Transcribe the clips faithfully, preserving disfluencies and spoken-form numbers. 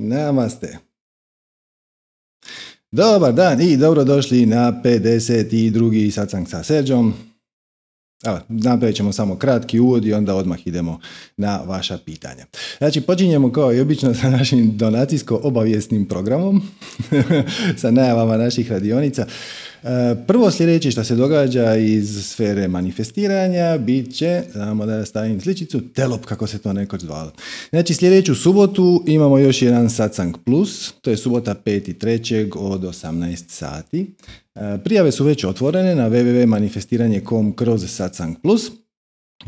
Namaste. Dobar dan i dobrodošli na pedeset drugi satsang sa Serđom. Evo, napravit ćemo samo kratki uvod i onda odmah idemo na vaša pitanja. Znači, počinjemo kao i obično sa našim donacijsko-obavijesnim programom, sa najavama naših radionica. Prvo sljedeće što se događa iz sfere manifestiranja bit će, samo da stavim sličicu, telop, kako se to nekoć zvalo. Znači, sljedeću subotu imamo još jedan Satsang Plus, to je subota peti trećeg od osamnaest sati. Prijave su već otvorene na double-u double-u double-u dot manifestiranje dot com kroz Satsang Plus.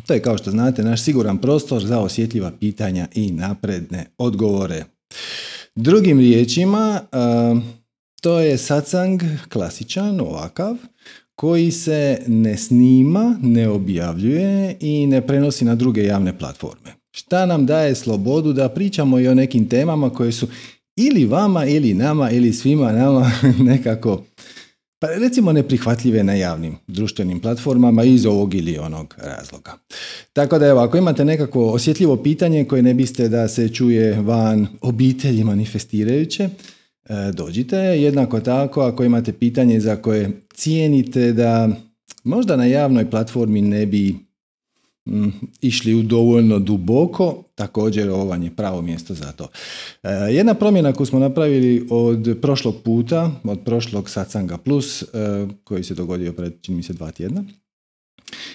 To je, kao što znate, naš siguran prostor za osjetljiva pitanja i napredne odgovore. Drugim riječima, to je satsang klasičan, ovakav, koji se ne snima, ne objavljuje i ne prenosi na druge javne platforme. Šta nam daje slobodu da pričamo i o nekim temama koje su ili vama, ili nama, ili svima nama nekako, pa recimo, neprihvatljive na javnim društvenim platformama iz ovog ili onog razloga. Tako da evo, ako imate nekako osjetljivo pitanje koje ne biste da se čuje van obitelji manifestirajuće, dođite. Jednako tako, ako imate pitanje za koje cijenite da možda na javnoj platformi ne bi mm, išli u dovoljno duboko, također ovo vam je pravo mjesto za to. E, jedna promjena koju smo napravili od prošlog puta, od prošlog Satsanga Plus, e, koji se dogodio pred, čini mi se, dva tjedna,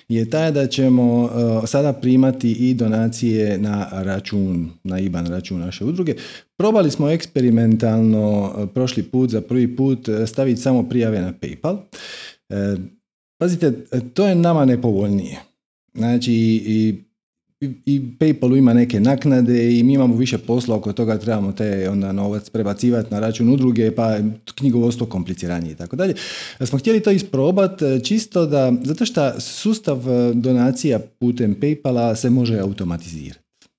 je taj da ćemo uh, sada primati i donacije na račun, na I B A N račun naše udruge. Probali smo eksperimentalno uh, prošli put, za prvi put, staviti samo prijave na PayPal. Uh, pazite, to je nama nepovoljnije. Znači, i, i, i PayPalu ima neke naknade i mi imamo više posla oko toga, trebamo te onda novac prebacivati na račun udruge, pa knjigovodstvo kompliciranije i tako dalje. Smo htjeli to isprobati čisto da, zato što sustav donacija putem PayPala se može automatizirati.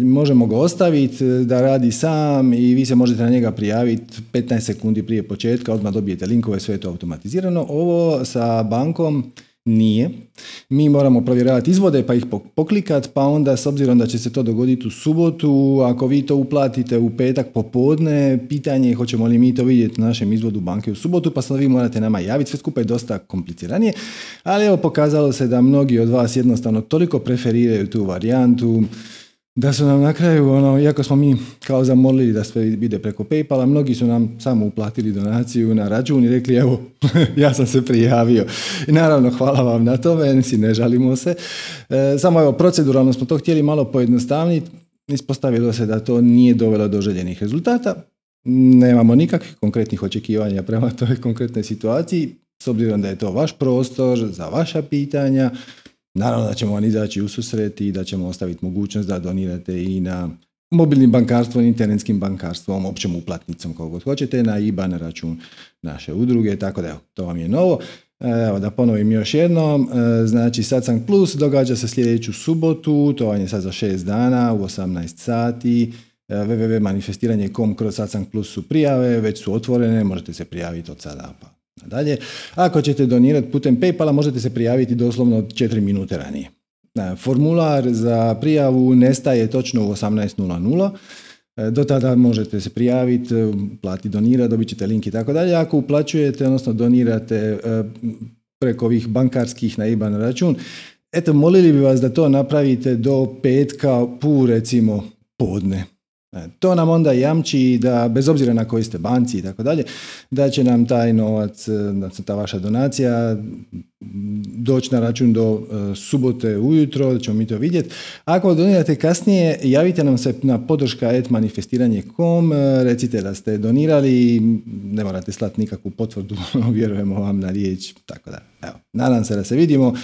Možemo ga ostaviti da radi sam i vi se možete na njega prijaviti petnaest sekundi prije početka, odmah dobijete linkove, sve je to automatizirano. Ovo sa bankom nije. Mi moramo provjeravati izvode pa ih poklikati, pa onda, s obzirom da će se to dogoditi u subotu, ako vi to uplatite u petak popodne, pitanje je hoćemo li mi to vidjeti na našem izvodu banke u subotu, pa sad vi morate nama javiti, sve skupa je dosta kompliciranije, ali evo, pokazalo se da mnogi od vas jednostavno toliko preferiraju tu varijantu da su nam na kraju, ono, iako smo mi kao zamolili da sve ide preko PayPala, mnogi su nam samo uplatili donaciju na račun i rekli, evo, ja sam se prijavio. I naravno, hvala vam na tome, si ne žalimo se. E, samo evo, proceduralno smo to htjeli malo pojednostavniti, ispostavilo se da to nije dovelo do željenih rezultata, nemamo nikakvih konkretnih očekivanja prema toj konkretnoj situaciji, s obzirom da je to vaš prostor za vaša pitanja. Naravno da ćemo vam izaći u susret i da ćemo ostaviti mogućnost da donirate i na mobilnim bankarstvom, internetskim bankarstvom, općom uplatnicom, kako god hoćete, na I B A N račun naše udruge, tako da evo, to vam je novo. Evo, da ponovim još jednom, znači Satsang Plus događa se sljedeću subotu, to vam je sad za šest dana u osamnaest sati, double-u double-u double-u dot manifestiranje dot com kroz Satsang Plus su prijave, već su otvorene, možete se prijaviti od sada pa nadalje. Ako ćete donirati putem PayPala, možete se prijaviti doslovno četiri minute ranije. Formular za prijavu nestaje točno u osamnaest sati. Do tada možete se prijaviti, plati, donira, dobit ćete link i tako dalje. Ako uplaćujete, odnosno donirate preko ovih bankarskih na I B A N račun, eto, molili bi vas da to napravite do petka pu, recimo, podne. To nam onda jamči da, bez obzira na koji ste banci i tako dalje, da će nam taj novac, znači ta vaša donacija, doći na račun do subote ujutro, da ćemo mi to vidjeti. Ako donirate kasnije, javite nam se na podrška at manifestiranje dot com, recite da ste donirali, ne morate slati nikakvu potvrdu, vjerujemo vam na riječ, tako da, evo, nadam se da se vidimo.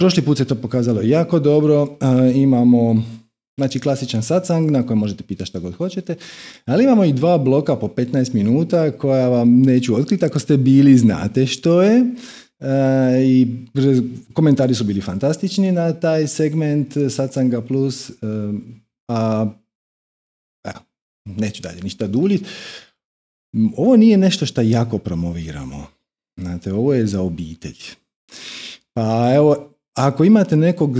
Prošli put se to pokazalo jako dobro, imamo, znači, klasičan satsang na kojem možete pitati šta god hoćete, ali imamo i dva bloka po petnaest minuta koja vam neću otkriti, ako ste bili znate što je, e, i komentari su bili fantastični na taj segment Satsanga Plus, e, a, a neću dalje ništa duljiti. Ovo nije nešto što jako promoviramo, znate, ovo je za obitelj, pa evo. Ako imate nekog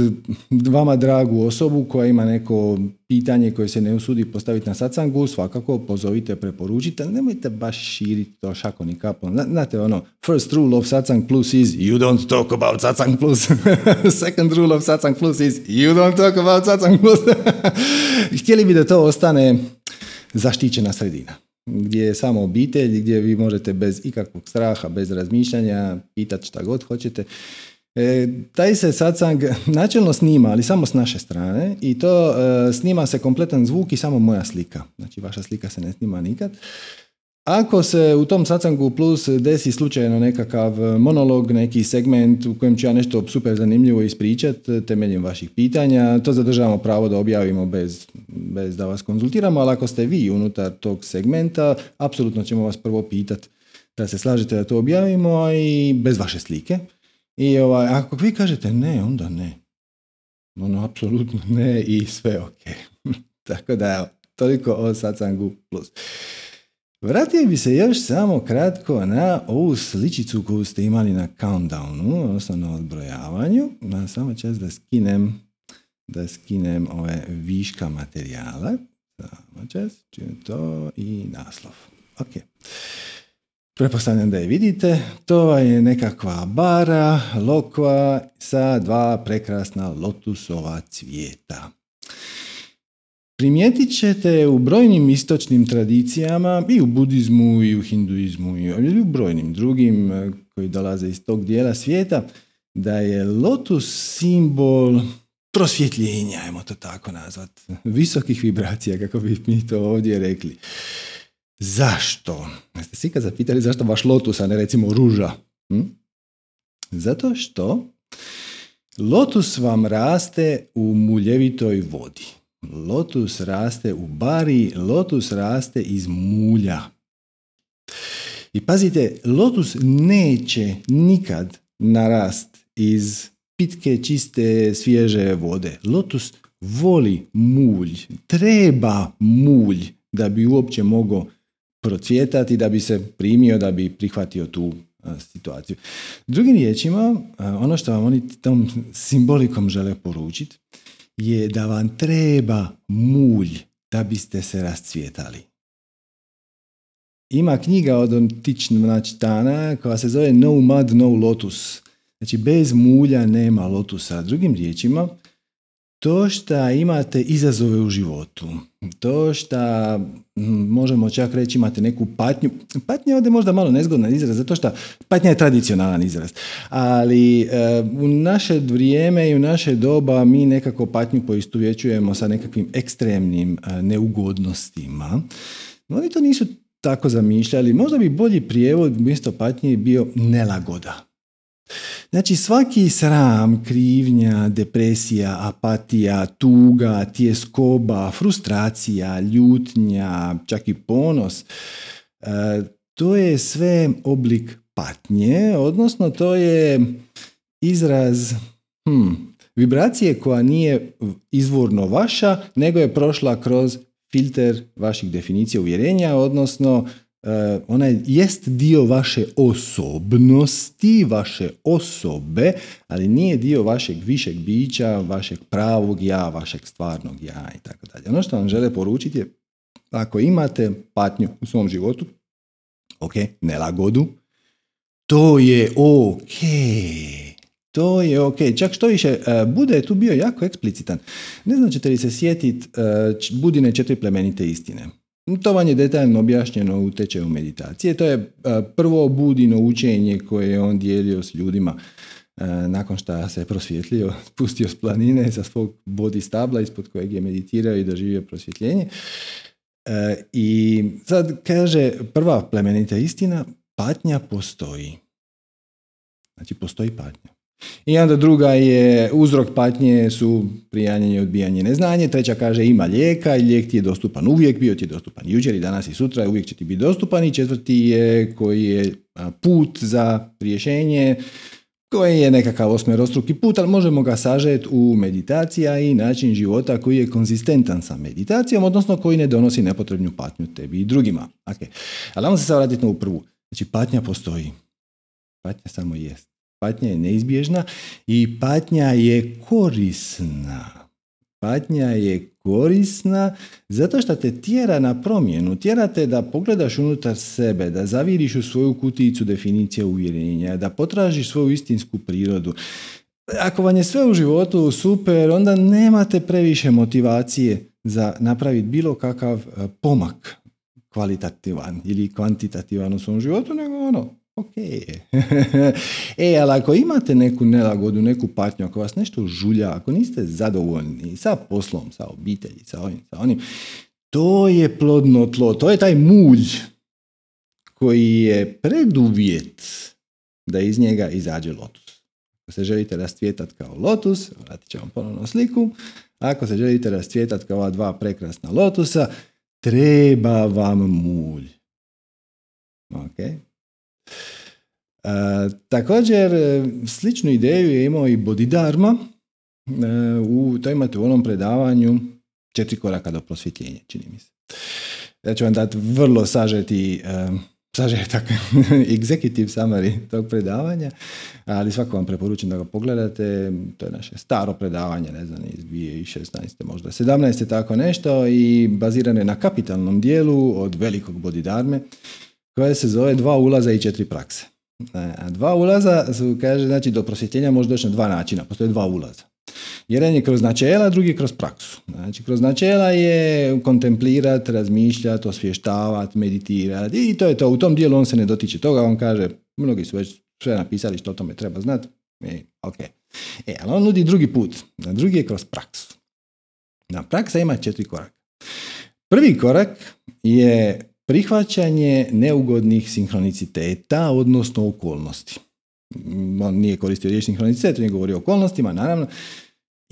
vama dragu osobu koja ima neko pitanje koje se ne usudi postaviti na satsangu, svakako pozovite, preporučite, nemojte baš širiti to šako ni kapom. Znate ono, first rule of Satsang Plus is you don't talk about Satsang Plus. Second rule of Satsang Plus is you don't talk about Satsang Plus. Htjeli bi da to ostane zaštićena sredina, gdje je samo obitelj, gdje vi možete bez ikakvog straha, bez razmišljanja pitati šta god hoćete. E, taj se satsang načelno snima, ali samo s naše strane, i to e, snima se kompletan zvuk i samo moja slika. Znači, vaša slika se ne snima nikad. Ako se u tom satsangu plus desi slučajno nekakav monolog, neki segment u kojem ću ja nešto super zanimljivo ispričati temeljem vaših pitanja, to zadržavamo pravo da objavimo bez, bez da vas konzultiramo, ali ako ste vi unutar tog segmenta, apsolutno ćemo vas prvo pitati da se slažete da to objavimo i bez vaše slike. I ovaj, ako vi kažete ne, onda ne. Ono, apsolutno ne i sve ok. Tako da, evo, toliko o satsangu plus. Vratio bi se još samo kratko na ovu sličicu koju ste imali na countdownu, odnosno na odbrojavanju. Na samo čas da skinem, da skinem ove viška materijala. Samo čas, čujem to i naslov. Ok. Prepostavljam da je vidite, to je nekakva bara, lokva sa dva prekrasna lotusova cvijeta. Primijetit ćete u brojnim istočnim tradicijama, i u budizmu, i u hinduizmu, i u brojnim drugim koji dolaze iz tog dijela svijeta, da je lotus simbol prosvjetljenja, ajmo to tako nazvat, visokih vibracija, kako bi mi to ovdje rekli. Zašto? Jeste si kad zapitali zašto baš lotus, a ne recimo ruža? Hm? Zato što lotus vam raste u muljevitoj vodi. Lotus raste u bari, lotus raste iz mulja. I pazite, lotus neće nikad narast iz pitke, čiste, svježe vode. Lotus voli mulj, treba mulj da bi uopće mogao procvjetati, da bi se primio, da bi prihvatio tu a, situaciju. Drugim riječima, a, ono što vam oni tom simbolikom žele poručiti je da vam treba mulj da biste se rascvjetali. Ima knjiga od antičnog čitana koja se zove No Mud, No Lotus. Znači, bez mulja nema lotusa. Drugim riječima, to što imate izazove u životu, to što možemo čak reći imate neku patnju, patnja ovdje možda malo nezgodna izraz, zato što patnja je tradicionalan izraz, ali e, u naše vrijeme i u naše doba mi nekako patnju poistovjećujemo sa nekakvim ekstremnim e, neugodnostima. Oni to nisu tako zamišljali, možda bi bolji prijevod umjesto patnje bio nelagoda. Znači, svaki sram, krivnja, depresija, apatija, tuga, tjeskoba, frustracija, ljutnja, čak i ponos, to je sve oblik patnje, odnosno to je izraz hm, vibracije koja nije izvorno vaša, nego je prošla kroz filter vaših definicija uvjerenja, odnosno Uh, ona jest dio vaše osobnosti, vaše osobe, ali nije dio vašeg višeg bića, vašeg pravog ja, vašeg stvarnog ja i tako dalje. Ono što vam žele poručiti je, ako imate patnju u svom životu, ok, nelagodu, to je ok. To je ok. Čak što više, Buda je tu bio jako eksplicitan. Ne znam ćete li se sjetiti uh, Budine četiri plemenite istine. To vam je detaljno objašnjeno u tečaju meditacije. To je prvo Budino učenje koje je on dijelio s ljudima nakon što se prosvjetlio, spustio s planine sa svog bodi stabla ispod kojeg je meditirao i doživio prosvjetljenje. I sad kaže prva plemenita istina, patnja postoji. Znači, postoji patnja. I onda druga je uzrok patnje su prijanjanje, odbijanje, neznanje. Treća kaže ima lijeka i lijek ti je dostupan uvijek, bio ti je dostupan jučer i danas i sutra, uvijek će ti biti dostupan. I četvrti je koji je put za rješenje, koji je nekakav osmerostruki put, ali možemo ga sažeti u meditacija i način života koji je konzistentan sa meditacijom, odnosno koji ne donosi nepotrebnu patnju tebi i drugima. Okay. Ali vam se sad vratiti na ovu prvu. Znači, patnja postoji. Patnja samo jest. Patnja je neizbježna i patnja je korisna. Patnja je korisna zato što te tjera na promjenu. Tjera te da pogledaš unutar sebe, da zaviriš u svoju kutijicu definicije uvjerenja, da potražiš svoju istinsku prirodu. Ako vam je sve u životu super, onda nemate previše motivacije za napraviti bilo kakav pomak kvalitativan ili kvantitativan u svom životu, nego ono, ok. E, ali ako imate neku nelagodu, neku patnju, ako vas nešto žulja, ako niste zadovoljni sa poslom, sa obitelji, sa ovim, sa onim, to je plodno tlo, to je taj mulj koji je preduvjet da iz njega izađe lotus. Ako se želite rascvjetati kao lotus, vratit ću vam ponovno sliku, ako se želite rascvjetati kao ova dva prekrasna lotusa, treba vam mulj. Okay. E, također, sličnu ideju je imao i Bodhidharma. E, u, to imate u onom predavanju četiri koraka do prosvjetljenja, čini mi se. Ja ću vam dati vrlo sažeti, e, sažetak, executive summary tog predavanja, ali svako vam preporučujem da ga pogledate. To je naše staro predavanje, ne znam, iz dvije tisuće šesnaeste, možda sedamnaeste, tako nešto, i bazirano je na kapitalnom dijelu od velikog Bodhidharme, koja se zove dva ulaza i četiri prakse. A dva ulaza su, kaže, znači do prosvjetljenja može doći na dva načina, postoje dva ulaza. Jedan je kroz načela, drugi je kroz praksu. Znači, kroz načela je kontemplirati, razmišljati, osvještavati, meditirati i to je to. U tom dijelu on se ne dotiče toga, on kaže, mnogi su već sve napisali što o tome treba znati. E, ok. E, ali on nudi drugi put. Na drugi je kroz praksu. Na praksa ima četiri koraka. Prvi korak je prihvaćanje neugodnih sinhroniciteta, odnosno okolnosti. On nije koristio riječ sinhronicitet, on je govorio o okolnostima, naravno.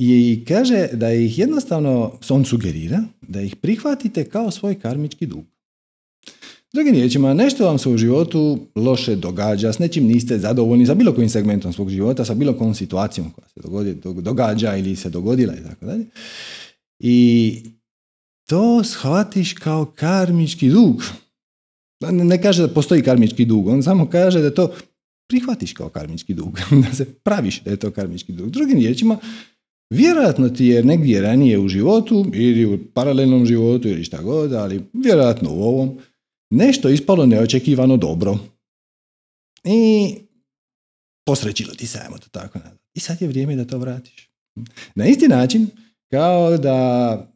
I kaže da ih jednostavno, on sugerira, da ih prihvatite kao svoj karmički dug. Drugim riječima, nešto vam se u životu loše događa, s nečim niste zadovoljni sa bilo kojim segmentom svog života, sa bilo kojom situacijom koja se dogodi, događa ili se dogodila i tako dalje. I to shvatiš kao karmički dug. Ne kaže da postoji karmički dug, on samo kaže da to prihvatiš kao karmički dug, da se praviš da je to karmički dug. Drugim riječima, vjerojatno ti je negdje ranije u životu ili u paralelnom životu ili šta god, ali vjerojatno u ovom, nešto ispalo neočekivano dobro. I posrećilo ti se, ajmo to tako nazvati. I sad je vrijeme da to vratiš. Na isti način, kao da,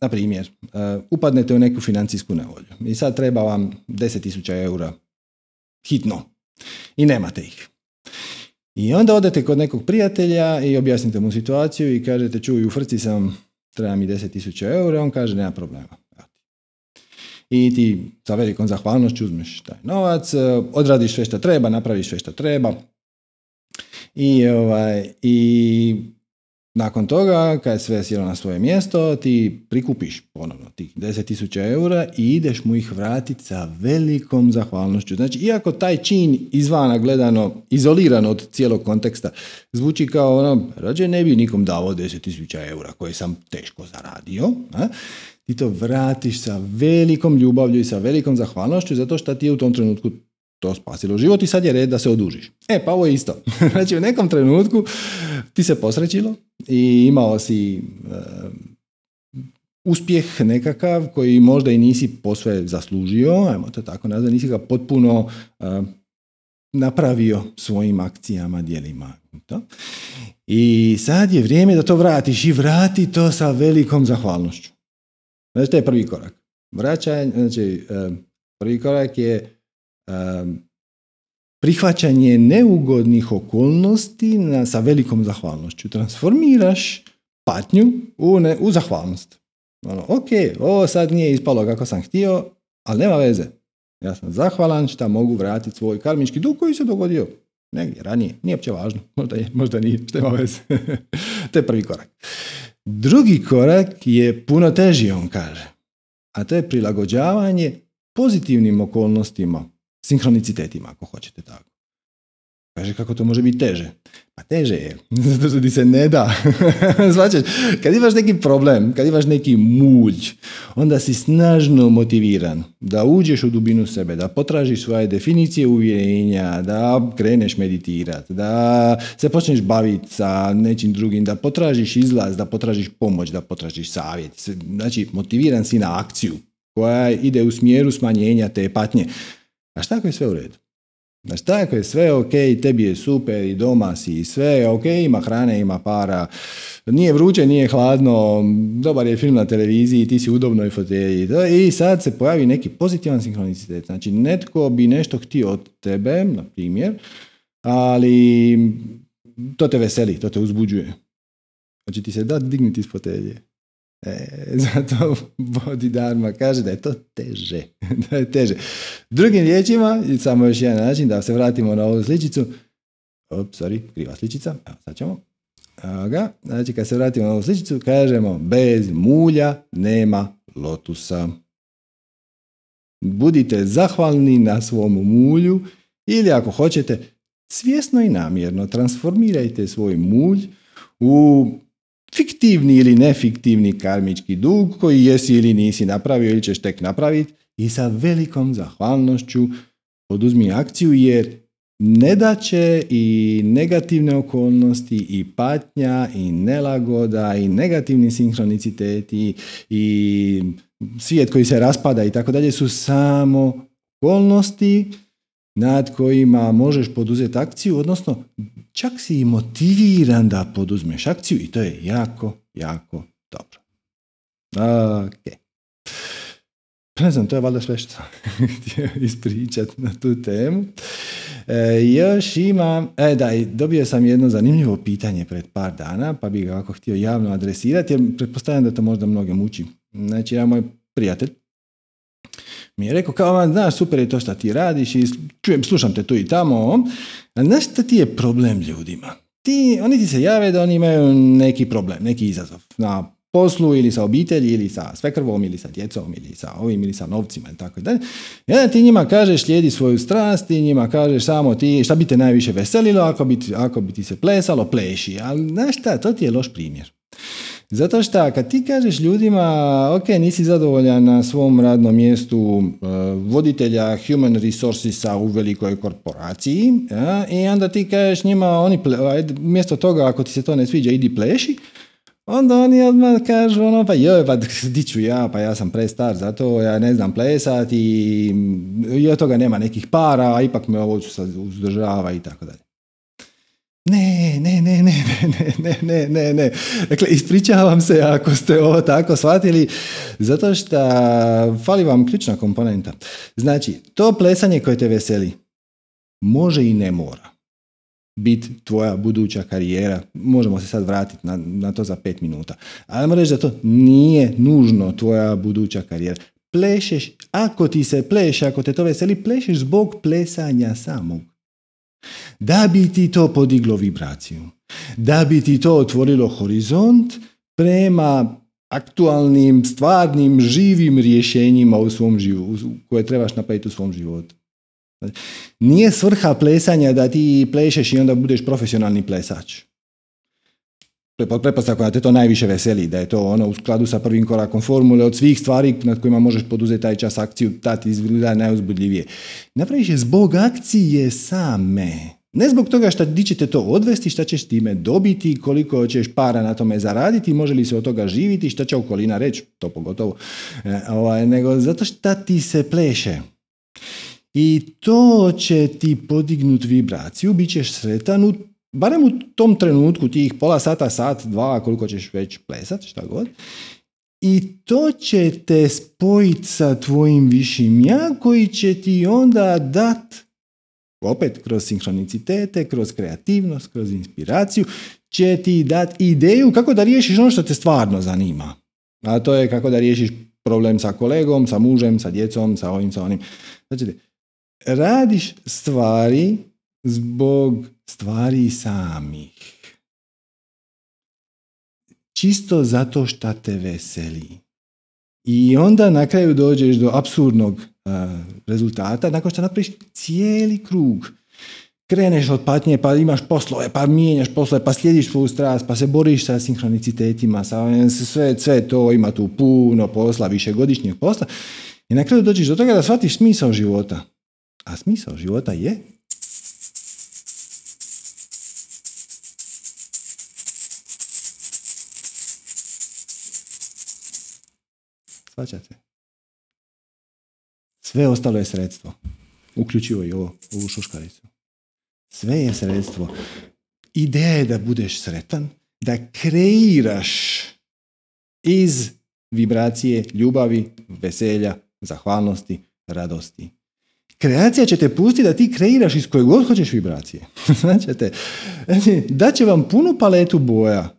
na primjer, upadnete u neku financijsku nevolju i sad treba vam deset tisuća eura hitno i nemate ih. I onda odete kod nekog prijatelja i objasnite mu situaciju i kažete, čuj, u frci sam, treba mi deset tisuća eura, on kaže, nema problema. I ti sa velikom zahvalnošću uzmeš taj novac, odradiš sve što treba, napraviš sve što treba i ovaj, i nakon toga, kad je sve sjelo na svoje mjesto, ti prikupiš ponovno tih deset tisuća eura i ideš mu ih vratiti sa velikom zahvalnošću. Znači, iako taj čin izvana gledano, izoliran od cijelog konteksta, zvuči kao ono, rađe ne bi nikom dao deset tisuća eura koje sam teško zaradio, a? Ti to vratiš sa velikom ljubavlju i sa velikom zahvalnošću, zato što ti je u tom trenutku to spasilo život i sad je red da se odužiš. E, pa ovo je isto. Znači, u nekom trenutku ti se posrećilo i imao si e, uspjeh nekakav koji možda i nisi posve zaslužio, ajmo to tako nazvati, nisi ga potpuno e, napravio svojim akcijama, djelima. To. I sad je vrijeme da to vratiš i vrati to sa velikom zahvalnošću. Znači, to je prvi korak. Vraćaj, znači, e, prvi korak je prihvaćanje neugodnih okolnosti na, sa velikom zahvalnošću. Transformiraš patnju u, ne, u zahvalnost. Ono, ok, ovo sad nije ispalo kako sam htio, ali nema veze. Ja sam zahvalan šta mogu vratiti svoj karmički dug koji se dogodio negdje ranije. Nije uopće važno. Možda je, možda nije. Šta ima veze? To je prvi korak. Drugi korak je puno teži, on kaže. A to je prilagođavanje pozitivnim okolnostima, sinhronicitetima, ako hoćete tako. Kaže, kako to može biti teže? Pa teže je, zato što ti se ne da. Zvačeš, kad imaš neki problem, kad imaš neki mulj, onda si snažno motiviran da uđeš u dubinu sebe, da potražiš svoje definicije uvjerenja, da kreneš meditirati, da se počneš baviti sa nečim drugim, da potražiš izlaz, da potražiš pomoć, da potražiš savjet. Znači, motiviran si na akciju koja ide u smjeru smanjenja te patnje. A šta ako je sve u redu? Znači, tako je sve ok, tebi je super i doma si i sve ok, ima hrane, ima para, nije vruće, nije hladno, dobar je film na televiziji, ti si udobno i fotelji i sad se pojavi neki pozitivan sinhronicitet. Znači, netko bi nešto htio od tebe, na primjer, ali to te veseli, to te uzbuđuje. Znači, ti se da dignuti iz fotelje. E, zato Bodhidharma kaže da je to teže, da je teže. Drugim riječima, samo još jedan način da se vratimo na ovu sličicu, op, sorry, kriva sličica, evo sad ćemo, evo ga, znači kad se vratimo na ovu sličicu, kažemo bez mulja nema lotusa. Budite zahvalni na svom mulju ili ako hoćete, svjesno i namjerno transformirajte svoj mulj u fiktivni ili nefiktivni karmički dug koji jesi ili nisi napravio ili ćeš tek napraviti i sa velikom zahvalnošću poduzmi akciju jer nedaće i negativne okolnosti i patnja i nelagoda i negativni sinhroniciteti i svijet koji se raspada i tako dalje su samo okolnosti nad kojima možeš poduzeti akciju, odnosno čak si i motiviran da poduzmeš akciju i to je jako, jako dobro. Ok. Ne znam, to je valjda sve što sam htio ispričati na tu temu. E, još imam, e da, dobio sam jedno zanimljivo pitanje pred par dana, pa bih ga ovako htio javno adresirati, jer pretpostavljam da to možda mnoge muči. Znači, ja moj prijatelj mi je rekao, kao, znaš, super je to što ti radiš i čujem, slušam te tu i tamo, a znaš šta ti je problem ljudima? Ti, oni ti se jave da oni imaju neki problem, neki izazov na poslu ili sa obitelji ili sa svekrvom ili sa djecom ili sa ovim ili sa novcima i tako dalje. I onda ti njima kažeš slijedi svoju strast, ti njima kažeš samo ti šta bi te najviše veselilo, ako bi, ako bi ti se plesalo, pleši. Ali znaš šta, to ti je loš primjer. Zato što kad ti kažeš ljudima, ok, nisi zadovoljan na svom radnom mjestu e, voditelja human resourcesa u velikoj korporaciji ja, i onda ti kažeš njima, oni ple, mjesto toga ako ti se to ne sviđa, idi pleši, onda oni odmah kažu, ono, pa joj, pa di ću ja, pa ja sam prestar, zato ja ne znam plesati i od toga nema nekih para, a ipak me ovo uzdržava i tako dalje. Ne, ne, ne, ne, ne, ne, ne, ne, ne. Dakle, ispričavam se ako ste ovo tako shvatili, zato što fali vam ključna komponenta. Znači, to plesanje koje te veseli može i ne mora biti tvoja buduća karijera. Možemo se sad vratiti na, na to za pet minuta. Ali moram reći da to nije nužno tvoja buduća karijera. Plešeš, ako ti se pleše, ako te to veseli, plešeš zbog plesanja samog. Da bi ti to podiglo vibraciju, da bi ti to otvorilo horizont prema aktualnim, stvarnim, živim rješenjima u svom životu, koje trebaš napraviti u svom životu. Nije svrha plesanja da ti plešeš i onda budeš profesionalni plesač. Pod pretpostavkom da te to najviše veseli, da je to ono u skladu sa prvim korakom formule od svih stvari nad kojima možeš poduzeti taj čas akciju, ta ti izgleda najuzbudljivije. Napraviš je zbog akcije same. Ne zbog toga šta di će te to odvesti, šta ćeš time dobiti, koliko ćeš para na tome zaraditi, može li se od toga živiti, šta će okolina reći, to pogotovo, e, ovaj, nego zato šta ti se pleše. I to će ti podignuti vibraciju, bit ćeš sretan u barem u tom trenutku, tih pola sata, sat, dva, koliko ćeš već plesat, šta god. I to će te spojiti sa tvojim višim ja, koji će ti onda dat, opet kroz sinhronicitete, kroz kreativnost, kroz inspiraciju, će ti dat ideju kako da riješiš ono što te stvarno zanima. A to je kako da riješiš problem sa kolegom, sa mužem, sa djecom, sa ovim, sa onim. Znači, radiš stvari zbog stvari samih. Čisto zato što te veseli. I onda na kraju dođeš do apsurdnog uh, rezultata nakon što napraviš cijeli krug kreneš od patnje, pa imaš poslove, pa mijenjaš poslove, pa slijediš svoju strast, pa se boriš sa sinhronicitetima, sa, sve, sve to ima tu puno posla, višegodišnjeg posla. I na kraju dođeš do toga da shvatiš smisao života. A smisao života je... Svaćate? Sve ostalo je sredstvo. Uključivo i ovo, ovu šuškaricu. Sve je sredstvo. Ideja je da budeš sretan, da kreiraš iz vibracije ljubavi, veselja, zahvalnosti, radosti. Kreacija će te pustiti da ti kreiraš iz koje god hoćeš vibracije. Daće vam punu paletu boja.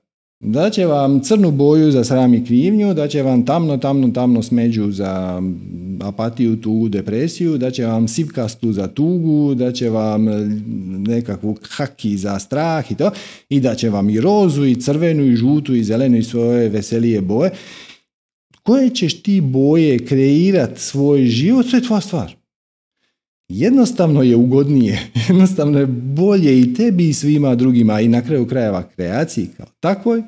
Daće vam crnu boju za sram i krivnju, daće vam tamno, tamno, tamno smeđu za apatiju, tugu, depresiju, daće vam sivkastu za tugu, daće vam nekakvu haki za strah i to, i daće vam i rozu, i crvenu, i žutu, i zelenu, i svoje veselije boje. Koje ćeš ti boje kreirati svoj život, sve je tvoja stvar. Jednostavno je ugodnije, jednostavno je bolje i tebi i svima drugima i na kraju krajeva kreaciji kao takvoj,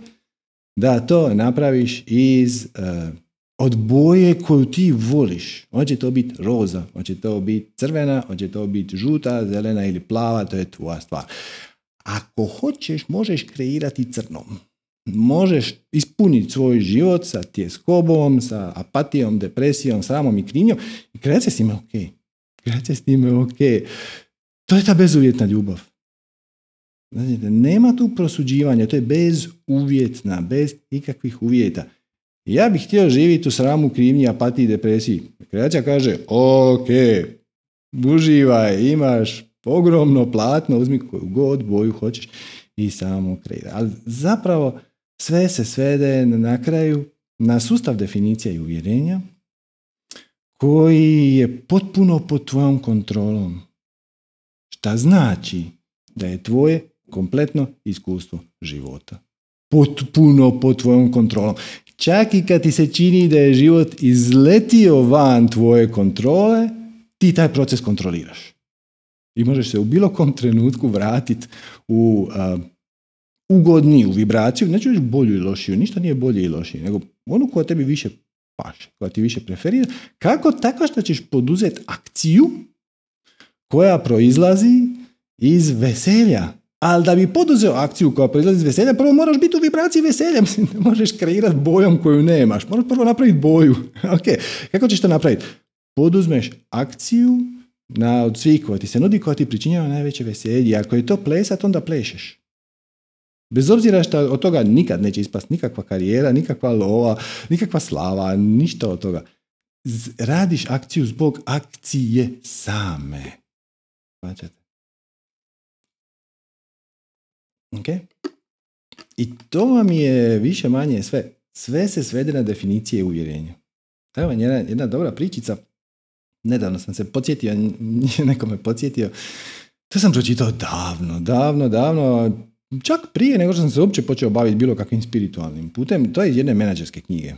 da to napraviš iz uh, od boje koju ti voliš. Hoće to biti roza, hoće to biti crvena, hoće to biti žuta, zelena ili plava, to je tvoja stvar. Ako hoćeš, možeš kreirati crnom. Možeš ispuniti svoj život sa tjeskobom, sa apatijom, depresijom, sramom i krivnjom. Kreacija s time je okej. Kreacija s time je okej. To je ta bezuvjetna ljubav. Znači, nema tu prosuđivanja, to je bezuvjetna, bez ikakvih uvjeta. Ja bih htio živjeti u sramu, krivnji, apatiji, depresiji. Kreacija kaže, okej, uživaj, imaš ogromno platno, uzmi koju god boju hoćeš i samo kreiraj. Ali zapravo sve se svede na kraju na sustav definicija i uvjerenja koji je potpuno pod tvojom kontrolom. Šta znači da je tvoje kompletno iskustvo života. Potpuno pod tvojom kontrolom. Čak i kad ti se čini da je život izletio van tvoje kontrole, ti taj proces kontroliraš. I možeš se u bilo kom trenutku vratiti u uh, ugodniju vibraciju, neću reći bolju i lošiju, ništa nije bolje i lošije, nego onu koja tebi više paše, koja ti više preferira. Kako? Tako što ćeš poduzeti akciju koja proizlazi iz veselja. Ali da bi poduzeo akciju koja proizlazi iz veselja, prvo moraš biti u vibraciji veselja. Ne možeš kreirati bojom koju nemaš. Moraš prvo napraviti boju. Okay. Kako ćeš to napraviti? Poduzmeš akciju na, od svih koja ti se nudi, koja ti pričinjava najveće veselje. Ako je to plesat, onda plešeš. Bez obzira što od toga nikad neće ispast nikakva karijera, nikakva lova, nikakva slava, ništa od toga. Radiš akciju zbog akcije same. Svaćate? Ok? I to vam je više manje sve. Sve se svede na definicije uvjerenja. Evo vam jedna, jedna dobra pričica. Nedavno sam se podsjetio, neko me podsjetio. To sam pročitao davno, davno, davno, čak prije nego što sam se uopće počeo baviti bilo kakvim spiritualnim putem. To je jedne menadžerske knjige.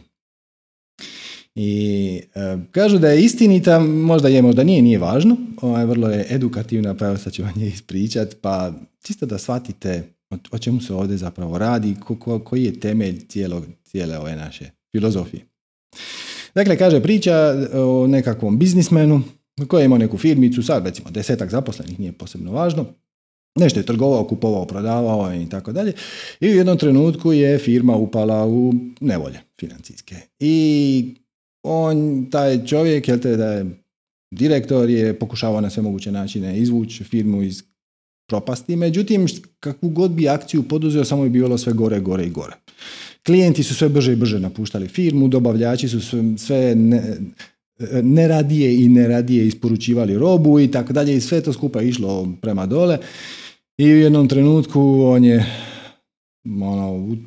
I e, kažu da je istinita, možda je, možda nije, nije važno. Ona je vrlo je edukativna, pa evo sad ću vam je ispričati, pa čisto da shvatite o, o čemu se ovdje zapravo radi, ko, ko, koji je temelj cijelog, cijele ove naše filozofije. Dakle, kaže priča o nekakvom biznismenu koji je imao neku firmicu, sad recimo desetak zaposlenih, nije posebno važno. Nešto je trgovao, kupovao, prodavao i tako dalje. I u jednom trenutku je firma upala u nevolje financijske. I on, taj čovjek, jel te da je direktor, je pokušavao na sve moguće načine izvući firmu iz propasti. Međutim, kakvu god bi akciju poduzeo, samo je bilo sve gore, gore i gore. Klijenti su sve brže i brže napuštali firmu, dobavljači su sve, sve ne, neradije i neradije isporučivali robu i tako dalje, i sve to skupa išlo prema dole. I u jednom trenutku on je ono,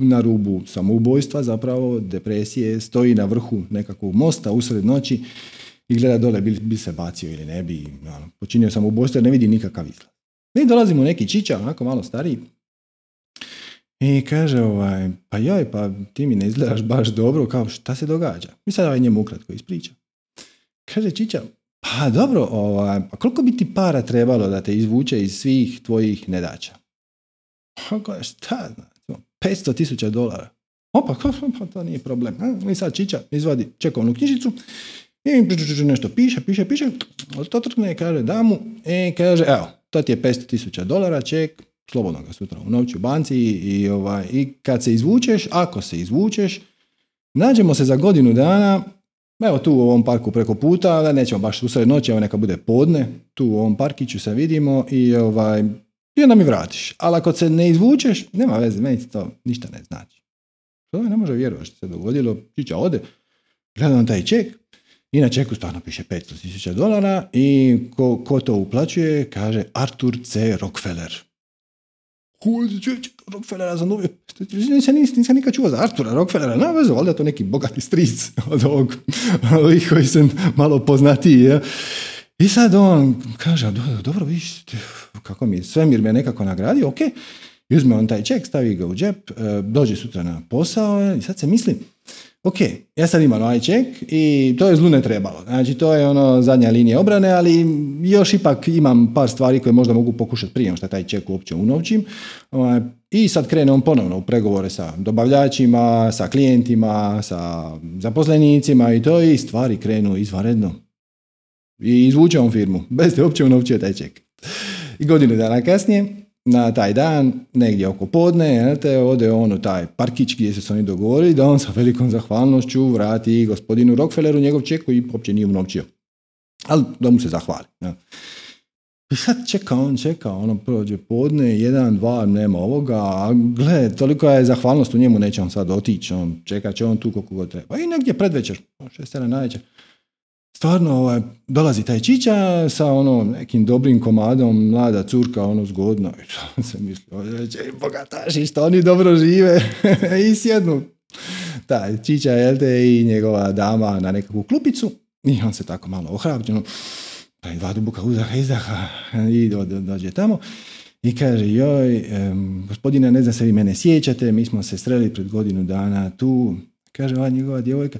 na rubu samoubojstva, zapravo depresije, stoji na vrhu nekakvog mosta usred noći i gleda dole, bi, bi se bacio ili ne bi, ono, počinio samoubojstvo jer ne vidi nikakav izlaz. Mi dolazimo neki čiča, onako malo stariji, i kaže, ovaj, pa joj, pa ti mi ne izgledaš baš dobro, kao šta se događa? I sad ovaj njemu ukratko ispriča. Kaže, čiča, Ha, dobro, ovaj, a koliko bi ti para trebalo da te izvuče iz svih tvojih nedača? Ha, šta znači? petsto tisuća dolara. Opa, pa to nije problem. I sad čiča, izvadi čekovnu knjižicu i nešto piše, piše, piše, to trkne i kaže da mu, i kaže, evo, to ti je petsto tisuća dolara, ček, slobodno ga sutra unovči u banci i, i, ovaj, i kad se izvučeš, ako se izvučeš, nađemo se za godinu dana, evo tu u ovom parku preko puta, nećemo baš usred noći, evo neka bude podne, tu u ovom parkiću se vidimo i ovaj, i onda mi vratiš. Ali ako se ne izvučeš, nema veze, meni to ništa ne znači. To ne može vjerovati što se dogodilo, čiča ode, gledam taj ček, i na čeku stvarno piše petsto tisuća dolara i ko, ko to uplaćuje, kaže Arthur C. Rockefeller. Koji čovječe, Rockefellera sam uvijek, nisam nikad čuo za Artura Rockefellera, nema veze, valjda je to neki bogati stric od ovog, ovih koji sam malo poznatiji, ja. I sad on kaže, dobro, viš, kako mi je, svemir me nekako nagradio, ok, i uzme on taj ček, stavi ga u džep, dođe sutra na posao i sad se misli, ok, ja sad imam ovaj ček i to je zlu ne trebalo. Znači, to je ono zadnja linija obrane, ali još ipak imam par stvari koje možda mogu pokušati prije što taj ček uopće unovčim. I sad krene on ponovno u pregovore sa dobavljačima, sa klijentima, sa zaposlenicima i to i stvari krenu izvanredno. I izvuče on firmu, bez te uopće unovčio taj ček. I godine dana kasnije, na taj dan, negdje oko podne, te ode on u taj parkić gdje se oni dogovorili da on sa velikom zahvalnošću vrati gospodinu Rockefelleru njegov ček koji uopće nije unovčio. Ali da mu se zahvali. I sad čeka on, čeka, ono prođe podne, jedan, dva, nema ovoga, a gled, toliko je zahvalnost u njemu, neće on sad otići, on čeka će on tu koliko god treba. I negdje predvečer, šest, sedam navečer. Stvarno ovaj, dolazi taj čiča sa ono nekim dobrim komadom, mlada curka, ono zgodno. I se mislio, bogataši, što oni dobro žive. I sjednu. Taj čiča, jel te, i njegova dama na nekakvu klupicu. I on se tako malo ohrabreno. Pa dva duboka udaha, izdaha. I do, do, dođe tamo. I kaže, joj, um, gospodine, ne znam se vi mene sjećate. Mi smo se sreli pred godinu dana tu. Kaže, ova njegova djevojka.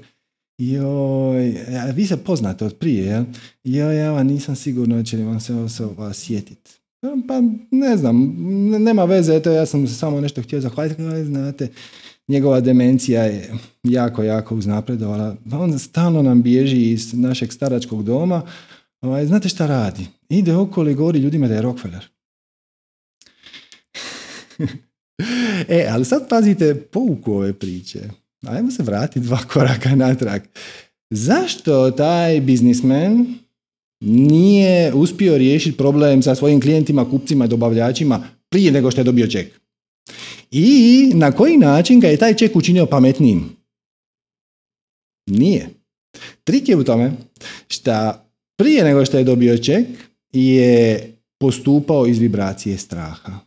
Joj, vi se poznate od prije, jel? Joj, ja vam nisam sigurno će li vam se osoba sjetiti. Pa ne znam, nema veze, eto, ja sam samo nešto htio zahvaliti, ali znate, njegova demencija je jako, jako uznapredovala. On stalno nam bježi iz našeg staračkog doma. Znate šta radi? Ide okolo i govori ljudima da je Rockefeller. E, ali sad pazite pouku ove priče. Ajmo se vratiti dva koraka natrag. Zašto taj biznismen nije uspio riješiti problem sa svojim klijentima, kupcima i dobavljačima prije nego što je dobio ček? I na koji način ga je taj ček učinio pametnijim? Nije. Trik je u tome što prije nego što je dobio ček je postupao iz vibracije straha.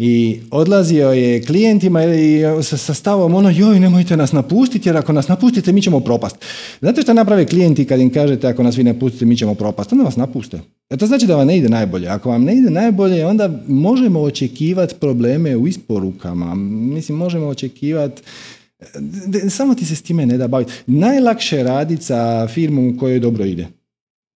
I odlazio je klijentima i sa stavom ono, joj, nemojte nas napustiti jer ako nas napustite mi ćemo propast. Znate što naprave klijenti kad im kažete ako nas vi ne pustite mi ćemo propast? Onda vas napuste. E to znači da vam ne ide najbolje. Ako vam ne ide najbolje onda možemo očekivati probleme u isporukama. Mislim, možemo očekivati... Samo ti se s time ne da baviti. Najlakše raditi sa firmom u kojoj dobro ide.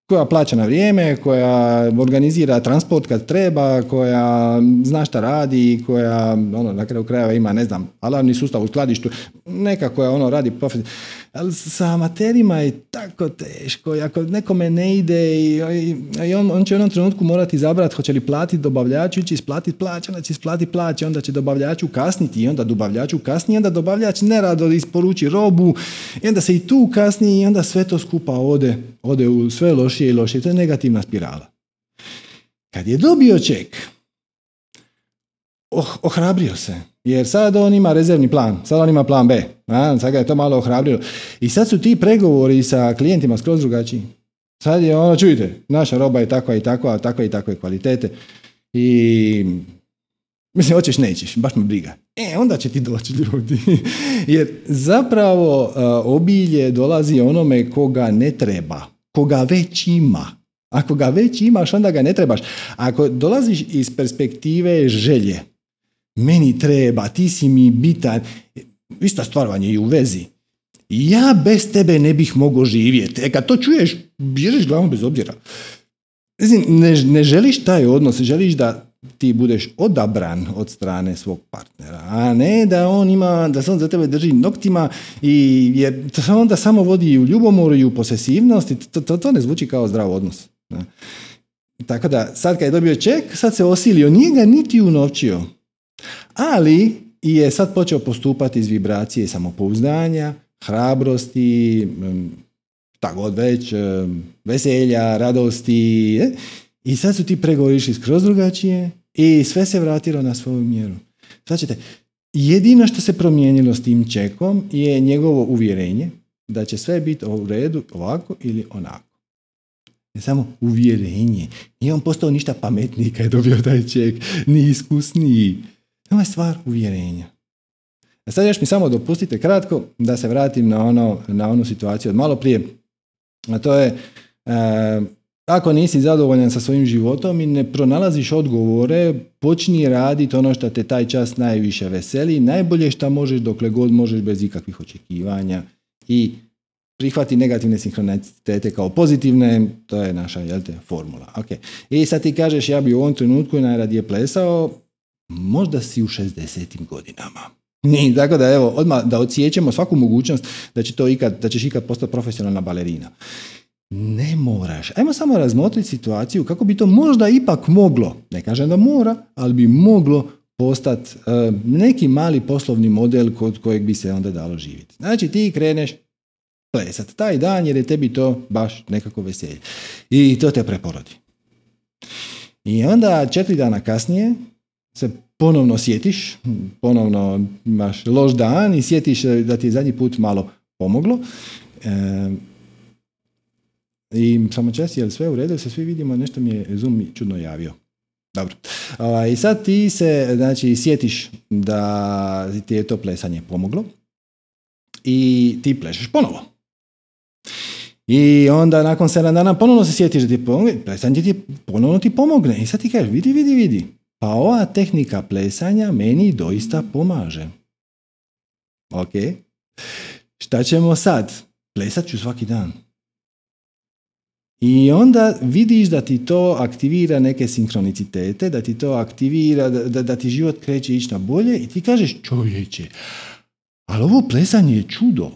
Koja plaća na vrijeme, koja organizira transport kad treba, koja zna šta radi, koja ono, na kraju krajeva ima, ne znam, alarmni sustav u skladištu, neka koja ono radi profit. Ali sa amaterima je tako teško, ako nekome ne ide i, i, i on, on će u jednom trenutku morati izabrati hoće li platiti dobavljaču ili će isplatiti plaće, onda će isplatiti plaće, onda će dobavljaču kasniti i onda dobavljaču kasni, onda dobavljač nerado isporuči robu i onda se i tu kasni i onda sve to skupa ode, ode u sve lošije i lošije. To je negativna spirala. Kad je dobio ček, oh, ohrabrio se. Jer sad on ima rezervni plan, sad on ima plan B, a, sad ga je to malo ohrabrilo. I sad su ti pregovori sa klijentima skroz drugačiji. Sad je ono, čujte, naša roba je takva i takva, takva i takve kvalitete i mislim, hoćeš nećeš, baš me briga. E, onda će ti doći ljudi. Jer zapravo obilje dolazi onome koga ne treba, koga već ima. Ako ga već imaš, onda ga ne trebaš. Ako dolaziš iz perspektive želje, meni treba, ti si mi bitan, ista stvar vam je i u vezi. ja bez tebe ne bih mogao živjeti. E kad to čuješ, bježeš glavom bez obzira. Znači, ne, ne želiš taj odnos, želiš da ti budeš odabran od strane svog partnera, a ne da on ima, da se on za tebe drži noktima i jer to onda samo vodi i u ljubomoru i u posesivnosti, to, to, to ne zvuči kao zdrav odnos. Da. Tako da, sad kad je dobio ček, sad se osilio, nije ga niti unovčio, ali je sad počeo postupati iz vibracije samopouzdanja, hrabrosti, šta god već, veselja, radosti, ne? I sad su ti pregovori išli skroz drugačije i sve se vratilo na svoju mjeru. Sad ćete, jedino što se promijenilo s tim čekom je njegovo uvjerenje da će sve biti u redu ovako ili onako. Ne samo uvjerenje. Nije on postao ništa pametniji kad je dobio taj ček, ni iskusniji. Ovo je stvar uvjerenja. A sad još mi samo dopustite kratko da se vratim na, ono, na onu situaciju od malo prije. A to je... Uh, Ako nisi zadovoljan sa svojim životom i ne pronalaziš odgovore, počni raditi ono što te taj čas najviše veseli, najbolje što možeš dokle god možeš bez ikakvih očekivanja i prihvati negativne sinhronitete kao pozitivne, to je naša jel te, formula. Okay. I sad ti kažeš ja bi u ovom trenutku najradije plesao, možda si u šezdesetim godinama. I, tako da evo, odmah da odsjećemo svaku mogućnost da, će to ikad, da ćeš ikad postati profesionalna balerina. Ne moraš. Ajmo samo razmotriti situaciju kako bi to možda ipak moglo, ne kažem da mora, ali bi moglo postati uh, neki mali poslovni model kod kojeg bi se onda dalo živjeti. Znači ti kreneš plesat taj dan jer je tebi to baš nekako veselje. I to te preporodi. I onda četiri dana kasnije se ponovno sjetiš, ponovno imaš loš dan i sjetiš da ti je zadnji put malo pomoglo. E, I samo čas, je li sve u redu, se svi vidimo, nešto mi je Zoom čudno javio. Dobro. I sad ti se, znači, sjetiš da ti je to plesanje pomoglo i ti plešeš ponovo. I onda nakon sedam dana ponovno se sjetiš da ti pomogne, plesanje ti ponovno ti pomogne. I sad ti kažeš, vidi, vidi, vidi, pa ova tehnika plesanja meni doista pomaže. Ok. Šta ćemo sad? Plesat ću svaki dan. I onda vidiš da ti to aktivira neke sinkronicitete, da ti to aktivira, da, da ti život kreće ići na bolje i ti kažeš čovječe, ali ovo plesanje je čudo.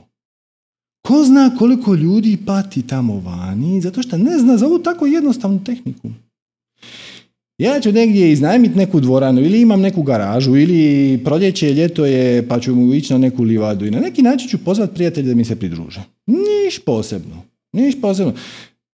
Ko zna koliko ljudi pati tamo vani, zato što ne zna za ovu tako jednostavnu tehniku. Ja ću negdje iznajmiti neku dvoranu ili imam neku garažu ili proljeće, ljeto je pa ću mu ići na neku livadu i na neki način ću pozvati prijatelje da mi se pridruže. Niš posebno, niš posebno.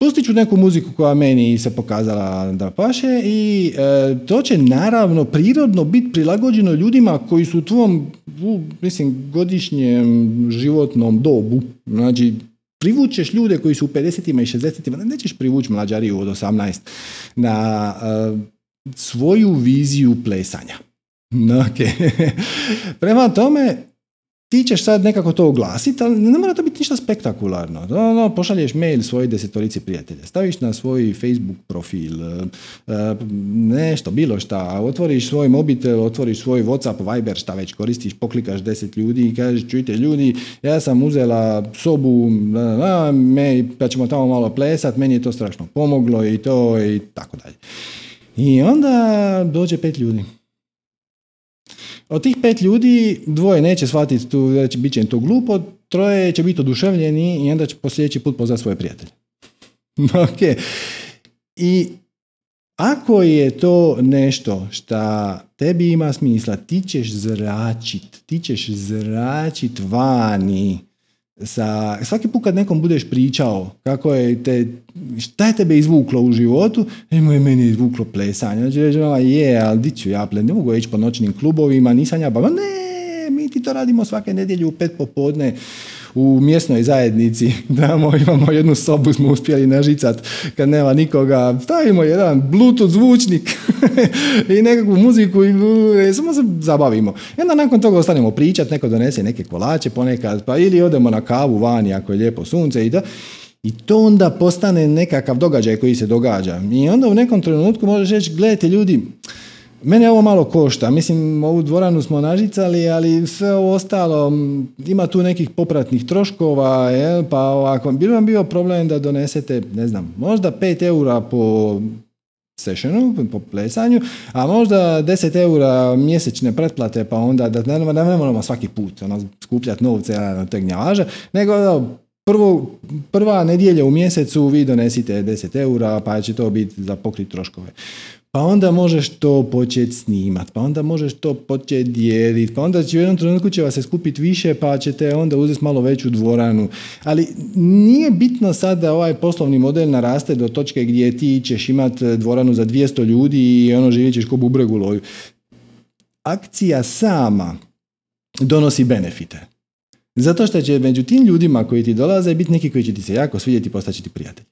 Pustit ću neku muziku koja meni se pokazala da paše i e, to će naravno prirodno biti prilagođeno ljudima koji su u tvom u, mislim, godišnjem životnom dobu. Znači, privučeš ljude koji su u pedesetima i šezdesetima, nećeš privući mlađariju od osamnaest na e, svoju viziju plesanja. Okay. Prema tome, ti ćeš sad nekako to oglasiti, ali ne mora to biti ništa spektakularno. No, no, pošalješ mail svojoj desetorici prijatelja, staviš na svoj Facebook profil, nešto, bilo šta, otvoriš svoj mobitel, otvoriš svoj WhatsApp, Viber, šta već koristiš, poklikaš deset ljudi i kažeš, čujte ljudi, ja sam uzela sobu, da, da, da, me, pa ćemo tamo malo plesat, meni je to strašno pomoglo i to i tako dalje. I onda dođe pet ljudi. Od tih pet ljudi dvoje neće shvatiti tu, reći, bit će im to glupo, troje će biti oduševljeni i onda će posljedeći put pozvati svoje prijatelje. Ok. I ako je to nešto što tebi ima smisla, ti ćeš zračit, ti ćeš zračit vani. Sa, svaki put kad nekom budeš pričao kako je te, šta je tebe izvuklo u životu, emo je meni izvuklo plesanje. Znači reći, je, ali di ću ja plen, ne mogu ići po noćnim klubovima, nisam ja bavio. Ne, mi ti to radimo svake nedjelje u pet popodne u mjesnoj zajednici. Damo, imamo jednu sobu, smo uspjeli nažicat kad nema nikoga. Stavimo jedan Bluetooth zvučnik i nekakvu muziku i samo se zabavimo. I onda nakon toga ostanemo pričat, neko donese neke kolače ponekad, pa ili odemo na kavu vani ako je lijepo sunce i to. I to onda postane nekakav događaj koji se događa. I onda u nekom trenutku možeš reći, gledajte ljudi, Mene ovo malo košta, mislim, ovu dvoranu smo nažicali, ali sve ovo ostalo, ima tu nekih popratnih troškova, je, pa ovako, bilo vam bio problem da donesete, ne znam, možda pet eura po sessionu, po plesanju, a možda deset eura mjesečne pretplate, pa onda da ne, ne, ne moramo svaki put ono, skupljati novce na te gnjavaže, nego da, prvo, prva nedjelja u mjesecu vi donesite deset eura, pa će to biti za pokriti troškove. Pa onda možeš to početi snimati, pa onda možeš to početi dijeliti, pa onda će u jednom trenutku će vas se skupiti više, pa ćete onda uzeti malo veću dvoranu. Ali nije bitno sad da ovaj poslovni model naraste do točke gdje ti ćeš imati dvoranu za dvjesto ljudi i ono živit ćeš ko bubreg u loju. Akcija sama donosi benefite. Zato što će među tim ljudima koji ti dolaze biti neki koji će ti se jako svidjeti i postaći ti prijatelj.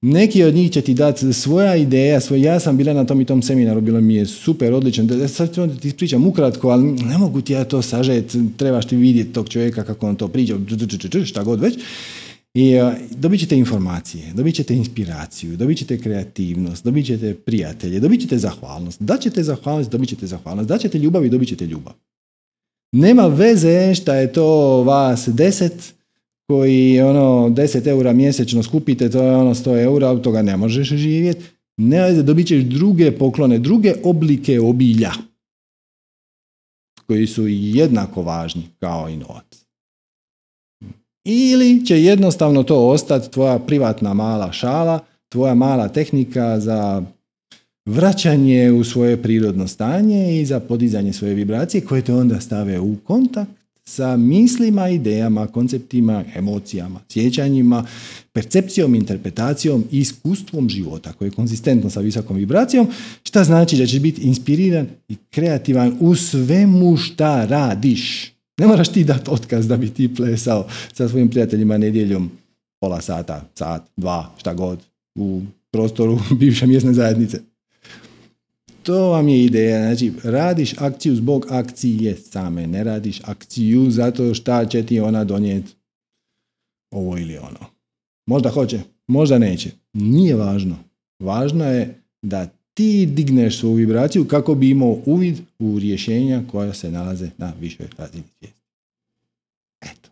Neki od njih će ti dati svoja ideja, svoj, ja sam bila na tom i tom seminaru, bilo mi je super, odlično, sad ću ti pričam ukratko, ali ne mogu ti ja to sažet, trebaš ti vidjeti tog čovjeka kako on to priča, šta god već. I uh, dobit ćete informacije, dobit ćete inspiraciju, dobit ćete kreativnost, dobit ćete prijatelje, dobit ćete zahvalnost, dat ćete zahvalnost, dobit ćete zahvalnost, dat ćete ljubav i dobit ćete ljubav. Nema veze šta je to vas deset, koji ono deset eura mjesečno skupite, to je ono sto eura, od toga ne možeš živjeti, ne, dobit ćeš druge poklone, druge oblike obilja, koji su jednako važni kao i novac. Ili će jednostavno to ostati tvoja privatna mala šala, tvoja mala tehnika za vraćanje u svoje prirodno stanje i za podizanje svoje vibracije, koje te onda stave u kontakt sa mislima, idejama, konceptima, emocijama, sjećanjima, percepcijom, interpretacijom i iskustvom života koje je konzistentno sa visokom vibracijom, šta znači da ćeš biti inspiriran i kreativan u svemu šta radiš. Ne moraš ti dati otkaz da bi ti plesao sa svojim prijateljima nedjeljom pola sata, sat, dva, šta god, u prostoru bivše mjesne zajednice. To vam je ideja, znači radiš akciju zbog akcije same, ne radiš akciju zato šta će ti ona donijeti ovo ili ono. Možda hoće, možda neće, nije važno. Važno je da ti digneš svoju vibraciju kako bi imao uvid u rješenja koja se nalaze na višoj razini svijesti. Eto.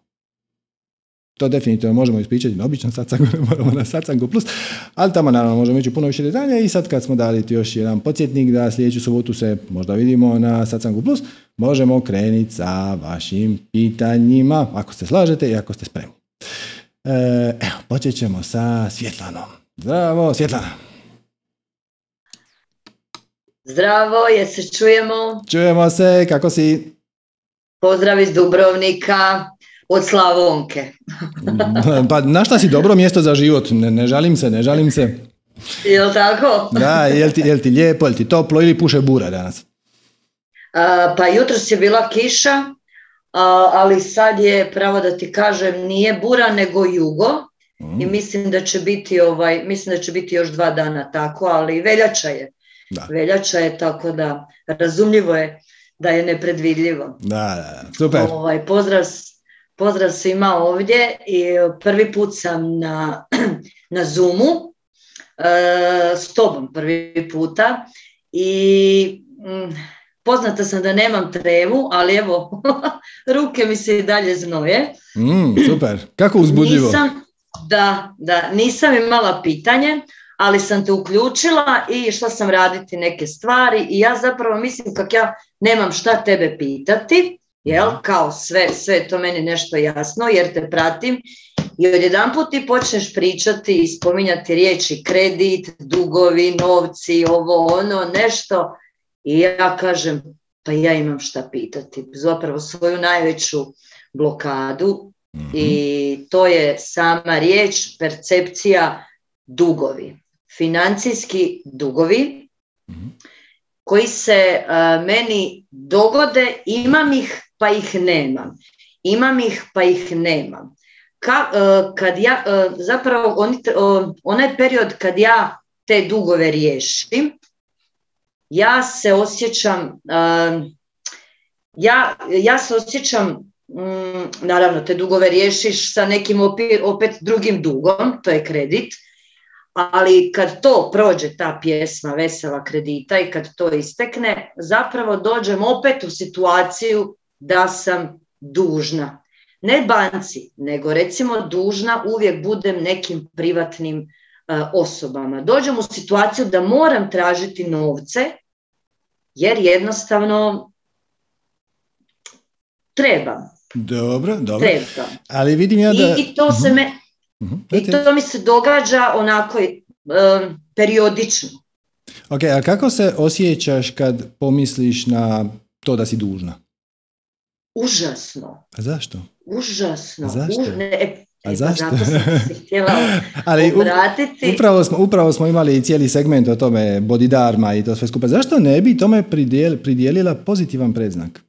To definitivno možemo ispričati na običnom satsangu, ne moramo na Satsangu Plus, ali tamo naravno možemo ići puno više detalja i sad kad smo dali ti još jedan podsjetnik da sljedeću subotu se možda vidimo na Satsangu Plus, možemo krenuti sa vašim pitanjima, ako se slažete i ako ste spremni. Evo, počet ćemo sa Svjetlanom. Zdravo, Svjetlana. Zdravo, jesi se čujemo? Čujemo se, kako si? Pozdrav iz Dubrovnika. Od Slavonke. Pa našla si dobro mjesto za život, ne, ne žalim se, ne žalim se. Jel' tako? Da, jel ti, jel ti lijepo, jel ti toplo ili puše bura danas? A, pa jutros je bila kiša, a, ali sad je, pravo da ti kažem, nije bura nego jugo. Mm. I mislim da će biti ovaj, mislim da će biti još dva dana tako, ali veljača je. Da. Veljača je, tako da razumljivo je da je nepredvidljivo. Da, da, da. Super. Ovaj, pozdrav Pozdrav svima ovdje, i prvi put sam na, na Zoomu e, s tobom prvi puta i m, poznata sam da nemam trevu, ali evo, ruke mi se i dalje znoje. Mm, super, kako uzbudljivo. Nisam, da, da, nisam imala pitanje, ali sam te uključila i išla sam raditi neke stvari i ja zapravo mislim kako ja nemam šta tebe pitati. Jel, kao sve, sve to meni nešto jasno jer te pratim i odjedanput ti počneš pričati i spominjati riječi kredit, dugovi, novci, ovo, ono, nešto i ja kažem pa ja imam šta pitati, zapravo svoju najveću blokadu, mm-hmm. i to je sama riječ percepcija dugovi, financijski dugovi, mm-hmm. koji se uh, meni dogode, imam ih pa ih nemam. Imam ih pa ih nemam. Ka, uh, kad ja, uh, zapravo on, uh, onaj period kad ja te dugove riješim, ja se osjećam, uh, ja, ja se osjećam, um, naravno te dugove riješiš sa nekim opi, opet drugim dugom, to je kredit, Ali kad to prođe, ta pjesma Vesela kredita, i kad to istekne, zapravo dođem opet u situaciju da sam dužna. Ne banci, nego recimo dužna uvijek budem nekim privatnim uh, osobama. Dođem u situaciju da moram tražiti novce, jer jednostavno trebam. Dobro, dobro. Trebam. Ali vidim ja da... I, i to se me... I to mi se događa onako um, periodično. Ok, a kako se osjećaš kad pomisliš na to da si dužna? Užasno. A zašto? Užasno. Zašto? Už... Ne, a zašto? Zato sam se htjela Ali obratiti. Upravo smo, upravo smo imali cijeli segment o tome, Bodhidharma i to sve skupa. Zašto ne bi tome pridijel, pridijelila pozitivan predznak?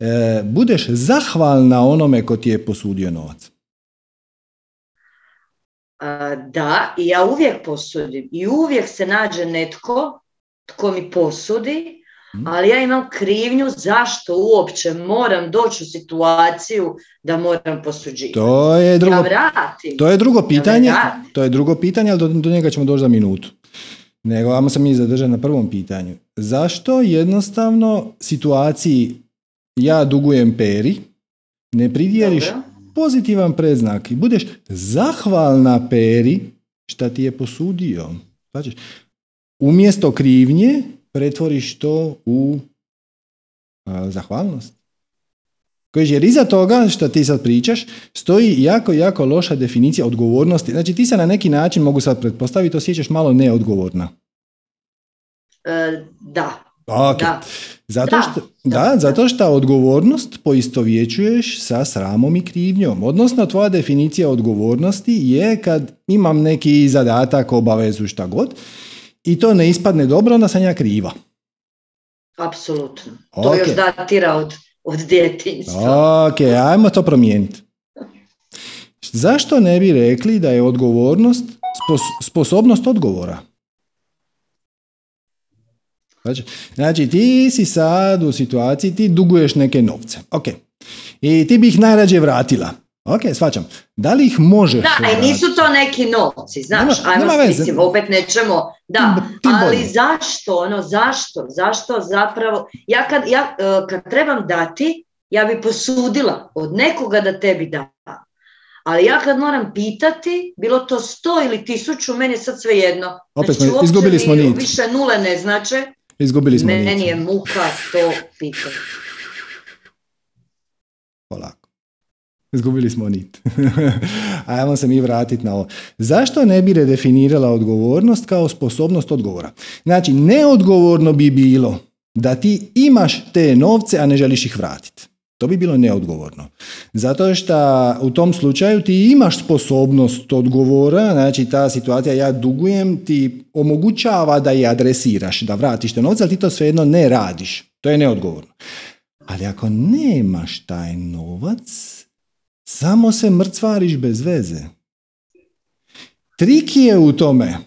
E, budeš zahvalna onome ko ti je posudio novac. Da, i ja uvijek posudim i uvijek se nađe netko tko mi posudi, ali ja imam krivnju zašto uopće moram doći u situaciju da moram posuđivati. To je drugo, ja vratim, to je drugo pitanje, ja to je drugo pitanje, ali do, do njega ćemo doći za minutu. Nego, ajmo se mi zadržati na prvom pitanju. Zašto jednostavno situaciji ja dugujem peri, ne pridjeliš pozitivan predznak i budeš zahvalna peri šta ti je posudio. Znači, umjesto krivnje pretvoriš to u a, zahvalnost. Koji jer iza toga što ti sad pričaš stoji jako, jako loša definicija odgovornosti. Znači ti se na neki način, mogu sad pretpostaviti, osjećaš malo neodgovorna. E, da. Okay. Da. Zato što, da, da, da. Zato što odgovornost poistovjećuješ sa sramom i krivnjom. Odnosno, tvoja definicija odgovornosti je kad imam neki zadatak, obavezu, šta god, i to ne ispadne dobro, onda sam ja kriva. Apsolutno. Okay. To još datira od, od djetinjstva. Ok, ajmo to promijeniti. Zašto ne bi rekli da je odgovornost spos- sposobnost odgovora? Znači, ti si sad u situaciji, ti duguješ neke novce. Ok. I ti bi ih najrađe vratila. Ok, shvaćam. Da li ih možeš Da, vratiti? I nisu to neki novci, znaš. Nema, nema ajmo, mislim, opet nećemo. Da, ti ali bolje. Zašto, ono, zašto? Zašto zapravo? Ja kad, ja kad trebam dati, ja bi posudila od nekoga da tebi da. Ali ja kad moram pitati, bilo to sto ili tisuću, meni je sad svejedno. Opet znači, smo, izgubili smo nit. Više nule ne znače. Izgubili smo Meni je muka to pitanje. Polako. Izgubili smo nit. Ajmo se mi vratiti na ovo. Zašto ne bi redefinirala odgovornost kao sposobnost odgovora? Znači, neodgovorno bi bilo da ti imaš te novce, a ne želiš ih vratiti. To bi bilo neodgovorno. Zato što u tom slučaju ti imaš sposobnost odgovora, znači ta situacija ja dugujem ti omogućava da je adresiraš, da vratiš te novce, ali ti to svejedno ne radiš. To je neodgovorno. Ali ako nemaš taj novac, samo se mrcvariš bez veze. Trik je u tome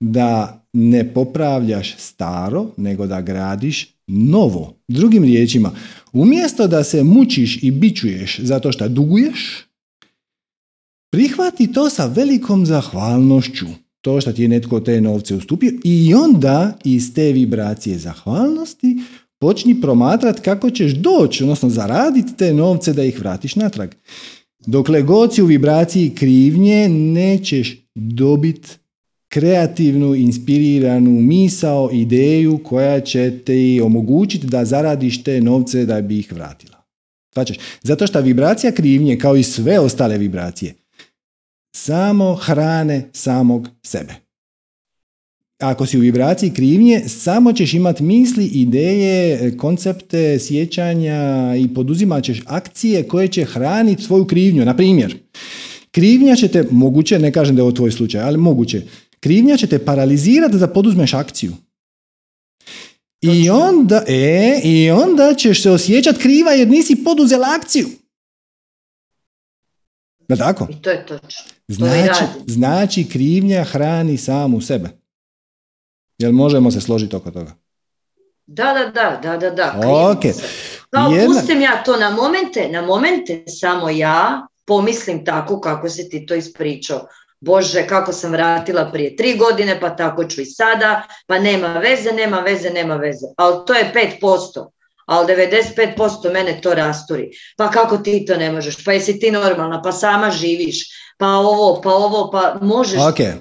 da ne popravljaš staro, nego da gradiš novo. Drugim riječima, umjesto da se mučiš i bičuješ zato što duguješ, prihvati to sa velikom zahvalnošću. To što ti je netko te novce ustupio i onda iz te vibracije zahvalnosti počni promatrati kako ćeš doći, odnosno zaraditi te novce da ih vratiš natrag. Dokle god si u vibraciji krivnje, nećeš dobiti kreativnu, inspiriranu misao, ideju koja će ti omogućiti da zaradiš te novce da bi ih vratila. Svačaš? Zato što vibracija krivnje, kao i sve ostale vibracije, samo hrane samog sebe. Ako si u vibraciji krivnje, samo ćeš imati misli, ideje, koncepte, sjećanja i poduzimat ćeš akcije koje će hraniti svoju krivnju. Na primjer, krivnja će te, moguće, ne kažem da je ovo tvoj slučaj, ali moguće, krivnja će te paralizirati da poduzmeš akciju. I onda, e, i onda ćeš se osjećati kriva jer nisi poduzela akciju. Da tako? I to je točno. Znači, znači krivnja hrani samu sebe. Jel možemo se složiti oko toga? Da, da, da, da, da, da. Okay. Kao Jedna... pustim ja to na momente, na momente samo ja pomislim tako kako si ti to ispričao. Bože, kako sam vratila prije tri godine, pa tako ću i sada, pa nema veze, nema veze, nema veze. Ali to je pet posto, ali devedeset pet posto mene to rasturi. Pa kako ti to ne možeš, pa jesi ti normalna, pa sama živiš, pa ovo, pa ovo, pa možeš... Okay.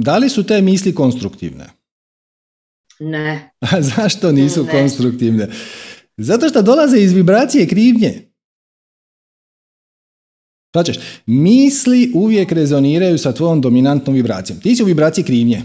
Da li su te misli konstruktivne? Ne. A zašto nisu ne. konstruktivne? Zato što dolaze iz vibracije krivnje. Znači, misli uvijek rezoniraju sa tvojom dominantnom vibracijom. Ti si u vibraciji krivnje.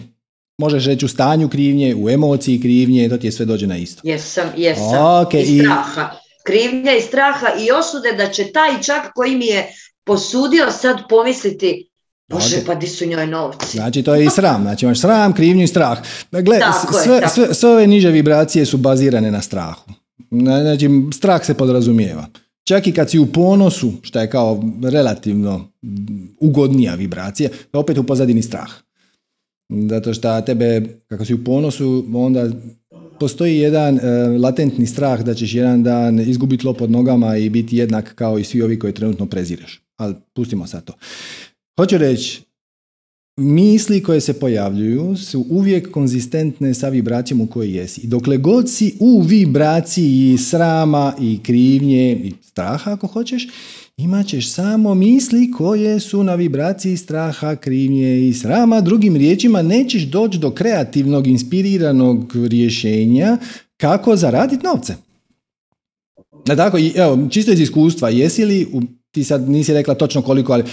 Možeš reći u stanju krivnje, u emociji krivnje, to ti je sve dođe na isto. Jesam, jesam. Okay, I straha. I... Krivnja i straha i osude da će taj čak koji mi je posudio sad pomisliti Bože, okay. pa di su njoj novci. Znači, to je i sram. Znači, imaš sram, krivnju i strah. Gle, sve, je, sve, sve ove niže vibracije su bazirane na strahu. Znači, strah se podrazumijeva. Čak i kad si u ponosu, što je kao relativno ugodnija vibracija, to opet u pozadini strah. Zato što tebe, kako si u ponosu, onda postoji jedan e, latentni strah da ćeš jedan dan izgubiti lop pod nogama i biti jednak kao i svi ovi koji trenutno prezireš. Ali pustimo sad to. Hoću reći, misli koje se pojavljuju su uvijek konzistentne sa vibracijom u kojoj jesi. I dokle god si u vibraciji srama i krivnje i straha, ako hoćeš, imat ćeš samo misli koje su na vibraciji straha, krivnje i srama. Drugim riječima, nećeš doći do kreativnog, inspiriranog rješenja kako zaraditi novce. Tako, evo, čisto iz iskustva, jesi li, ti sad nisi rekla točno koliko, ali...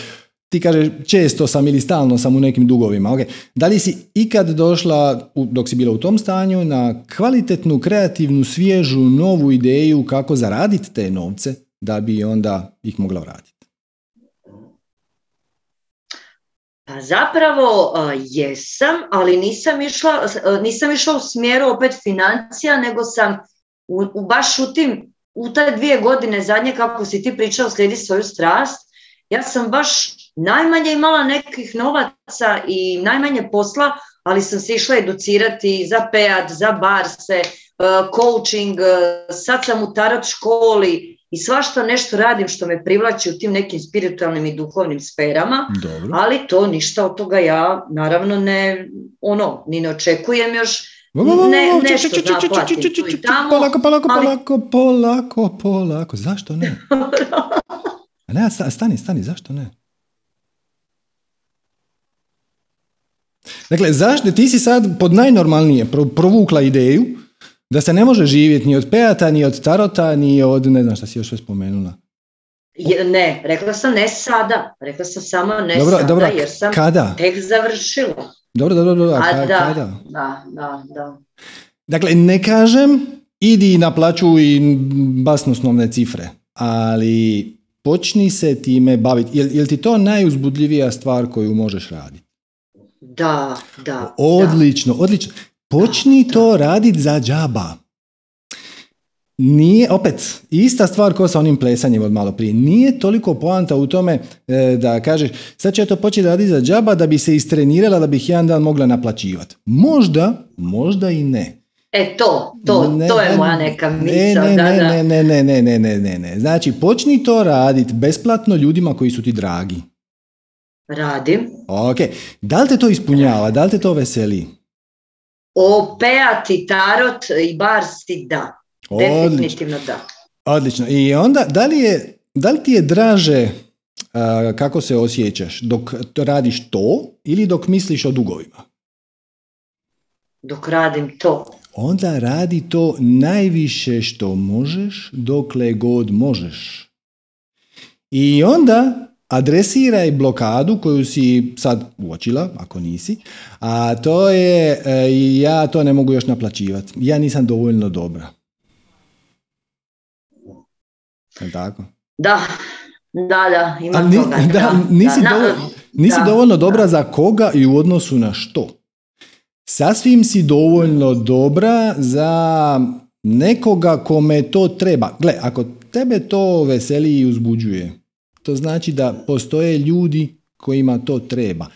Ti kažeš često sam ili stalno sam u nekim dugovima. Okay. Da li si ikad došla, dok si bila u tom stanju, na kvalitetnu, kreativnu, svježu, novu ideju kako zaraditi te novce da bi onda ih mogla vratiti? Pa zapravo jesam, ali nisam išla, nisam išla u smjeru opet financija, nego sam u, u baš u tim, u te dvije godine zadnje kako si ti pričao slijedi svoju strast, ja sam baš najmanje imala nekih novaca i najmanje posla, ali sam se išla educirati za pejat, za barse, coaching, sad sam u tarot školi i svašta nešto radim što me privlači u tim nekim spiritualnim i duhovnim sferama. Dobro. Ali to ništa od toga ja naravno ne, ono, ni ne očekujem još ne, nešto naplatim tu i tamo. Polako, polako, polako, polako, polako, zašto ne? Ne, stani, stani, zašto ne? Dakle, zašto ti si sad pod najnormalnije provukla ideju da se ne može živjeti ni od pejata, ni od tarota, ni od, ne znam šta si još sve spomenula. Je, ne, rekla sam ne sada, rekla sam samo ne dobro, sada dobro, jer sam kada? Tek završila. Dobro, dobro, dobro, a ka, da, kada? Da, da, da. Dakle, ne kažem, idi i naplaćuj basnoslovne cifre, ali počni se time baviti. Jel, jel ti to najuzbudljivija stvar koju možeš raditi? Da, da. Odlično, da. odlično. Počni da, to da. raditi za džaba. Nije, opet, ista stvar kao sa onim plesanjem od malo prije. Nije toliko poanta u tome e, da kažeš sad ću ja to početi raditi za džaba da bi se istrenirala da bih jedan dan mogla naplaćivati. Možda, možda i ne. E to, to, ne, to je moja neka misla. Ne, ne, da, da. ne, ne, ne, ne, ne, ne, ne. Znači, počni to raditi besplatno ljudima koji su ti dragi. Radim. Ok. Da li te to ispunjava? Da li te to veseli? Opejati tarot i barsi da. Odlično. Definitivno da. Odlično. I onda, da li, je, da li ti je draže uh, kako se osjećaš? Dok radiš to ili dok misliš o dugovima? Dok radim to. Onda radi to najviše što možeš, dokle god možeš. I onda adresiraj blokadu koju si sad uočila, ako nisi, a to je e, ja to ne mogu još naplaćivati. Ja nisam dovoljno dobra. Je li tako? Da, da, da, imam ni, toga. Da, da, nisi da, dovolj, da, nisi da, dovoljno dobra da. Za koga i u odnosu na što? Sasvim si dovoljno dobra za nekoga kome to treba. Gle, ako tebe to veseli i uzbuđuje, to znači da postoje ljudi kojima to treba.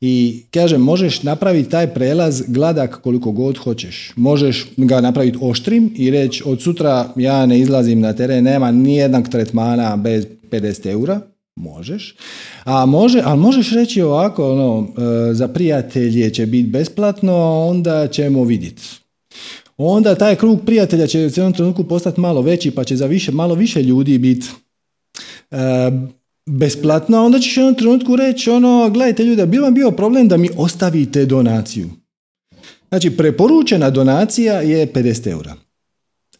I kažem, možeš napraviti taj prelaz gladak koliko god hoćeš. Možeš ga napraviti oštrim i reći od sutra ja ne izlazim na teren, nema nijednog tretmana bez pedeset eura. Možeš, a može, ali možeš reći ovako, ono, za prijatelje će biti besplatno, onda ćemo vidjeti. Onda taj krug prijatelja će u cijelom trenutku postati malo veći, pa će za više, malo više ljudi biti e, besplatno, onda ćeš u jednom trenutku reći, ono, gledajte ljudi, bi vam bio problem da mi ostavite donaciju. Znači, preporučena donacija je pedeset eura.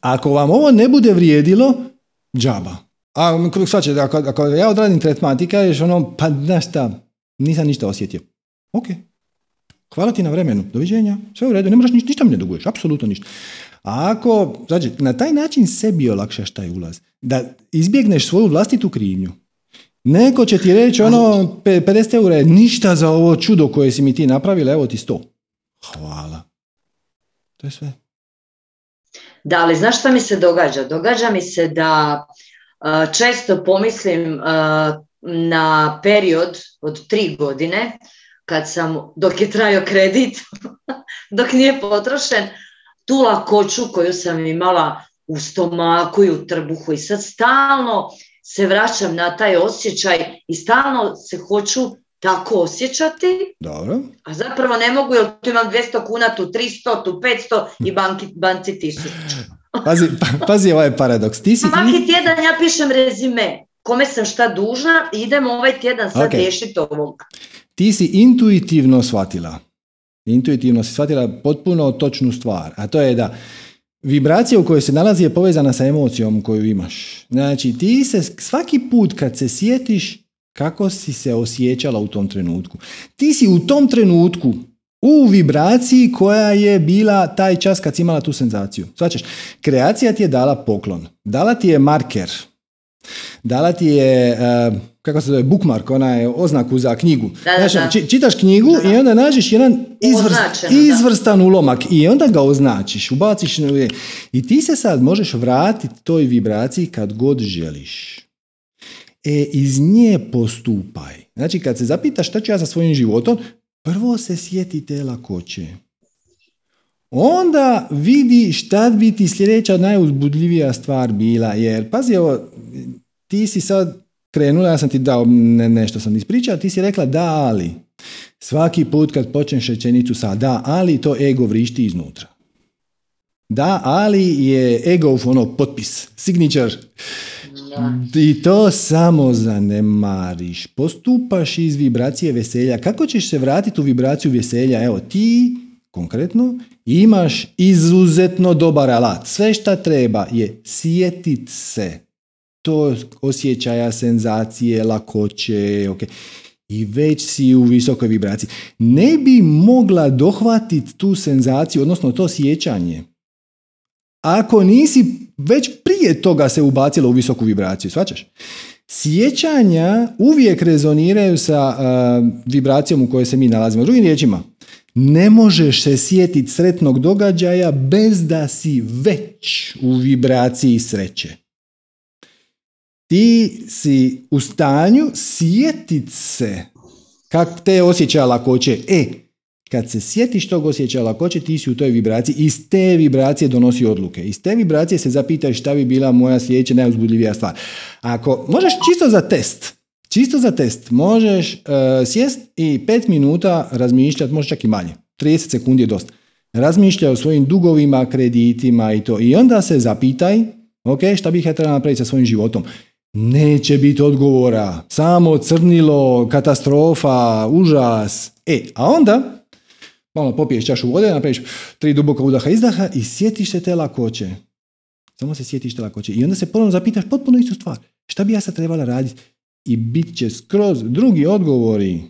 Ako vam ovo ne bude vrijedilo, džaba. A sad će, ako, ako ja odradim tretman, ti kažeš ono, pa znaš šta, nisam ništa osjetio. Ok, hvala ti na vremenu, doviđenja, sve u redu, ne moraš ništa, ništa mi ne duguješ, apsolutno ništa. A ako, znači, na taj način sebi olakšaš taj ulaz, da izbjegneš svoju vlastitu krivnju. Neko će ti reći ono, pedeset eura je ništa za ovo čudo koje si mi ti napravila, evo ti sto. Hvala. To je sve. Da, ali znaš šta mi se događa? Događa mi se da često pomislim na period od tri godine kad sam, dok je trajao kredit, dok nije potrošen, tu lakoću koju sam imala u stomaku i u trbuhu i sad stalno se vraćam na taj osjećaj i stalno se hoću tako osjećati. Dobro. A zapravo ne mogu, jer tu imam dvjesto kuna, tu tristo, tu petsto i banki, banci tisuću. Pazi, pazi ovaj paradoks. Ti si... Svaki tjedan ja pišem rezime. Kome sam šta dužna, idem ovaj tjedan sad riješiti okay. ovog. Ti si intuitivno shvatila. Intuitivno si shvatila potpuno točnu stvar. A to je da vibracija u kojoj se nalazi je povezana sa emocijom koju imaš. Znači ti se svaki put kad se sjetiš kako si se osjećala u tom trenutku. Ti si u tom trenutku u vibraciji koja je bila taj čas kad si imala tu senzaciju. Svačeš, kreacija ti je dala poklon, dala ti je marker, dala ti je, uh, kako se zove, bookmark, ona je oznaku za knjigu. Da, da, znači, da. Čitaš knjigu da, da. I onda nađeš jedan izvrst, izvrstan ulomak i onda ga označiš, ubaciš i ti se sad možeš vratiti toj vibraciji kad god želiš. E, iz nje postupaj. Znači, kad se zapitaš šta ću ja sa svojim životom, prvo se sjeti te lakoće. Onda vidi šta bi ti sljedeća najuzbudljivija stvar bila. Jer, pazi, evo, ti si sad krenula, ja sam ti dao ne, nešto sam ispričao, ti si rekla da, ali. Svaki put kad počneš rečenicu sa da, ali, to ego vrišti iznutra. Da, ali je ego, ono, potpis, signature. I to samo zanemariš. Postupaš iz vibracije veselja. Kako ćeš se vratiti u vibraciju veselja? Evo, ti konkretno imaš izuzetno dobar alat. Sve šta treba je sjetit se. To osjećaja, senzacije, lakoće. Okay. I već si u visokoj vibraciji. Ne bi mogla dohvatiti tu senzaciju, odnosno to sjećanje. Ako nisi već prije toga se ubacila u visoku vibraciju, shvaćaš? Sjećanja uvijek rezoniraju sa uh, vibracijom u kojoj se mi nalazimo. Drugim riječima, ne možeš se sjetiti sretnog događaja bez da si već u vibraciji sreće. Ti si u stanju sjetiti se kak te osjeća lakoće. E, kad se sjetiš tog osjećaja lakoće, ti si u toj vibraciji, iz te vibracije donosi odluke. Iz te vibracije se zapitaš šta bi bila moja sljedeća najuzbudljivija stvar. Ako možeš čisto za test, čisto za test, možeš uh, sjest i pet minuta razmišljati, možeš čak i manje, trideset sekundi je dosta. Razmišljaj o svojim dugovima, kreditima i to. I onda se zapitaj, ok, šta bih ja trebala napraviti sa svojim životom. Neće biti odgovora, samo crnilo, katastrofa, užas. E, a onda... Malo popiješ čašu vode, napraviš tri duboka udaha, izdaha i sjetiš se te lakoće. Samo se sjetiš te lakoće. I onda se ponovno zapitaš potpuno istu stvar. Šta bi ja sad trebala raditi? I bit će skroz drugi odgovori.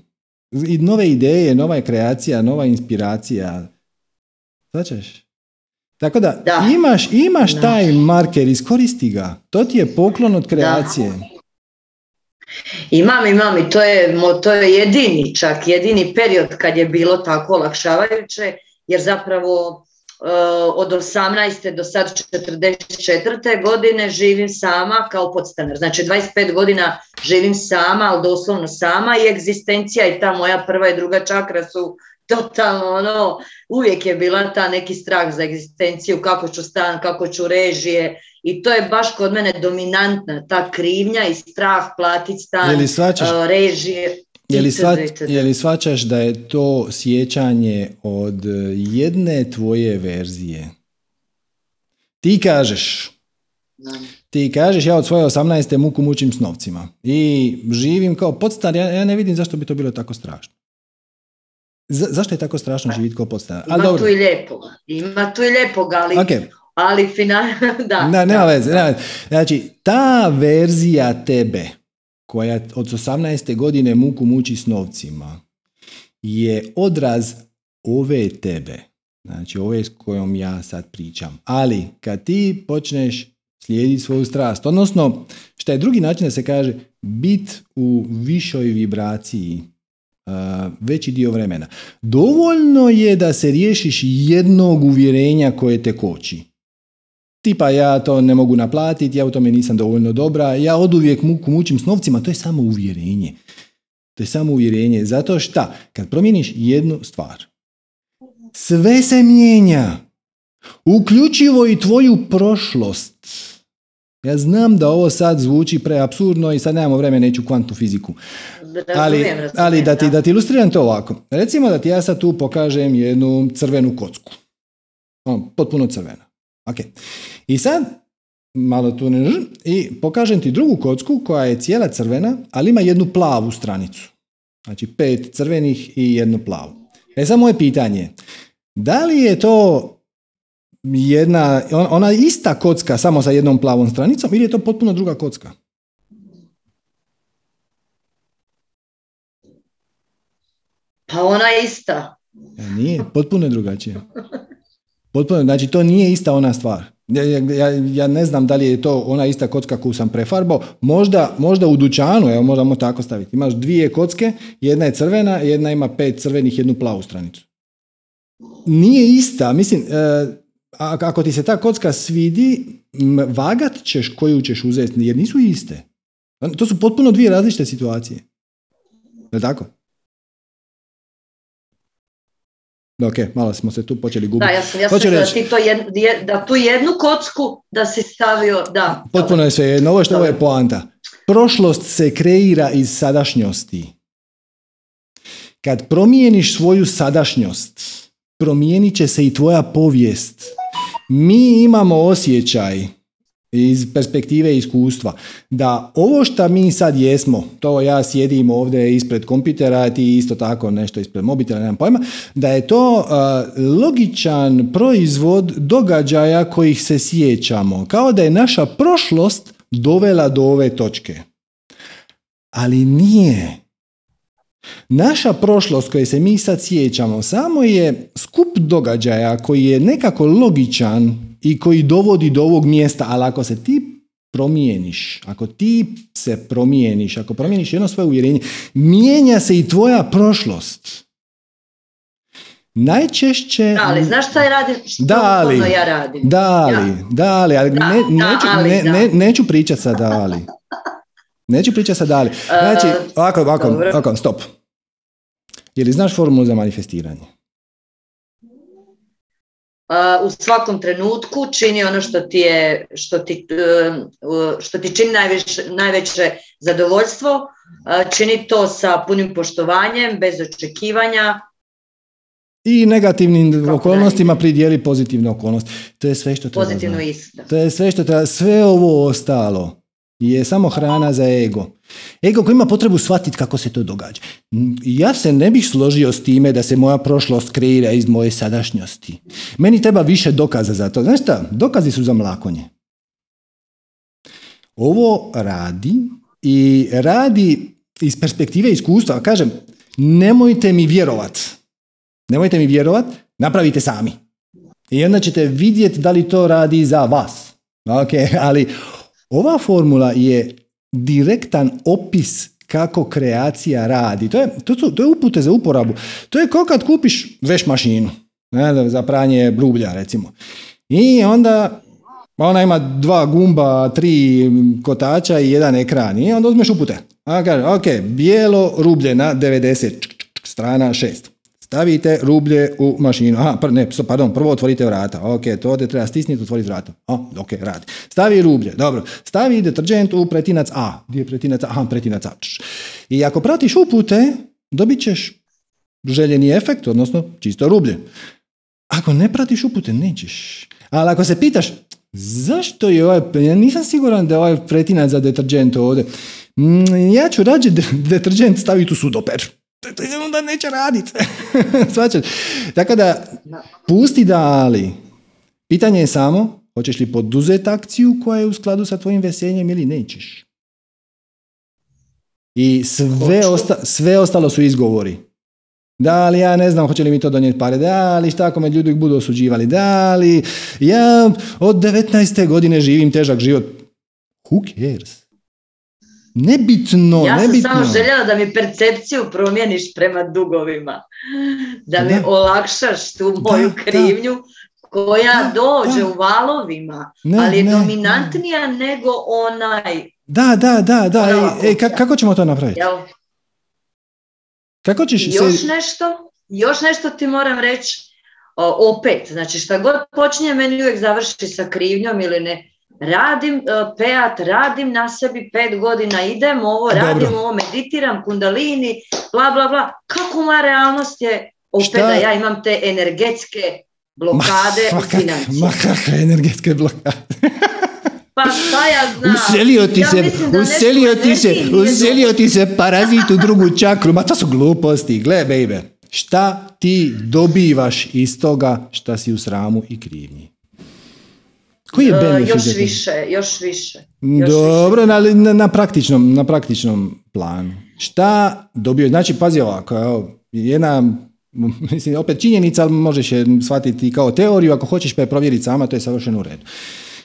I nove ideje, nova kreacija, nova inspiracija. Značiš? Tako da, da. imaš, imaš da. taj marker, iskoristi ga. To ti je poklon od kreacije. Da. Imam, imam i to je, to je jedini čak, jedini period kad je bilo tako olakšavajuće, jer zapravo e, od osamnaeste do sad četrdeset četvrte godine živim sama kao podstanar. Znači dvadeset pet godina živim sama, ali doslovno sama i egzistencija i ta moja prva i druga čakra su totalno ono, uvijek je bila ta neki strah za egzistenciju, kako ću stan, kako ću režije, i to je baš kod mene dominantna ta krivnja i strah platiti stan, jeli svačeš, uh, režije. Je li shvaćaš da je to sjećanje od jedne tvoje verzije? Ti kažeš, ti kažeš ja od svoje osamnaeste muku mučim s novcima i živim kao podstar, ja, ja ne vidim zašto bi to bilo tako strašno. Za, zašto je tako strašno živjeti kao podstanar? Ima dobro. Tu i lijepo. Ima tu i lijepo, ali, okay. ali final... da. Na, nema veze, nema veze. Znači, ta verzija tebe, koja od osamnaeste godine muku muči s novcima, je odraz ove tebe. Znači, ove s kojom ja sad pričam. Ali, kad ti počneš slijediti svoju strast, odnosno, šta je drugi način da se kaže, bit u višoj vibraciji, Uh, veći dio vremena. Dovoljno je da se riješiš jednog uvjerenja koje te koči. Tipa ja to ne mogu naplatiti, ja u tome nisam dovoljno dobra, ja oduvijek muku mučim s novcima, to je samo uvjerenje. To je samo uvjerenje. Zato šta? Kad promijeniš jednu stvar, sve se mijenja. Uključivo i tvoju prošlost. Ja znam da ovo sad zvuči preapsurdno i sad nemamo vremena, neću kvantnu fiziku. Ali, ali da, ti, da ti ilustriram to ovako. Recimo da ti ja sad tu pokažem jednu crvenu kocku. On, potpuno crvena. Okay. I sad, malo tu ne žem, i pokažem ti drugu kocku koja je cijela crvena, ali ima jednu plavu stranicu. Znači pet crvenih i jednu plavu. E sad moje pitanje, da li je to... jedna, ona ista kocka samo sa jednom plavom stranicom ili je to potpuno druga kocka? Pa ona je ista. E, nije, potpuno je drugačija. Potpuno, znači to nije ista ona stvar. Ja, ja, ja ne znam da li je to ona ista kocka koju sam prefarbao. Možda, možda u dućanu, evo možemo tako staviti. Imaš dvije kocke, jedna je crvena, jedna ima pet crvenih, jednu plavu stranicu. Nije ista, mislim... E, A ako ti se ta kocka svidi, vagat ćeš koju ćeš uzeti, jer nisu iste. To su potpuno dvije različite situacije. Je li tako? Ok, malo smo se tu počeli gubiti. Da, ja sam, ja sam da, ti to jed, da tu jednu kocku da si stavio, da. Potpuno je sve jedno, ovo što ovo je poanta. Prošlost se kreira iz sadašnjosti. Kad promijeniš svoju sadašnjost, promijenit će se i tvoja povijest. Mi imamo osjećaj iz perspektive iskustva da ovo što mi sad jesmo, to ja sjedim ovdje ispred kompjutera, ti isto tako nešto ispred mobitela, nemam pojma, da je to uh, logičan proizvod događaja kojih se sjećamo. Kao da je naša prošlost dovela do ove točke. Ali nije. Naša prošlost koje se mi sad sjećamo samo je skup događaja koji je nekako logičan i koji dovodi do ovog mjesta, ali ako se ti promijeniš, ako ti se promijeniš, ako promijeniš jedno svoje uvjerenje, mijenja se i tvoja prošlost. Najčešće... Da li, znaš šta je radim? Što da li, ja radim? Da li, da li, ali da, ne, neću, da, ali, ne, ne, neću pričati sad da li. Neću pričati sad dalje. Znači, ovako, ovako, ovako, stop. Je li znaš formulu za manifestiranje? Uh, u svakom trenutku čini ono što ti, je, što ti, uh, što ti čini najveće, najveće zadovoljstvo. Uh, čini to sa punim poštovanjem, bez očekivanja. I negativnim kako okolnostima pridijeli pozitivne okolnosti. To je sve što treba pozitivno znati. Isto. To je sve što treba, sve ovo ostalo je samo hrana za ego. Ego koji ima potrebu shvatiti kako se to događa. Ja se ne bih složio s time da se moja prošlost kreira iz moje sadašnjosti. Meni treba više dokaza za to. Znaš šta? Dokazi su za mlakonje. Ovo radi i radi iz perspektive iskustva. Kažem, nemojte mi vjerovat. Nemojte mi vjerovat, napravite sami. I onda ćete vidjeti da li to radi za vas. Ok, ali... Ova formula je direktan opis kako kreacija radi. To je, to su, to je upute za uporabu. To je kao kad kupiš veš mašinu, ne, za pranje rublja recimo. I onda ona ima dva gumba, tri kotača i jedan ekran. I onda uzmeš upute. A kaže, ok, bijelo rublje na devedeset, strana šest. Stavite rublje u mašinu. Aha, pr- ne, pardon, prvo otvorite vrata. Ok, to ovdje treba stisniti, otvoriti vrata. O, ok, radi. Stavi rublje, dobro. Stavi deterđent u pretinac A. Gdje je pretinac A? Aha, pretinac A. I ako pratiš upute, dobit ćeš željeni efekt, odnosno čisto rublje. Ako ne pratiš upute, nećeš. Ali ako se pitaš, zašto je ovaj, ja nisam siguran da je ovaj pretinac za deterđent ovdje. Ja ću rađe deterđent staviti u sudoper. To je onda neće raditi. Tako da, pusti da ali. Pitanje je samo, hoćeš li poduzeti akciju koja je u skladu sa tvojim veseljem ili nećeš. I sve, osta- sve ostalo su izgovori. Da li ja ne znam hoće li mi to donijeti pare, da li šta ako me ljudi budu osuđivali, da li ja od devetnaeste godine živim težak život. Who cares? Nebitno, ja sam nebitno. Samo željela da mi percepciju promijeniš prema dugovima, da, da. mi olakšaš tu da, moju krivnju da. koja da, dođe da. u valovima, ne, ali je ne, dominantnija ne. nego onaj. Da, da, da, da. E, e, kako ćemo to napraviti? Jel? Kako ćeš još se... nešto? Još nešto ti moram reći o, opet, znači šta god počinje meni uvijek završi sa krivnjom ili ne. Radim peat, radim na sebi pet godina, idem ovo, radim Dobro. ovo, meditiram, kundalini, bla, bla, bla. Kako moja realnost je opet Šta? da ja imam te energetske blokade ma, u financijama. Ma kakve energetske blokade? Pa šta ja znam? Uselio ti ja se, uselio ti se, uselio ti se parazit u drugu čakru. Ma to su gluposti. Gle, baby, šta ti dobivaš iz toga šta si u sramu i krivnji? Koji je benefit? Još više, još više. Još Dobro, više. Na, na, praktičnom, na praktičnom planu. Šta dobio? Znači, pazi ovako, jedna, mislim, opet činjenica, ali možeš je shvatiti kao teoriju, ako hoćeš pa je provjeriti sama, to je savršeno u redu.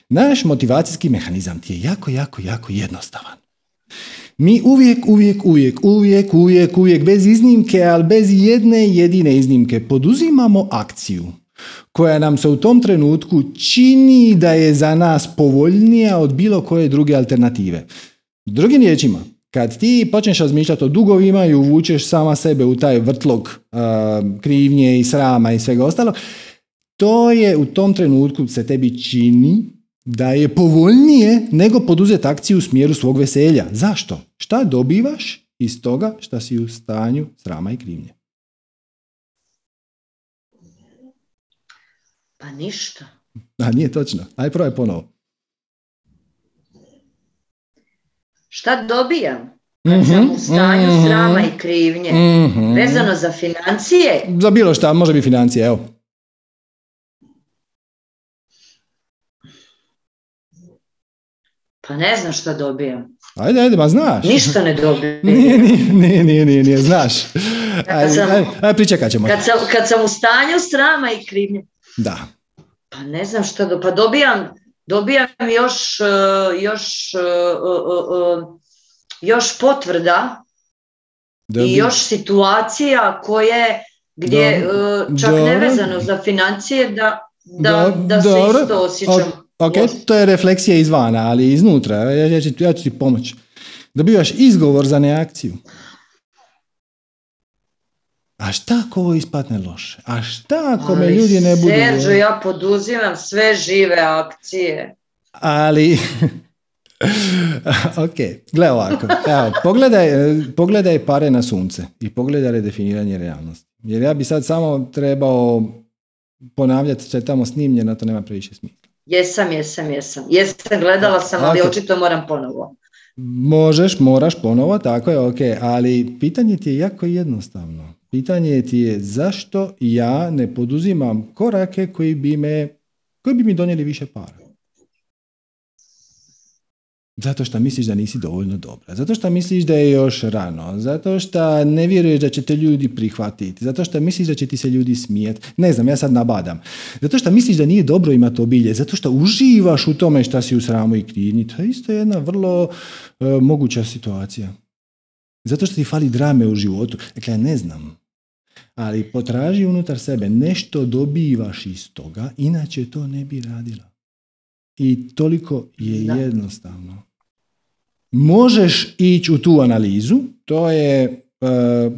Naš motivacijski mehanizam ti je jako, jako, jako jednostavan. Mi uvijek, uvijek, uvijek, uvijek, uvijek, uvijek, bez iznimke, ali bez jedne jedine iznimke, poduzimamo akciju koja nam se u tom trenutku čini da je za nas povoljnija od bilo koje druge alternative. Drugim riječima, kad ti počneš razmišljati o dugovima i uvučeš sama sebe u taj vrtlog uh, krivnje i srama i svega ostalo, to je u tom trenutku se tebi čini da je povoljnije nego poduzeti akciju u smjeru svog veselja. Zašto? Šta dobivaš iz toga šta si u stanju srama i krivnje? Pa ništa. A nije točno. Aj probaj ponovo. Šta dobijam? Kad mm-hmm, sam u stanju mm-hmm, srama i krivnje. Mm-hmm. Vezano za financije? Za bilo šta, može biti financije, evo. Pa ne znam šta dobijam. Ajde, ajde, ma znaš. Ništa ne dobijam. Nije, nije, nije, nije, nije, znaš. Ajde, ajde, ajde pričekat ćemo. Kad sam, kad sam u stanju srama i krivnje. Da. Pa ne znam šta, do, pa dobijam, dobijam još, još, još potvrda Dobi. i još situacija koje, gdje do, čak do, nevezano za financije, da, da, do, da se do, isto osjećam. Ok, to je refleksija izvana, ali iznutra, ja ću, ja ću ti pomoći. Dobivaš izgovor za neakciju. A šta ako ovo ispadne loše? A šta ako me ljudi ne budu... Ali, Serđo, ja poduzimam sve žive akcije. Ali, ok, gle ovako. Evo, pogledaj, pogledaj pare na sunce i pogledaj redefiniranje realnosti. Jer ja bi sad samo trebao ponavljati što je tamo snimljeno, to nema previše smisla. Jesam, jesam, jesam. Jesam, gledala sam, ali okay. Očito moram ponovo. Možeš, moraš ponovo, tako je, ok. Ali pitanje ti je jako jednostavno. Pitanje ti je zašto ja ne poduzimam korake koji bi, me, koji bi mi donijeli više para. Zato što misliš da nisi dovoljno dobra. Zato što misliš da je još rano. Zato što ne vjeruješ da će te ljudi prihvatiti. Zato što misliš da će ti se ljudi smijeti. Ne znam, ja sad nabadam. Zato što misliš da nije dobro imati obilje. Zato što uživaš u tome šta si u sramu i krivnji. To je isto jedna vrlo uh, moguća situacija. Zato što ti fali drame u životu. Dakle, ja ne znam. Ali potraži unutar sebe. Nešto dobivaš iz toga, inače to ne bi radila. I toliko je da. jednostavno. Možeš ići u tu analizu. To je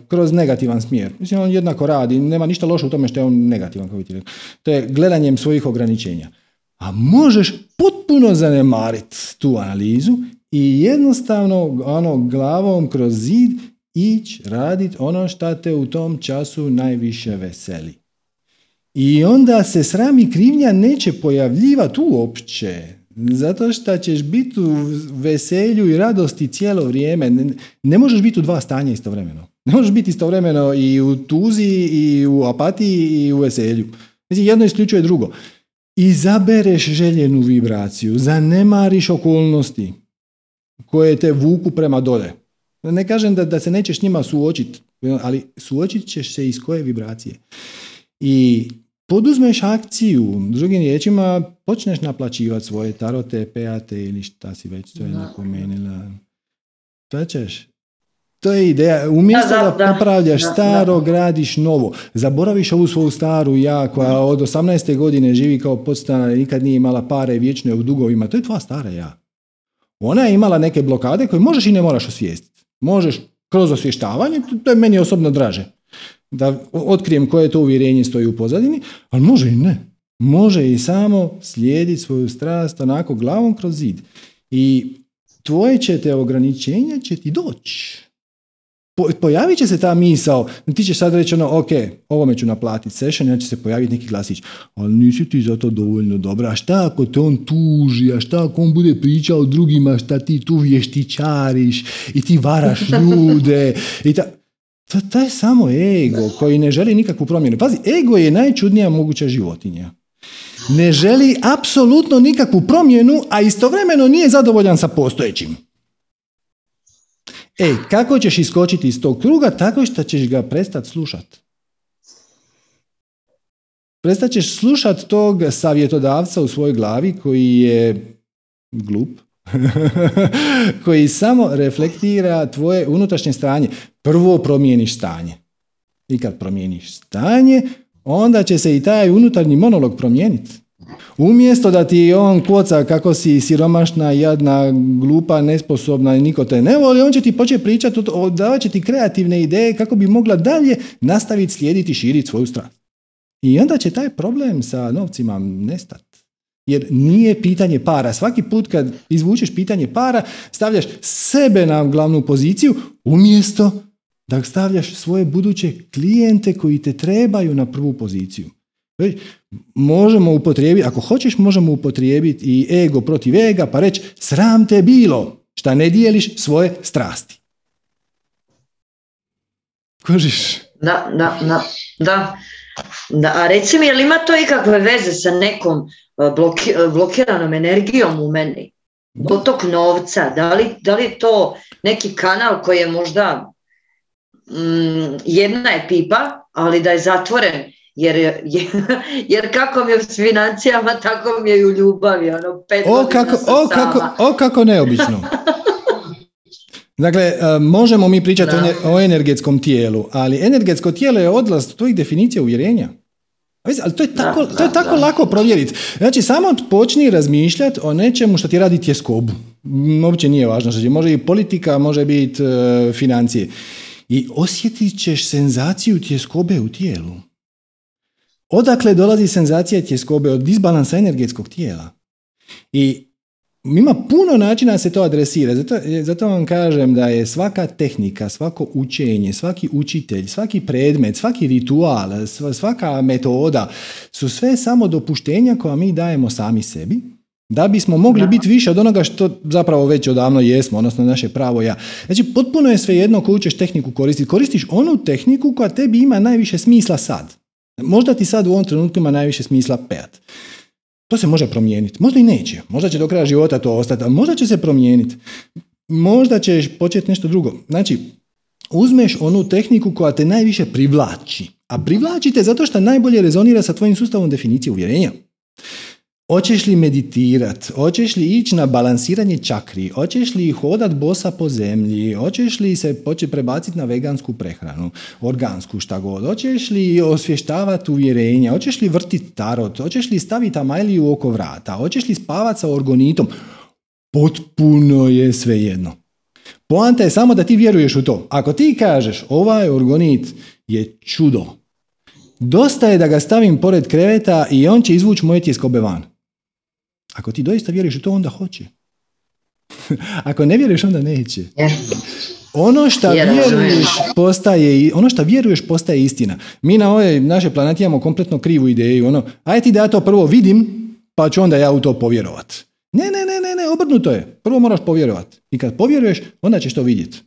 kroz negativan smjer. Mislim, on jednako radi, nema ništa loše u tome što je on negativan, kao vidite. To je gledanjem svojih ograničenja. A možeš potpuno zanemariti tu analizu i jednostavno ono, glavom kroz zid ići raditi ono što te u tom času najviše veseli. I onda se sram i krivnja neće pojavljivati uopće, zato što ćeš biti u veselju i radosti cijelo vrijeme. Ne, ne možeš biti u dva stanja istovremeno. Ne možeš biti istovremeno i u tuzi, i u apatiji, i u veselju. Znači, jedno isključuje drugo. Izabereš željenu vibraciju, zanemariš okolnosti koje te vuku prema dole. Ne kažem da, da se nećeš njima suočiti, ali suočit ćeš se iz koje vibracije. I poduzmeš akciju, drugim riječima, počneš naplaćivati svoje tarote, pejate ili šta si već to je napomenila. Plaćaš? To je ideja. Umjesto da, da, da popravljaš da, staro, da. gradiš novo. Zaboraviš ovu svoju staru ja koja od osamnaeste godine živi kao podstanara, nikad nije imala pare i vječno je u dugovima. To je tvoja stara ja. Ona je imala neke blokade koje možeš i ne moraš osvijestiti. Možeš kroz osvještavanje, to je meni osobno draže. Da otkrijem koje to uvjerenje stoji u pozadini, ali može i ne. Može i samo slijediti svoju strast onako glavom kroz zid. I tvoje će te ograničenja će ti doći. Po, pojavit će se ta misao, ti ćeš sad reći ono, ok, ovome ću naplatiti session, ja će se pojaviti neki glasić, ali nisi ti za to dovoljno dobra, a šta ako te on tuži, a šta ako on bude pričao drugima, šta ti tu vještičariš i ti varaš ljude i ta... To, to je samo ego koji ne želi nikakvu promjenu. Pazi, ego je najčudnija moguća životinja. Ne želi apsolutno nikakvu promjenu, a istovremeno nije zadovoljan sa postojećim. E, kako ćeš iskočiti iz tog kruga? Tako što ćeš ga prestati slušati. Prestat ćeš slušati tog savjetodavca u svojoj glavi koji je glup, koji samo reflektira tvoje unutrašnje stanje. Prvo promijeniš stanje. I kad promijeniš stanje, onda će se i taj unutarnji monolog promijeniti. Umjesto da ti on koca kako si siromašna, jadna, glupa, nesposobna i niko te ne voli, on će ti početi pričati, davat će ti kreativne ideje kako bi mogla dalje nastaviti slijediti i širiti svoju strast. I onda će taj problem sa novcima nestati. Jer nije pitanje para. Svaki put kad izvučeš pitanje para, stavljaš sebe na glavnu poziciju umjesto da stavljaš svoje buduće klijente koji te trebaju na prvu poziciju. Možemo upotrijebiti, ako hoćeš možemo upotrijebiti i ego protiv ega pa reći sram te bilo šta ne dijeliš svoje strasti. Kužiš? Da, da, da, da. Da, a reci mi, je li ima to ikakve veze sa nekom bloki, blokiranom energijom u meni? Dotok novca, da li, da li to neki kanal koji je možda mm, jedna je pipa, ali da je zatvoren, jer, jer, jer kako mi je s financijama, tako mi je i u ljubavi, ono, pet o, godina kako, sam o, sama. Kako, o kako neobično. Dakle, možemo mi pričati no. o energetskom tijelu, ali energetsko tijelo je odlaz tvojih definicija uvjerenja. Ali to je tako, da, to je tako da, lako provjeriti. Znači, samo počni razmišljati o nečemu što ti radi tjeskobu. Uopće nije važno što će. Može i politika, može biti e, financije. I osjetit ćeš senzaciju tjeskobe u tijelu. Odakle dolazi senzacija tjeskobe? Od disbalansa energetskog tijela. I ima puno načina da se to adresira. Zato, zato vam kažem da je svaka tehnika, svako učenje, svaki učitelj, svaki predmet, svaki ritual, svaka metoda su sve samo dopuštenja koja mi dajemo sami sebi da bismo mogli no. biti više od onoga što zapravo već odavno jesmo, odnosno naše pravo ja. Znači, potpuno je svejedno koju ćeš tehniku koristiti. Koristiš onu tehniku koja tebi ima najviše smisla sad. Možda ti sad u ovom trenutku ima najviše smisla pet. To se može promijeniti. Možda i neće. Možda će do kraja života to ostati, a možda će se promijeniti. Možda ćeš početi nešto drugo. Znači, uzmeš onu tehniku koja te najviše privlači. A privlači te zato što najbolje rezonira sa tvojim sustavom definicije uvjerenja. Hoćeš li meditirati? Hoćeš li ići na balansiranje čakri? Hoćeš li hodati bosa po zemlji? Hoćeš li se početi prebaciti na vegansku prehranu? Organsku, šta god. Hoćeš li osvještavati uvjerenja? Hoćeš li vrtiti tarot? Hoćeš li staviti amajliju oko vrata? Hoćeš li spavati sa orgonitom? Potpuno je svejedno. Poanta je samo da ti vjeruješ u to. Ako ti kažeš ovaj orgonit je čudo, dosta je da ga stavim pored kreveta i on će izvući moje tjeskobe van. Ako ti doista vjeruješ u to, onda hoće. Ako ne vjeruješ, onda neće. Ono što vjeruješ postaje, ono što vjeruješ postaje istina. Mi na ovoj našoj planeti imamo kompletno krivu ideju. Ono, aj ti da ja to prvo vidim, pa ću onda ja u to povjerovat. Ne, ne, ne, ne, ne, obrnuto je. Prvo moraš povjerovat. I kad povjeruješ, onda ćeš to vidjeti.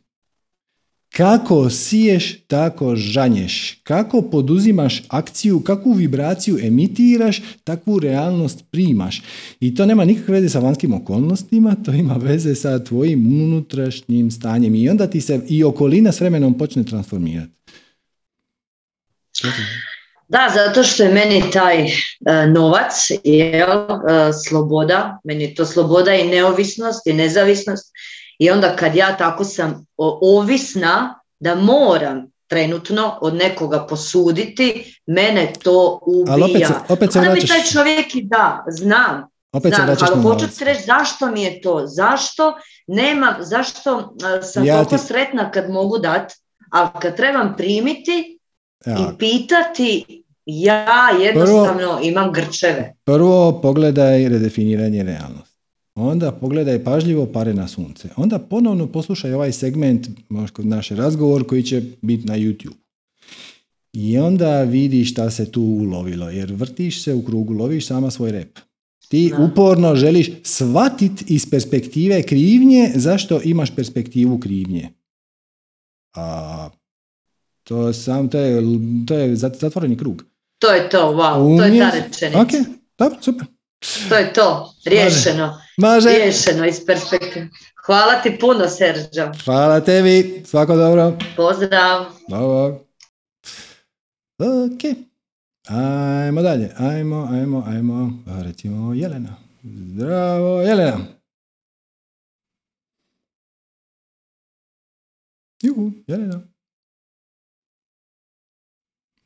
Kako siješ, tako žanješ. Kako poduzimaš akciju, kakvu vibraciju emitiraš, takvu realnost primaš. I to nema nikakve veze sa vanjskim okolnostima, to ima veze sa tvojim unutrašnjim stanjem. I onda ti se i okolina s vremenom počne transformirati. Da, zato što je meni taj e, novac, jel, e, sloboda, meni je to sloboda i neovisnost i nezavisnost. I onda kad ja tako sam ovisna da moram trenutno od nekoga posuditi, mene to ubija. Ali opet se, opet se onda vraćaš. Mi taj čovjek i da, znam, opet znam, ali hoću ti reći zašto mi je to, zašto nemam, zašto sam ja toliko ti... sretna kad mogu dati, ali kad trebam primiti ja. I pitati, ja jednostavno prvo, imam grčeve. Prvo pogledaj redefiniranje realnosti. Onda pogledaj pažljivo pare na sunce. Onda ponovno poslušaj ovaj segment, naš razgovor koji će biti na YouTube. I onda vidi šta se tu ulovilo, jer vrtiš se u krugu, loviš sama svoj rep. Ti da. Uporno želiš shvatiti iz perspektive krivnje zašto imaš perspektivu krivnje. A to, sam, to, je, to je zatvoreni krug. To je to, wow, umjez... to je ta rečenica. Ok, dobro, super. To je to, riješeno. Može. Može. Riješeno iz perspektive. Hvala ti puno, Serđo. Hvala tebi, svako dobro. Pozdrav. Dobro. Ok, ajmo dalje, ajmo, ajmo, ajmo, recimo Jelena. Zdravo, Jelena. Juhu, Jelena.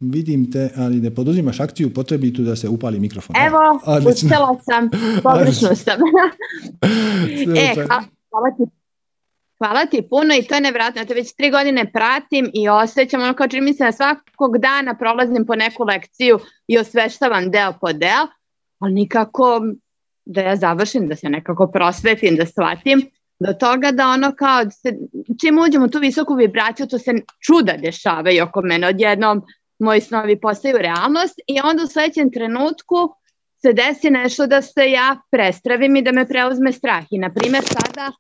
Vidim te, ali ne poduzimaš akciju potrebitu da se upali mikrofon. Evo, uspjela sam, pogrešno sam. e, hvala, hvala, ti, hvala ti puno i to je nevjerojatno. Ja te već tri godine pratim i osjećam ono kao čini mi se da svakog dana prolazim po neku lekciju i osveštavam deo po deo, ali nikako da ja završim, da se nekako prosvetim, da shvatim. Do toga da ono kao, da se, čim uđemo u tu visoku vibraciju, to se čuda dešavaju oko mene odjednom. Moji snovi postaju realnost i onda u sljedećem trenutku se desi nešto da se ja prestravim i da me preuzme strah. I, na primjer, sada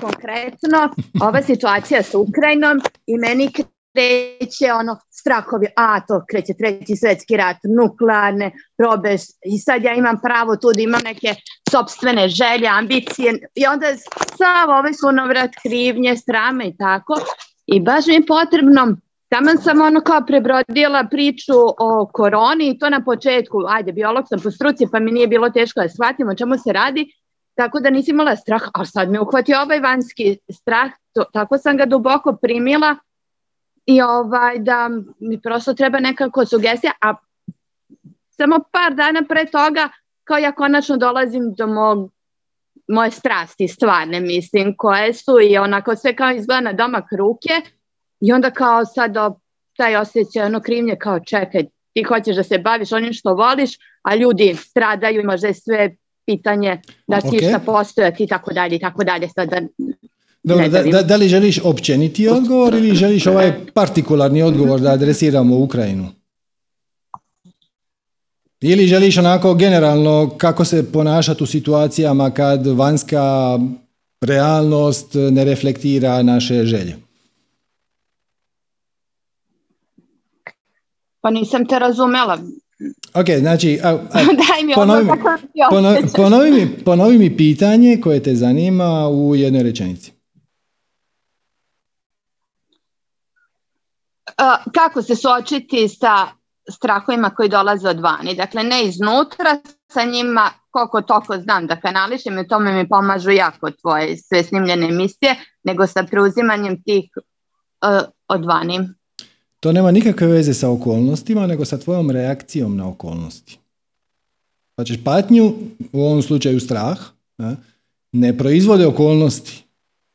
konkretno ova situacija sa Ukrajinom i meni kreće ono strahovi, a to kreće treći svjetski rat, nuklearne probe i sad ja imam pravo tu da imam neke sopstvene želje, ambicije i onda sav ovaj sunovrat krivnje, srame i tako. I baš mi je potrebno taman sam ono kao prebrodila priču o koroni i to na početku, ajde, biolog sam po struci pa mi nije bilo teško da shvatim o čemu se radi, tako da nisam imala strah, ali sad me uhvatio ovaj vanjski strah, to, tako sam ga duboko primila i ovaj, da mi prosto treba nekako sugestija, a samo par dana pre toga kao ja konačno dolazim do mog, moje strasti stvarne, mislim, koje su i onako sve kao izgleda na domak ruke. I onda kao sad taj osjećaj ono krivnje kao čekaj, ti hoćeš da se baviš onim što voliš, a ljudi stradaju i možda je sve pitanje da ti okay. Šta postojati i tako dalje i tako dalje. Sad da, dobro, da, da, da li želiš općeniti odgovor ili želiš ovaj partikularni odgovor da adresiramo Ukrajinu? Ili želiš onako generalno kako se ponašati u situacijama kad vanjska realnost ne reflektira naše želje? Pa nisam te razumela. Ok, znači, a, a, ponovi, ponovi, ponovi, mi, ponovi mi pitanje koje te zanima u jednoj rečenici. A, kako se suočiti sa strahovima koji dolaze od vani? Dakle, ne iznutra, sa njima koliko toliko znam da kanališem i tome mi pomažu jako tvoje sve snimljene emisije, nego sa preuzimanjem tih a, od vani. To nema nikakve veze sa okolnostima, nego sa tvojom reakcijom na okolnosti. Pa ćeš patnju, u ovom slučaju strah, ne proizvode okolnosti,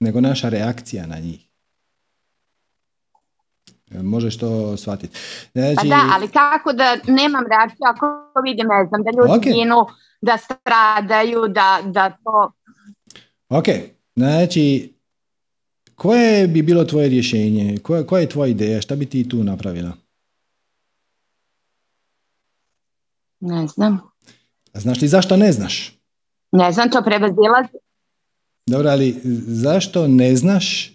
nego naša reakcija na njih. Možeš to shvatiti. Znači... Pa da, ali kako da nemam reakciju ako vidim, ne znam, da ljudi ginu, okay, da stradaju, da, da to... Ok, znači, koje bi bilo tvoje rješenje? Koja, koja je tvoja ideja? Šta bi ti tu napravila? Ne znam. A znaš li zašto ne znaš? Ne znam, to prevazilazi. Dobro, ali zašto ne znaš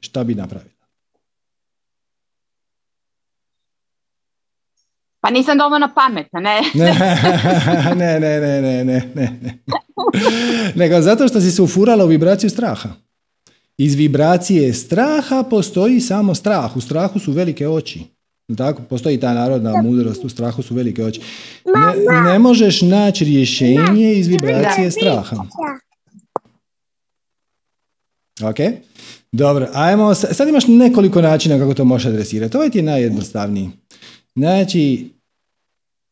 šta bi napravila? Pa nisam dovoljno pametna, ne? ne, ne, ne, ne, ne, ne. Nego zato što si se ufurala u vibraciju straha. Iz vibracije straha postoji samo strah. U strahu su velike oči. Tako, postoji ta narodna mudrost, u strahu su velike oči. Ne, ne možeš naći rješenje iz vibracije straha. Ok? Dobro, ajmo. Sad imaš nekoliko načina kako to možeš adresirati. Ovo ti je najjednostavniji. Znači,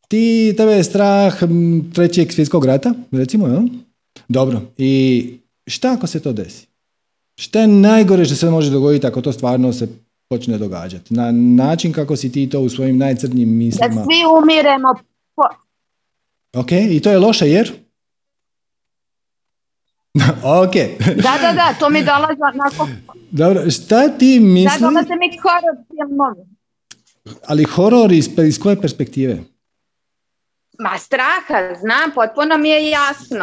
ti, tebe je strah trećeg svjetskog rata, recimo, jel? Dobro, i šta ako se to desi? Šta je najgore što se može dogoditi ako to stvarno se počne događati? Na način kako si ti to u svojim najcrnjim mislima... Da svi umiremo... Po... Ok, i to je loše jer... ok. Da, da, da, to mi dolazi onako... Dobro, šta ti misli... Da, dolaze mi korupcijom. Ali horor iz, iz koje perspektive? Ma straha, znam, potpuno mi je jasno.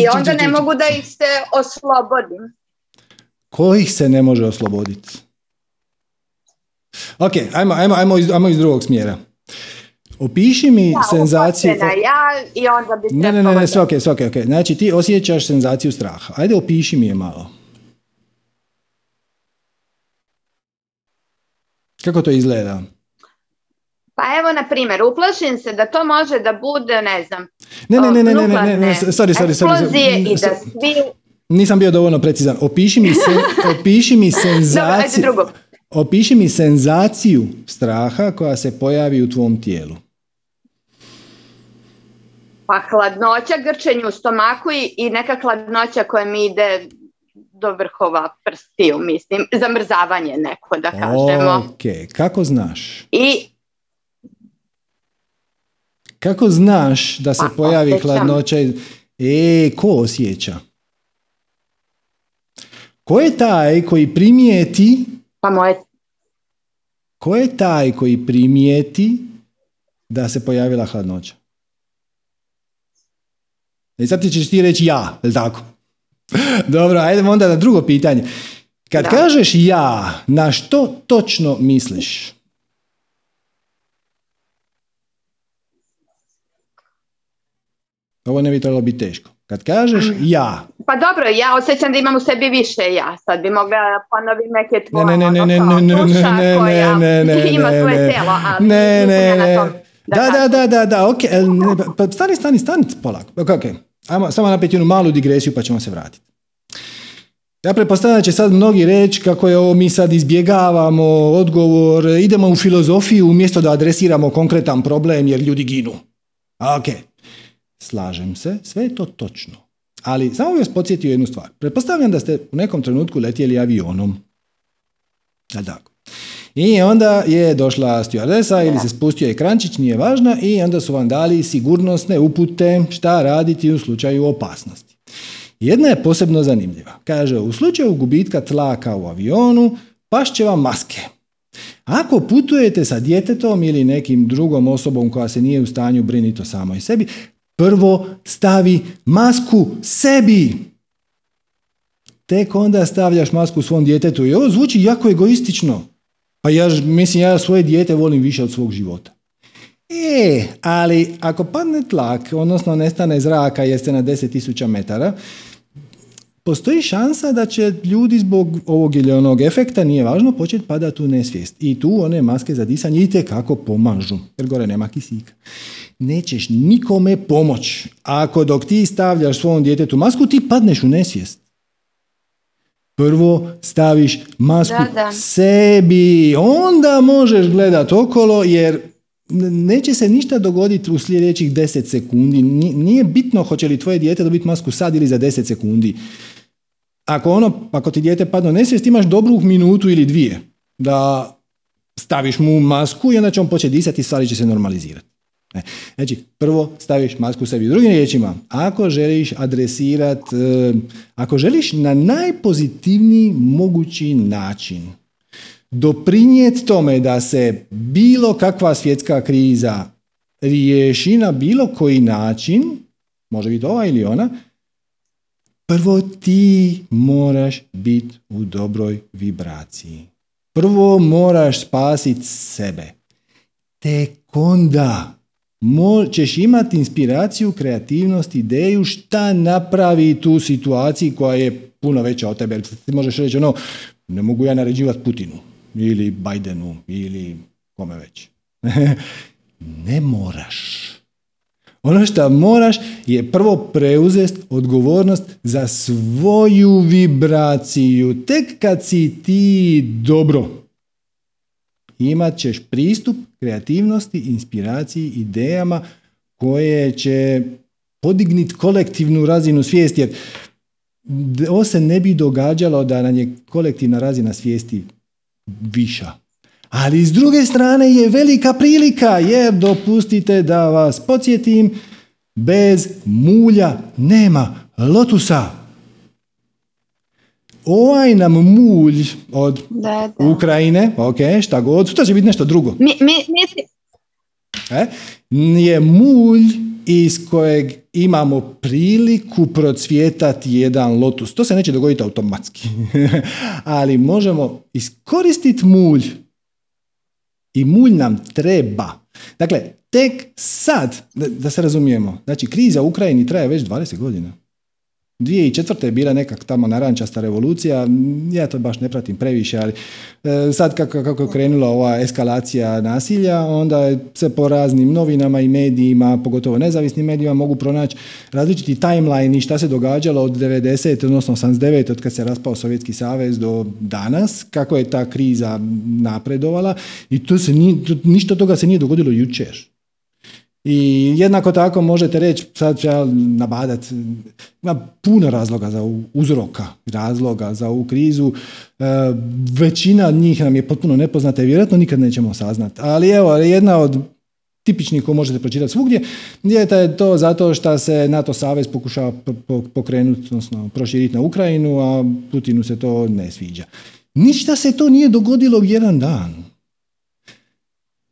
I onda ne mogu da ih se oslobodim. Kojih se ne može osloboditi? Ok, ajmo, ajmo, ajmo, iz, ajmo iz drugog smjera. Opiši mi ja, senzaciju... Opasena, ja i onda bi ne, ne, ne, ne, sve ok, sve ok, ok. Znači ti osjećaš senzaciju straha. Ajde, opiši mi je malo. Kako to izgleda? Pa evo, na primjer, uplašim se da to može da bude, ne znam... Ne, ne, ne, ne, ne, ne, ne, ne, sorry, sorry, sorry. Eksplozije i da svi... Nisam bio dovoljno precizan. Opiši mi, sen, opiši mi senzaciju... Dobro, ajde drugo. Opiši mi senzaciju straha koja se pojavi u tvom tijelu. Pa hladnoća, grčenju u stomaku i, i neka hladnoća koja mi ide... do vrhova prstiju, mislim. Zamrzavanje neko, da kažemo. Ok, kako znaš? I... Kako znaš da se pa, pojavi osjećam. Hladnoća? E, ko osjeća? Ko je taj koji primijeti... Pa moje... Ko je taj koji primijeti da se pojavila hladnoća? I sad ti ćeš ti reći ja, je li tako? Dobro, ajdemo onda na drugo pitanje. Kad da. Kažeš ja, na što točno misliš? Ovo ne bi trebalo biti teško. Kad kažeš ja... Pa dobro, ja osjećam da imam u sebi više ja. Sad bi mogla ponoviti neke tvoje... Ne, ne, ne, ono ne, ne, duša ne, koja ne, ne, ima svoje ne, telo, ali ne, ne, ne, na tom... Da, da, da, da, da, ok. Pa stani, stani, stani polako. Ok, ok. Ajmo samo napeti jednu malu digresiju pa ćemo se vratiti. Ja pretpostavljam da će sad mnogi reći kako je ovo, mi sad izbjegavamo odgovor, idemo u filozofiju umjesto da adresiramo konkretan problem jer ljudi ginu. Ok, slažem se, sve je to točno. Ali samo bih vas podsjetio jednu stvar. Pretpostavljam da ste u nekom trenutku letjeli avionom. Ali tako. I onda je došla stjuardesa ili se spustio ekrančić, nije važno, i onda su vam dali sigurnosne upute šta raditi u slučaju opasnosti. Jedna je posebno zanimljiva. Kaže, u slučaju gubitka tlaka u avionu, pašće vam maske. Ako putujete sa djetetom ili nekim drugom osobom koja se nije u stanju brinuti o samoj sebi, prvo stavi masku sebi. Tek onda stavljaš masku svom djetetu. I ovo zvuči jako egoistično. Pa ja, mislim, ja svoje dijete volim više od svog života. E, ali ako padne tlak, odnosno nestane zraka jer ste na deset tisuća metara, postoji šansa da će ljudi zbog ovog ili onog efekta, nije važno, početi padati u nesvijest. I tu one maske za disanje itekako pomažu, jer gore nema kisika. Nećeš nikome pomoć. Ako dok ti stavljaš svom djetetu masku, ti padneš u nesvijest. Prvo staviš masku da, da. sebi, onda možeš gledati okolo jer neće se ništa dogoditi u sljedećih deset sekundi. Nije bitno hoće li tvoje dijete dobiti masku sad ili za deset sekundi. ako, ono, ako ti dijete padne u nesvijest, imaš dobru minutu ili dvije da staviš mu masku i onda će on početi disati i stvari će se normalizirati. Ne. Znači, prvo staviš masku sebi. Drugim riječima, ako želiš adresirati, e, ako želiš na najpozitivniji mogući način doprinijeti tome da se bilo kakva svjetska kriza riješi na bilo koji način, može biti ova ili ona, prvo ti moraš biti u dobroj vibraciji. Prvo moraš spasiti sebe. Tek onda ćeš imati inspiraciju, kreativnost, ideju šta napravi tu situaciju koja je puno veća od tebe. Ti možeš reći ono, ne mogu ja naređivati Putinu ili Bidenu ili kome već. Ne moraš. Ono što moraš je prvo preuzeti odgovornost za svoju vibraciju. Tek kad si ti dobro, imat ćeš pristup kreativnosti, inspiraciji, idejama koje će podignuti kolektivnu razinu svijesti. Jer ovo se ne bi događalo da nam je kolektivna razina svijesti viša. Ali s druge strane je velika prilika, jer dopustite da vas podsjetim, bez mulja nema lotusa. Ovaj nam mulj od da, da. Ukrajine, ok, šta god, sutra će biti nešto drugo. Mi, mi, mi... E, je mulj iz kojeg imamo priliku procvjetati jedan lotus. To se neće dogoditi automatski. Ali možemo iskoristiti mulj. I mulj nam treba. Dakle, tek sad, da, da se razumijemo, znači kriza u Ukrajini traje već dvadeset godina. dvije tisuće četvrte je bila nekak tamo narančasta revolucija, ja to baš ne pratim previše, ali e, sad kako, kako je krenula ova eskalacija nasilja, onda se po raznim novinama i medijima, pogotovo nezavisnim medijima, mogu pronaći različiti timeline i šta se događalo od devedesete, odnosno osamdeset devete, od kad se raspao Sovjetski savez do danas, kako je ta kriza napredovala i to se ni, to, ništa toga se nije dogodilo jučer. I jednako tako možete reći, sad ću ja nabadat, ima puno razloga za uzroka, razloga za ovu krizu, e, većina njih nam je potpuno nepoznata i vjerojatno nikad nećemo saznati. Ali evo, jedna od tipičnih koju možete pročitati svugdje, je to zato što se NATO savez pokušava pokrenuti, odnosno proširiti na Ukrajinu, a Putinu se to ne sviđa. Ništa se to nije dogodilo u jedan dan.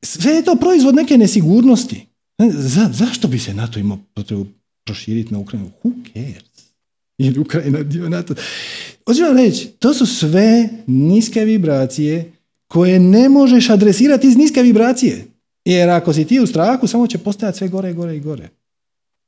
Sve je to proizvod neke nesigurnosti. Za, zašto bi se NATO imao potrebu proširiti na Ukrajinu? Who cares? Jer Ukrajina dio NATO. Hoću vam reći, to su sve niske vibracije koje ne možeš adresirati iz niske vibracije. Jer ako si ti u strahu, samo će postajati sve gore, gore i gore.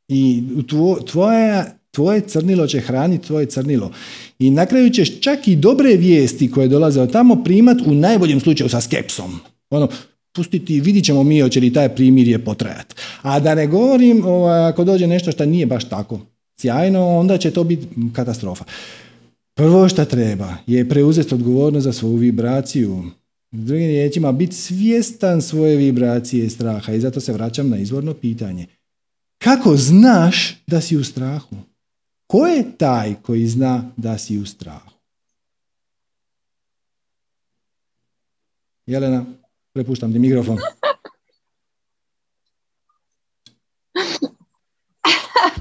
I tvo, tvoje, tvoje crnilo će hraniti tvoje crnilo. I na kraju ćeš čak i dobre vijesti koje dolaze od tamo primati u najboljem slučaju sa skepsom. Ono, pustiti, vidit ćemo mi hoće li taj primirje potrajati. A da ne govorim, ovaj, ako dođe nešto što nije baš tako sjajno, onda će to biti katastrofa. Prvo što treba je preuzeti odgovornost za svoju vibraciju. Drugim riječima, biti svjestan svoje vibracije i straha. I zato se vraćam na izvorno pitanje. Kako znaš da si u strahu? Ko je taj koji zna da si u strahu? Jelena? Prepuštam ti mikrofon.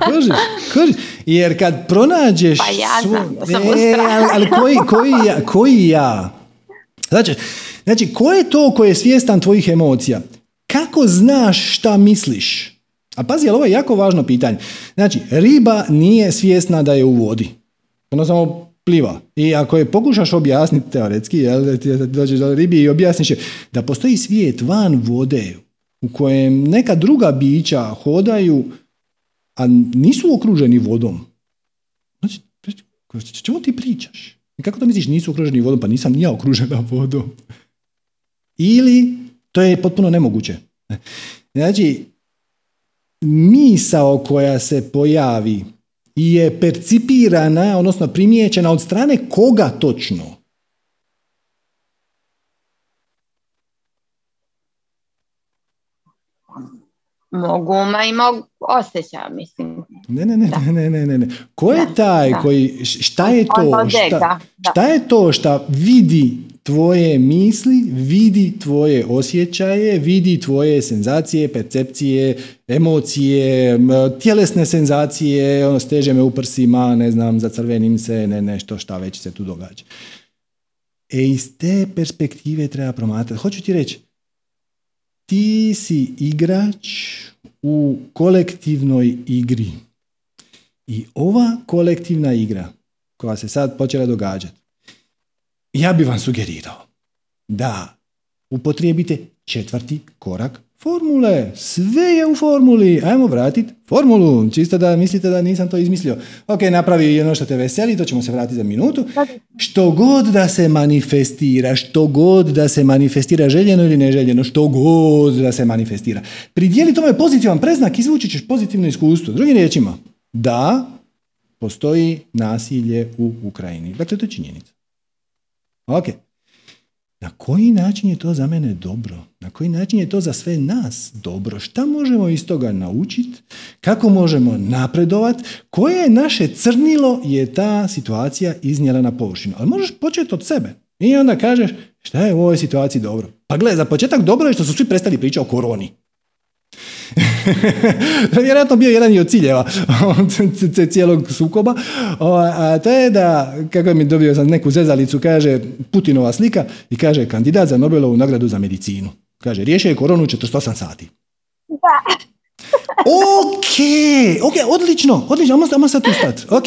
Kožiš, kožiš. Jer kad pronađeš... Pa ja znam da sam u strahu. E, ali koji, koji ja? Koji ja? Znači, znači, ko je to koji je svjestan tvojih emocija? Kako znaš šta misliš? A pazi, ali ovo je jako važno pitanje. Znači, riba nije svjesna da je u vodi. Ono samo... pliva. I ako je pokušaš objasniti teoretski, jel, da ti dođeš do ribi i objasniš da postoji svijet van vode u kojem neka druga bića hodaju, a nisu okruženi vodom. Znači, čemu ti pričaš? Kako to misliš nisu okruženi vodom? Pa nisam ja okružena vodom. Ili to je potpuno nemoguće. Znači, misao koja se pojavi je percipirana, odnosno primijećena od strane koga točno? Mogu, ma i mogu osjećaj, mislim. Ne, ne, ne, ne, ne, ne, ne. Ko je taj koji, šta je to, šta, šta je to šta vidi tvoje misli, vidi tvoje osjećaje, vidi tvoje senzacije, percepcije, emocije, tjelesne senzacije, ono, steže me u prsima, ne znam, zacrvenim se, ne, nešto šta već se tu događa. E, iz te perspektive treba promatrati. Hoću ti reći, ti si igrač u kolektivnoj igri. I ova kolektivna igra koja se sad počela događati, ja bih vam sugerirao da upotrijebite četvrti korak formule. Sve je u formuli. Ajmo vratiti formulu. Čisto da mislite da nisam to izmislio. Ok, napravi ono što te veseli, to ćemo se vratiti za minutu. Što god da se manifestira, što god da se manifestira, željeno ili neželjeno, što god da se manifestira. Pridijeli tome pozitivan preznak, izvučit ćeš pozitivno iskustvo. Drugim riječima, da postoji nasilje u Ukrajini. Dakle, to je činjenica. Ok. Na koji način je to za mene dobro? Na koji način je to za sve nas dobro? Šta možemo iz toga naučiti? Kako možemo napredovati? Koje je naše crnilo je ta situacija iznijela na površinu? Ali možeš početi od sebe. I onda kažeš, šta je u ovoj situaciji dobro? Pa gle, za početak dobro je što su svi prestali pričati o koroni. Vjerojatno bio jedan i od ciljeva cijelog sukoba. A to je da, kako mi dobio sam neku zezalicu, kaže Putinova slika i kaže kandidat za Nobelovu nagradu za medicinu. Kaže, riješio je koronu četrdeset osam sati. Da. Ok, ok, odlično, odlično, ajmo, ajmo sad ustati. Ok,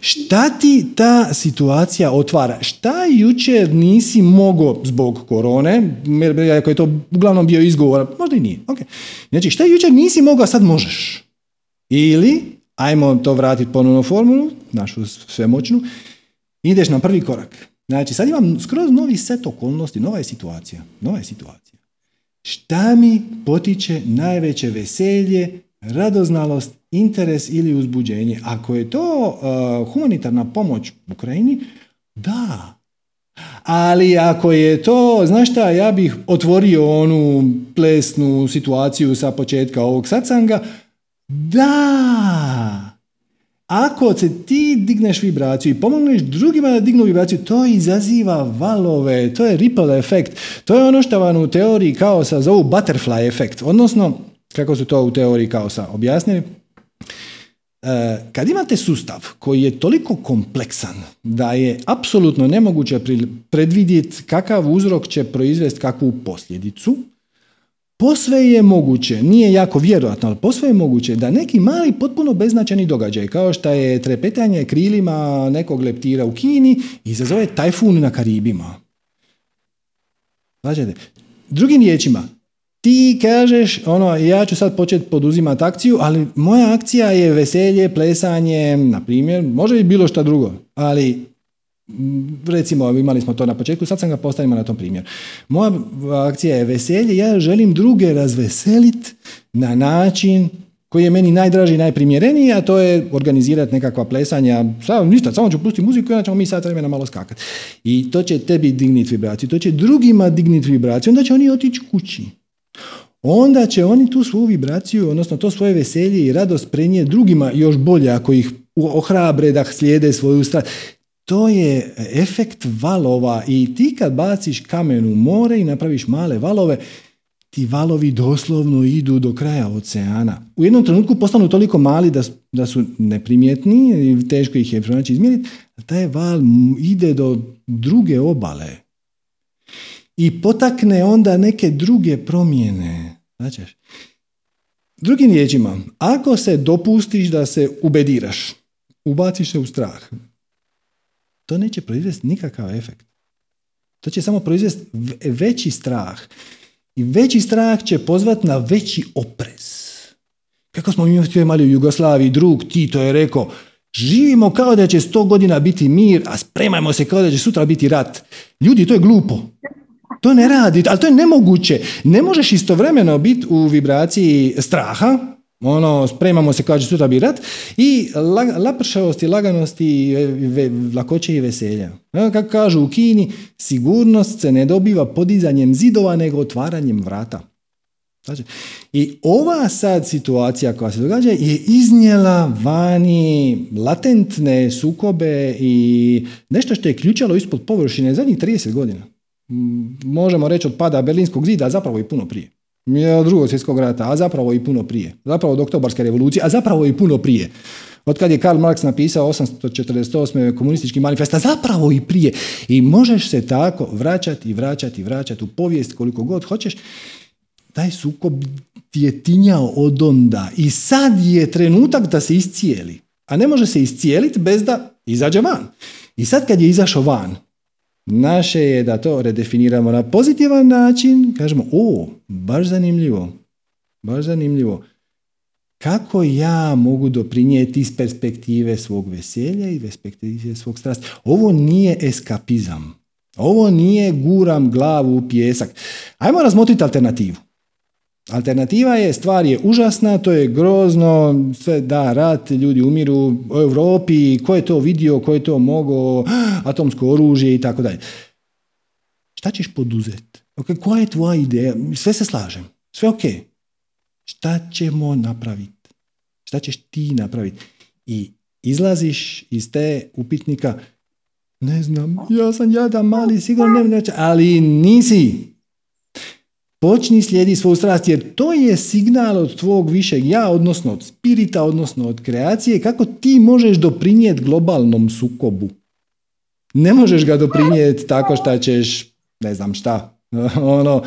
šta ti ta situacija otvara? Šta jučer nisi mogao zbog korone, ako je to uglavnom bio izgovor, možda i nije. Okay. Znači, šta jučer nisi mogao, sad možeš? Ili, ajmo to vratiti ponovno formulu, našu svemoćnu, ideš na prvi korak. Znači, sad imam skroz novi set okolnosti, nova je situacija, nova je situacija. Šta mi potiče najveće veselje, radoznalost, interes ili uzbuđenje? Ako je to uh, humanitarna pomoć Ukrajini, da. Ali ako je to, znaš šta, ja bih otvorio onu plesnu situaciju sa početka ovog satsanga, da. Ako se ti digneš vibraciju i pomogneš drugima da dignu vibraciju, to izaziva valove, to je ripple efekt. To je ono što vam u teoriji kaosa zovu butterfly efekt. Odnosno, kako su to u teoriji kaosa objasnili? Kad imate sustav koji je toliko kompleksan da je apsolutno nemoguće predvidjeti kakav uzrok će proizvesti kakvu posljedicu, posve je moguće, nije jako vjerojatno, ali posve je moguće da neki mali potpuno beznačajni događaj, kao što je trepetanje krilima nekog leptira u Kini, izazove tajfun na Karibima. Znači, drugim riječima, ti kažeš, ono, ja ću sad početi poduzimati akciju, ali moja akcija je veselje, plesanje, na primjer, može bi bilo šta drugo, ali... Recimo, imali smo to na početku, sad sam ga postavimo na tom primjer. Moja akcija je veselje, ja želim druge razveseliti na način koji je meni najdraži i najprimjereniji, a to je organizirati nekakva plesanja, sad, ništa, samo ću pustiti muziku i onda ćemo mi sad vremena malo skakati. I to će tebi digniti vibraciju, to će drugima digniti vibraciju, onda će oni otići kući. Onda će oni tu svoju vibraciju, odnosno to svoje veselje i radost prenijeti drugima još bolje ako ih ohrabre da slijede svoju strast. To je efekt valova i ti kad baciš kamen u more i napraviš male valove, ti valovi doslovno idu do kraja oceana. U jednom trenutku postanu toliko mali da, da su neprimjetni i teško ih je pronaći izmjeriti, a taj val ide do druge obale i potakne onda neke druge promjene. Znači, drugim riječima, ako se dopustiš da se ubediraš, ubaciš se u strah, to neće proizvesti nikakav efekt. To će samo proizvesti veći strah. I veći strah će pozvati na veći oprez. Kako smo mi imali u Jugoslaviji, drug Tito je rekao, živimo kao da će sto godina biti mir, a spremajmo se kao da će sutra biti rat. Ljudi, to je glupo. To ne radi, ali to je nemoguće. Ne možeš istovremeno biti u vibraciji straha, ono, spremamo se kao će sutra biti rat, i la, lapršavosti, laganosti, ve, lakoće i veselja. Kako kažu u Kini, sigurnost se ne dobiva podizanjem zidova, nego otvaranjem vrata. Znači, i ova sad situacija koja se događa je iznijela vani latentne sukobe i nešto što je ključalo ispod površine zadnjih trideset godina. Možemo reći od pada Berlinskog zida, a zapravo i puno prije. Od drugog svjetskog rata, a zapravo i puno prije. Zapravo od oktobarske revolucije, a zapravo i puno prije. Od kad je Karl Marx napisao osamnaest četrdeset osme komunistički manifest, a zapravo i prije. I možeš se tako vraćati i vraćati i vraćati u povijest koliko god hoćeš. Taj sukob je tinjao od onda i sad je trenutak da se iscijeli. A ne može se iscijeliti bez da izađe van. I sad kad je izašao van, naše je da to redefiniramo na pozitivan način, kažemo, o, baš zanimljivo, baš zanimljivo. Kako ja mogu doprinijeti iz perspektive svog veselja i perspektive svog strasti? Ovo nije eskapizam. Ovo nije guram glavu u pijesak. Ajmo razmotriti alternativu. Alternativa je, stvar je užasna, to je grozno, sve da, rat, ljudi umiru u Europi, ko je to vidio, ko je to mogao, atomsko oružje i tako dalje. Šta ćeš poduzeti? Okay, koja je tvoja ideja? Sve se slažem, sve ok. Šta ćemo napraviti? Šta ćeš ti napraviti? I izlaziš iz te upitnika, ne znam, ja sam jadan, mali, sigurno ne neće, ali nisi. Počni slijedi svoju strast, jer to je signal od tvog višeg ja, odnosno od spirita, odnosno od kreacije, kako ti možeš doprinijeti globalnom sukobu. Ne možeš ga doprinijeti tako šta ćeš, ne znam šta, ono,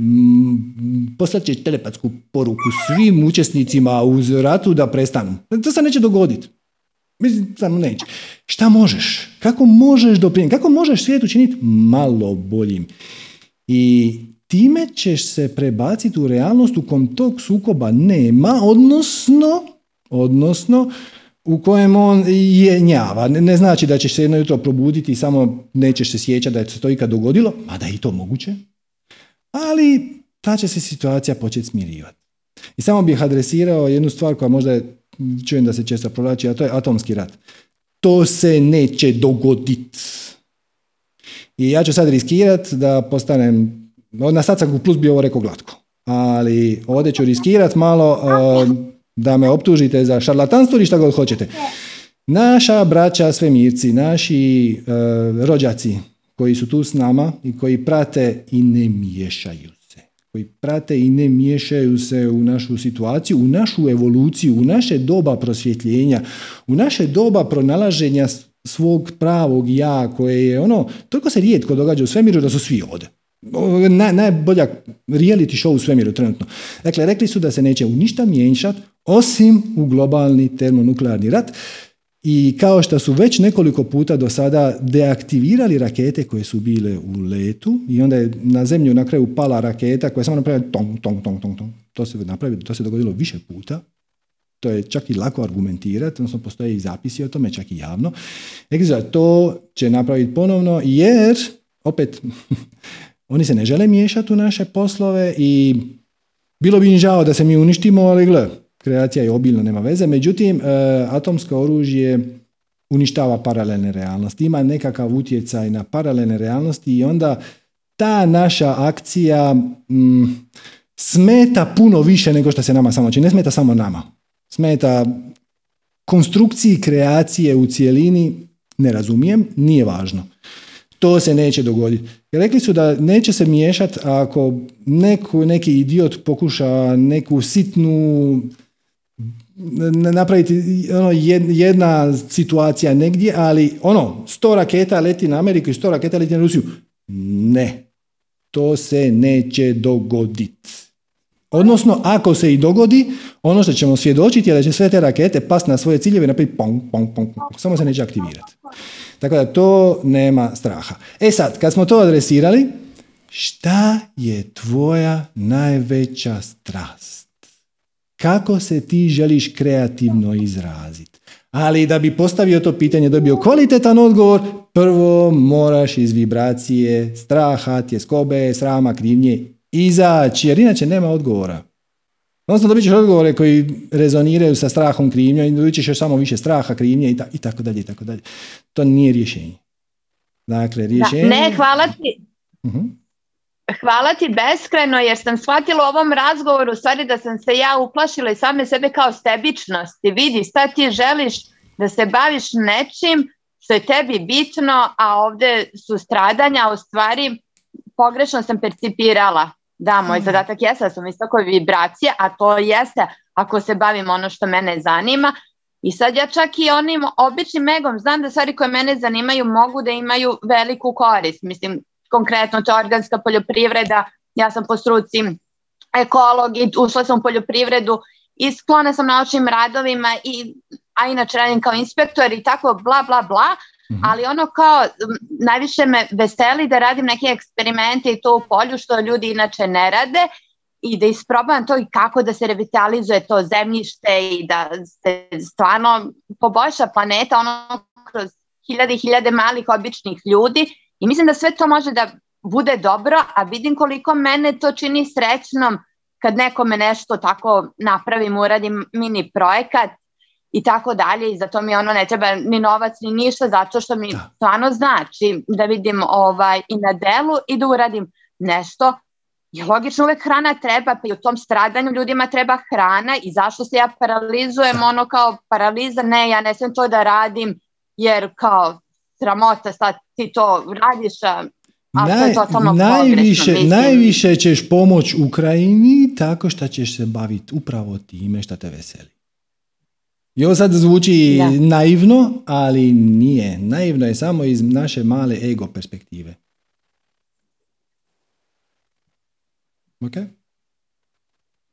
mm, poslat ćeš telepatsku poruku svim učesnicima u ratu da prestanu. To se neće dogoditi. Mislim, samo neće. Šta možeš? Kako možeš doprinijeti? Kako možeš svijet učiniti malo boljim? I time ćeš se prebaciti u realnost u kom tog sukoba nema, odnosno, odnosno u kojem on je njava. Ne, ne znači da ćeš se jedno jutro probuditi i samo nećeš se sjećati da se to ikad dogodilo, mada je i to moguće, ali ta će se situacija početi smirivati. I samo bih adresirao jednu stvar koja možda je, čujem da se često provlači, a to je atomski rat. To se neće dogoditi. I ja ću sad riskirati da postanem... Na Satsangu Plus bi ovo rekao glatko, ali ovdje ću riskirati malo uh, da me optužite za šarlatanstvo ili šta god hoćete. Naša braća svemirci, naši uh, rođaci koji su tu s nama i koji prate i ne miješaju se, koji prate i ne miješaju se u našu situaciju, u našu evoluciju, u naše doba prosvjetljenja, u naše doba pronalaženja svog pravog ja koje je ono, toliko se rijetko događa u svemiru da su svi ovdje. Naj, najbolja reality show u svemiru trenutno. Dakle, rekli su da se neće u ništa miješati osim u globalni termonuklearni rat i kao što su već nekoliko puta do sada deaktivirali rakete koje su bile u letu i onda je na zemlju na kraju pala raketa koja je samo napravila tong, tong, tong, tong, tong. To se napravilo, to se dogodilo više puta. To je čak i lako argumentirati, odnosno postoje i zapisi o tome, čak i javno. Rekli su da to će napraviti ponovno jer, opet... Oni se ne žele miješati u naše poslove i bilo bi im žao da se mi uništimo, ali gle, kreacija je obilna, nema veze. Međutim, atomsko oružje uništava paralelne realnosti, ima nekakav utjecaj na paralelne realnosti i onda ta naša akcija mm, smeta puno više nego što se nama samo čini. Ne smeta samo nama, smeta konstrukciji kreacije u cjelini, ne razumijem, nije važno. To se neće dogoditi. Rekli su da neće se miješati ako neku, neki idiot pokuša neku sitnu napraviti ono, jedna situacija negdje, ali ono, sto raketa leti na Ameriku i sto raketa leti na Rusiju. Ne. To se neće dogoditi. Odnosno, ako se i dogodi, ono što ćemo svjedočiti je da će sve te rakete pasti na svoje ciljeve i napraviti pong, pong, pong, pong. Samo se neće aktivirati. Tako da to nema straha. E sad, kad smo to adresirali, šta je tvoja najveća strast? Kako se ti želiš kreativno izraziti? Ali da bi postavio to pitanje, dobio kvalitetan odgovor, prvo moraš iz vibracije straha, tjeskobe, srama, krivnje izaći, jer inače nema odgovora. Odnosno dobit ćeš odgovore koji rezoniraju sa strahom krivnja i dobit ćeš još samo više straha, krivnje i, ta, i tako dalje i tako dalje. To nije rješenje. Dakle, rješenje... Da, ne, hvala ti. Uh-huh. Hvala ti beskrajno, jer sam shvatila u ovom razgovoru, stvari da sam se ja uplašila i same sebe kao sebičnosti. Vidi, sad ti želiš da se baviš nečim što je tebi bitno, a ovdje su stradanja, a u stvari pogrešno sam percipirala. Da, moj mm. zadatak jeste da sam visoko vibracije, a to jeste ako se bavim ono što mene zanima. I sad ja čak i onim običnim megom znam da stvari koje mene zanimaju mogu da imaju veliku korist. Mislim, konkretno to je organska poljoprivreda, ja sam po struci ekolog i ušla sam u poljoprivredu i sklona sam naučnim radovima, i, a inače radim kao inspektor i tako bla bla bla, mm-hmm. ali ono kao najviše me veseli da radim neke eksperimente i to u polju što ljudi inače ne rade, i da isprobam to i kako da se revitalizuje to zemljište i da se stvarno poboljša planeta ono kroz hiljade i hiljade malih običnih ljudi. I mislim da sve to može da bude dobro, a vidim koliko mene to čini srećnom kad nekome nešto tako napravim, uradim mini projekat i tako dalje, i zato mi ono ne treba ni novac ni ništa, zato što mi stvarno znači da vidim ovaj, i na delu i da uradim nešto. I logično uvek hrana treba, pa i u tom stradanju ljudima treba hrana, i zašto se ja paralizujem ono kao paraliza, ne, ja ne smijem to da radim jer kao sramota, sad ti to radiš, ali Naj, to je totalno najviše, pogrešno. Najviše ćeš pomoći Ukrajini tako što ćeš se baviti upravo time što te veseli. I ovo sad zvuči ja. naivno, ali nije. Naivno je samo iz naše male ego perspektive. Okay.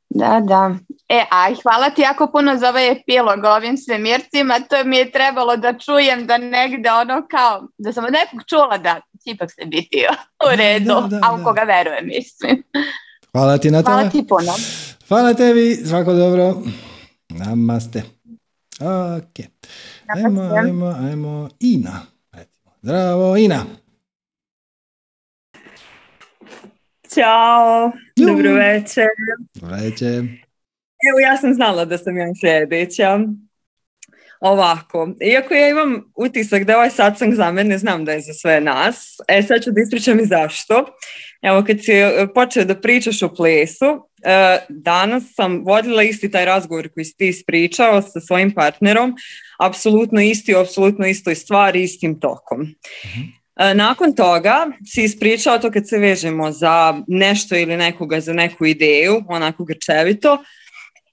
Da, da. E, aj, hvala ti jako puno za ovaj epilog ovim svemircima, to mi je trebalo da čujem da negde ono kao, da sam od nekog čula da ipak se bitio u redu, da, da, da, a u koga verujem, mislim. Hvala ti, Natana. Hvala ti puno. Hvala tebi, svako dobro. Namaste. Ok. Ajmo, ajmo, ajmo. Ina. Zdravo, Ina. Ćao, dobro večer. Dobro večer. Evo, ja sam znala da sam ja sljedeća. Ovako, iako ja imam utisak da ovaj satsang za mene, znam da je za sve nas. E, sad ću da ispričam i zašto. Evo, kad si počeo da pričaš o plesu, danas sam vodila isti taj razgovor koji si ti ispričao sa svojim partnerom. Apsolutno isti, apsolutno istoj stvari, istim tokom. Mm-hmm. Nakon toga si ispričao to kad se vežemo za nešto ili nekoga, za neku ideju, onako grčevito,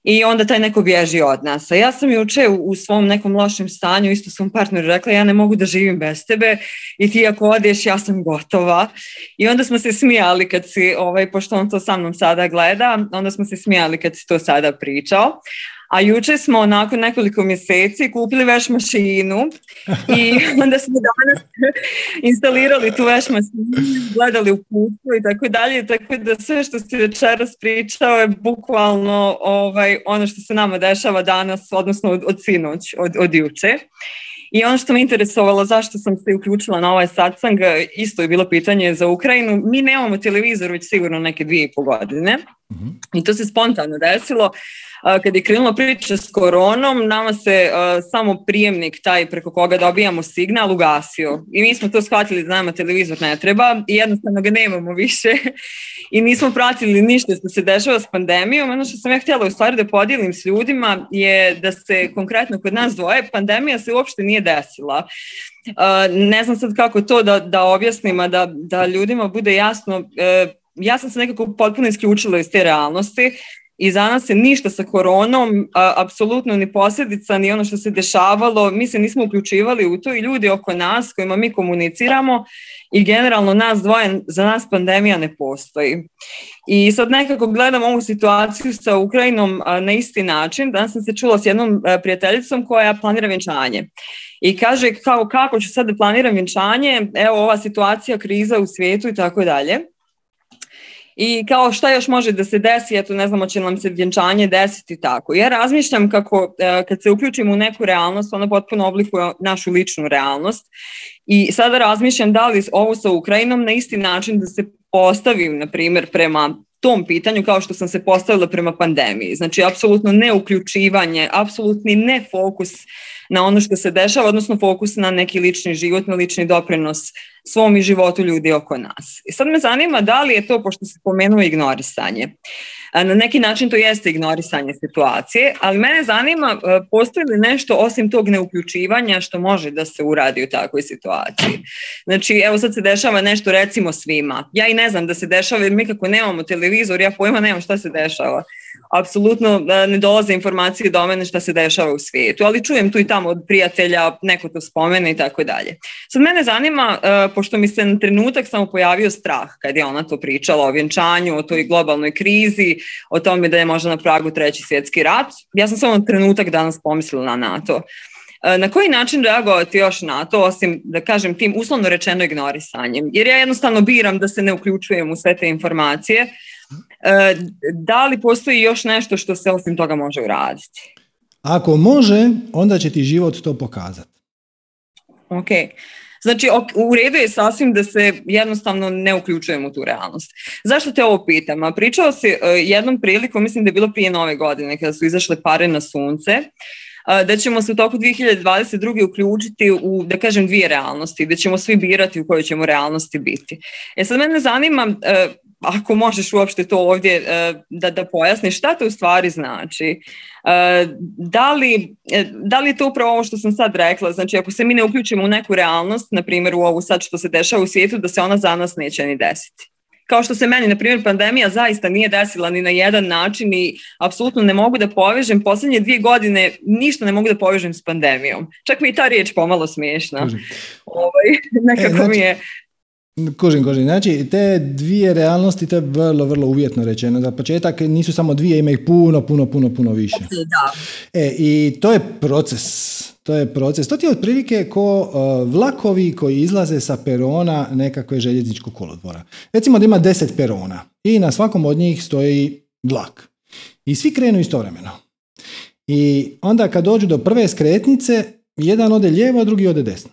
i onda taj neko bježi od nas. A ja sam juče u, u svom nekom lošem stanju isto svom partneru rekla, ja ne mogu da živim bez tebe i ti ako odeš ja sam gotova. I onda smo se smijali kad si, ovaj, pošto on to sa mnom sada gleda, onda smo se smijali kad si to sada pričao. A juče smo nakon nekoliko mjeseci kupili veš mašinu i onda smo danas instalirali tu veš mašinu, gledali u putu i tako dalje. Tako da sve što si večeras pričao je bukvalno ovaj, ono što se nama dešava danas, odnosno od, od sinoć, od, od juče. I ono što me interesovalo, zašto sam se uključila na ovaj satsang, isto je bilo pitanje za Ukrajinu. Mi nemamo televizor već sigurno neke dvije i pol godine. Mm-hmm. I to se spontano desilo. Kad je krenula priča s koronom, nama se uh, samo prijemnik taj preko koga dobijamo signal ugasio. I mi smo to shvatili da nama televizor ne treba i jednostavno ga nemamo više. I nismo pratili ništa što se dešava s pandemijom. Ono što sam ja htjela u stvari da podijelim s ljudima je da se konkretno kod nas dvoje pandemija se uopšte nije desila. Uh, ne znam sad kako to da, da objasnim, a da, da ljudima bude jasno. Uh, ja sam se nekako potpuno isključila iz te realnosti. I za nas se ništa sa koronom, a, apsolutno ni posljedica, ni ono što se dešavalo, mi se nismo uključivali u to i ljudi oko nas s kojima mi komuniciramo i generalno nas dvoje, za nas pandemija ne postoji. I sad nekako gledam ovu situaciju sa Ukrajinom a, na isti način. Danas sam se čula s jednom a, prijateljicom koja planira vjenčanje. I kaže kao kako ću sad da planiram vjenčanje, evo ova situacija, kriza u svijetu i tako dalje. I kao šta još može da se desi, eto ne znamo će nam se vjenčanje desiti tako. Ja razmišljam kako e, kad se uključim u neku realnost, ona potpuno oblikuje našu ličnu realnost. I sada razmišljam da li ovo sa Ukrajinom na isti način da se postavim, na primjer, prema tom pitanju kao što sam se postavila prema pandemiji. Znači, apsolutno neuključivanje, apsolutni ne fokus na ono što se dešava, odnosno fokus na neki lični život, na lični doprinos svom i životu ljudi oko nas. I sad me zanima da li je to, pošto se spomenuo ignorisanje, na neki način to jeste ignorisanje situacije, ali mene zanima postoji li nešto osim tog neuključivanja što može da se uradi u takvoj situaciji. Znači, evo sad se dešava nešto recimo svima. Ja i ne znam da se dešava jer mi kako nemamo televizor, ja pojma nemam šta se dešava. Apsolutno ne dolaze informacije do mene šta se dešava u svijetu, ali čujem tu i tamo od prijatelja, neko to spomene i tako dalje. Sad mene zanima, pošto mi se na trenutak samo pojavio strah kad je ona to pričala o vjenčanju, o toj globalnoj krizi, o tome da je možda na pragu treći svjetski rat, ja sam samo na trenutak danas pomislila na NATO. Na koji način reagovati još na to, osim, da kažem, tim uslovno rečeno ignorisanjem? Jer ja jednostavno biram da se ne uključujem u sve te informacije. Da li postoji još nešto što se osim toga može uraditi? Ako može, onda će ti život to pokazati. Ok. Znači, u redu je sasvim da se jednostavno ne uključujemo u tu realnost. Zašto te ovo pitam? Pričao si jednom prilikom, mislim da je bilo prije nove godine, kada su izašle pare na sunce, da ćemo se u toku dvije hiljade dvadeset druge uključiti u, da kažem, dvije realnosti, da ćemo svi birati u kojoj ćemo realnosti biti. E sad mene zanima, ako možeš uopšte to ovdje da, da pojasniš, šta to u stvari znači? Da li, da li je to upravo ovo što sam sad rekla? Znači, ako se mi ne uključimo u neku realnost, na primjer u ovu sad što se dešava u svijetu, da se ona za nas neće ni desiti. Kao što se meni, na primjer, pandemija zaista nije desila ni na jedan način i apsolutno ne mogu da povežem. Posljednje dvije godine ništa ne mogu da povežem s pandemijom. Čak mi i ta riječ pomalo smiješna. Ovaj, nekako e, znači, mi je... Kužim, kužim. Znači, te dvije realnosti, to je vrlo, vrlo uvjetno rečeno. Za početak nisu samo dvije, ima ih puno, puno, puno, puno više. Da. E, i to je proces. To je proces. To ti je otprilike ko vlakovi koji izlaze sa perona nekakve željezničkog kolodvora. Recimo da ima deset perona i na svakom od njih stoji vlak. I svi krenu istovremeno. I onda kad dođu do prve skretnice, jedan ode lijevo, a drugi ode desno.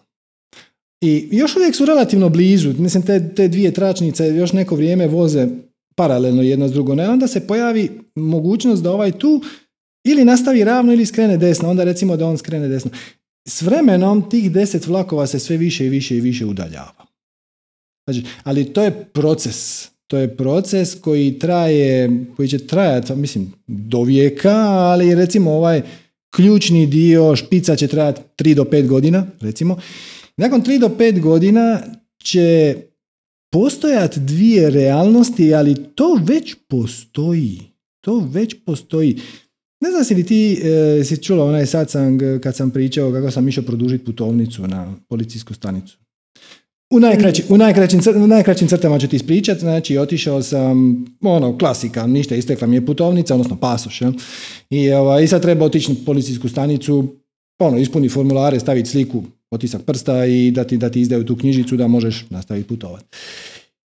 I još uvijek su relativno blizu. Mislim, te, te dvije tračnice još neko vrijeme voze paralelno jedno s drugo. I onda se pojavi mogućnost da ovaj tu ili nastavi ravno ili skrene desno, onda recimo da on skrene desno. S vremenom tih deset vlakova se sve više i više i više udaljava. Znači, ali to je proces. To je proces koji traje, koji će trajati, mislim, do vijeka, ali recimo ovaj ključni dio špica će trajati tri do pet godina, recimo. Nakon tri do pet godina će postojati dvije realnosti, ali to već postoji. To već postoji. Ne znam si li ti e, si čula onaj satsang kad sam pričao kako sam išao produžiti putovnicu na policijsku stanicu. U najkraćim, u najkraćim, u najkraćim crtama ću ti ispričati. Znači, otišao sam, ono, klasika, ništa, istekla mi je putovnica, odnosno pasoš. Ja? I, ova, I sad treba otići na policijsku stanicu, ono, ispuni formulare, staviti sliku, otisak prsta i da ti, da ti izdaju tu knjižicu da možeš nastaviti putovati.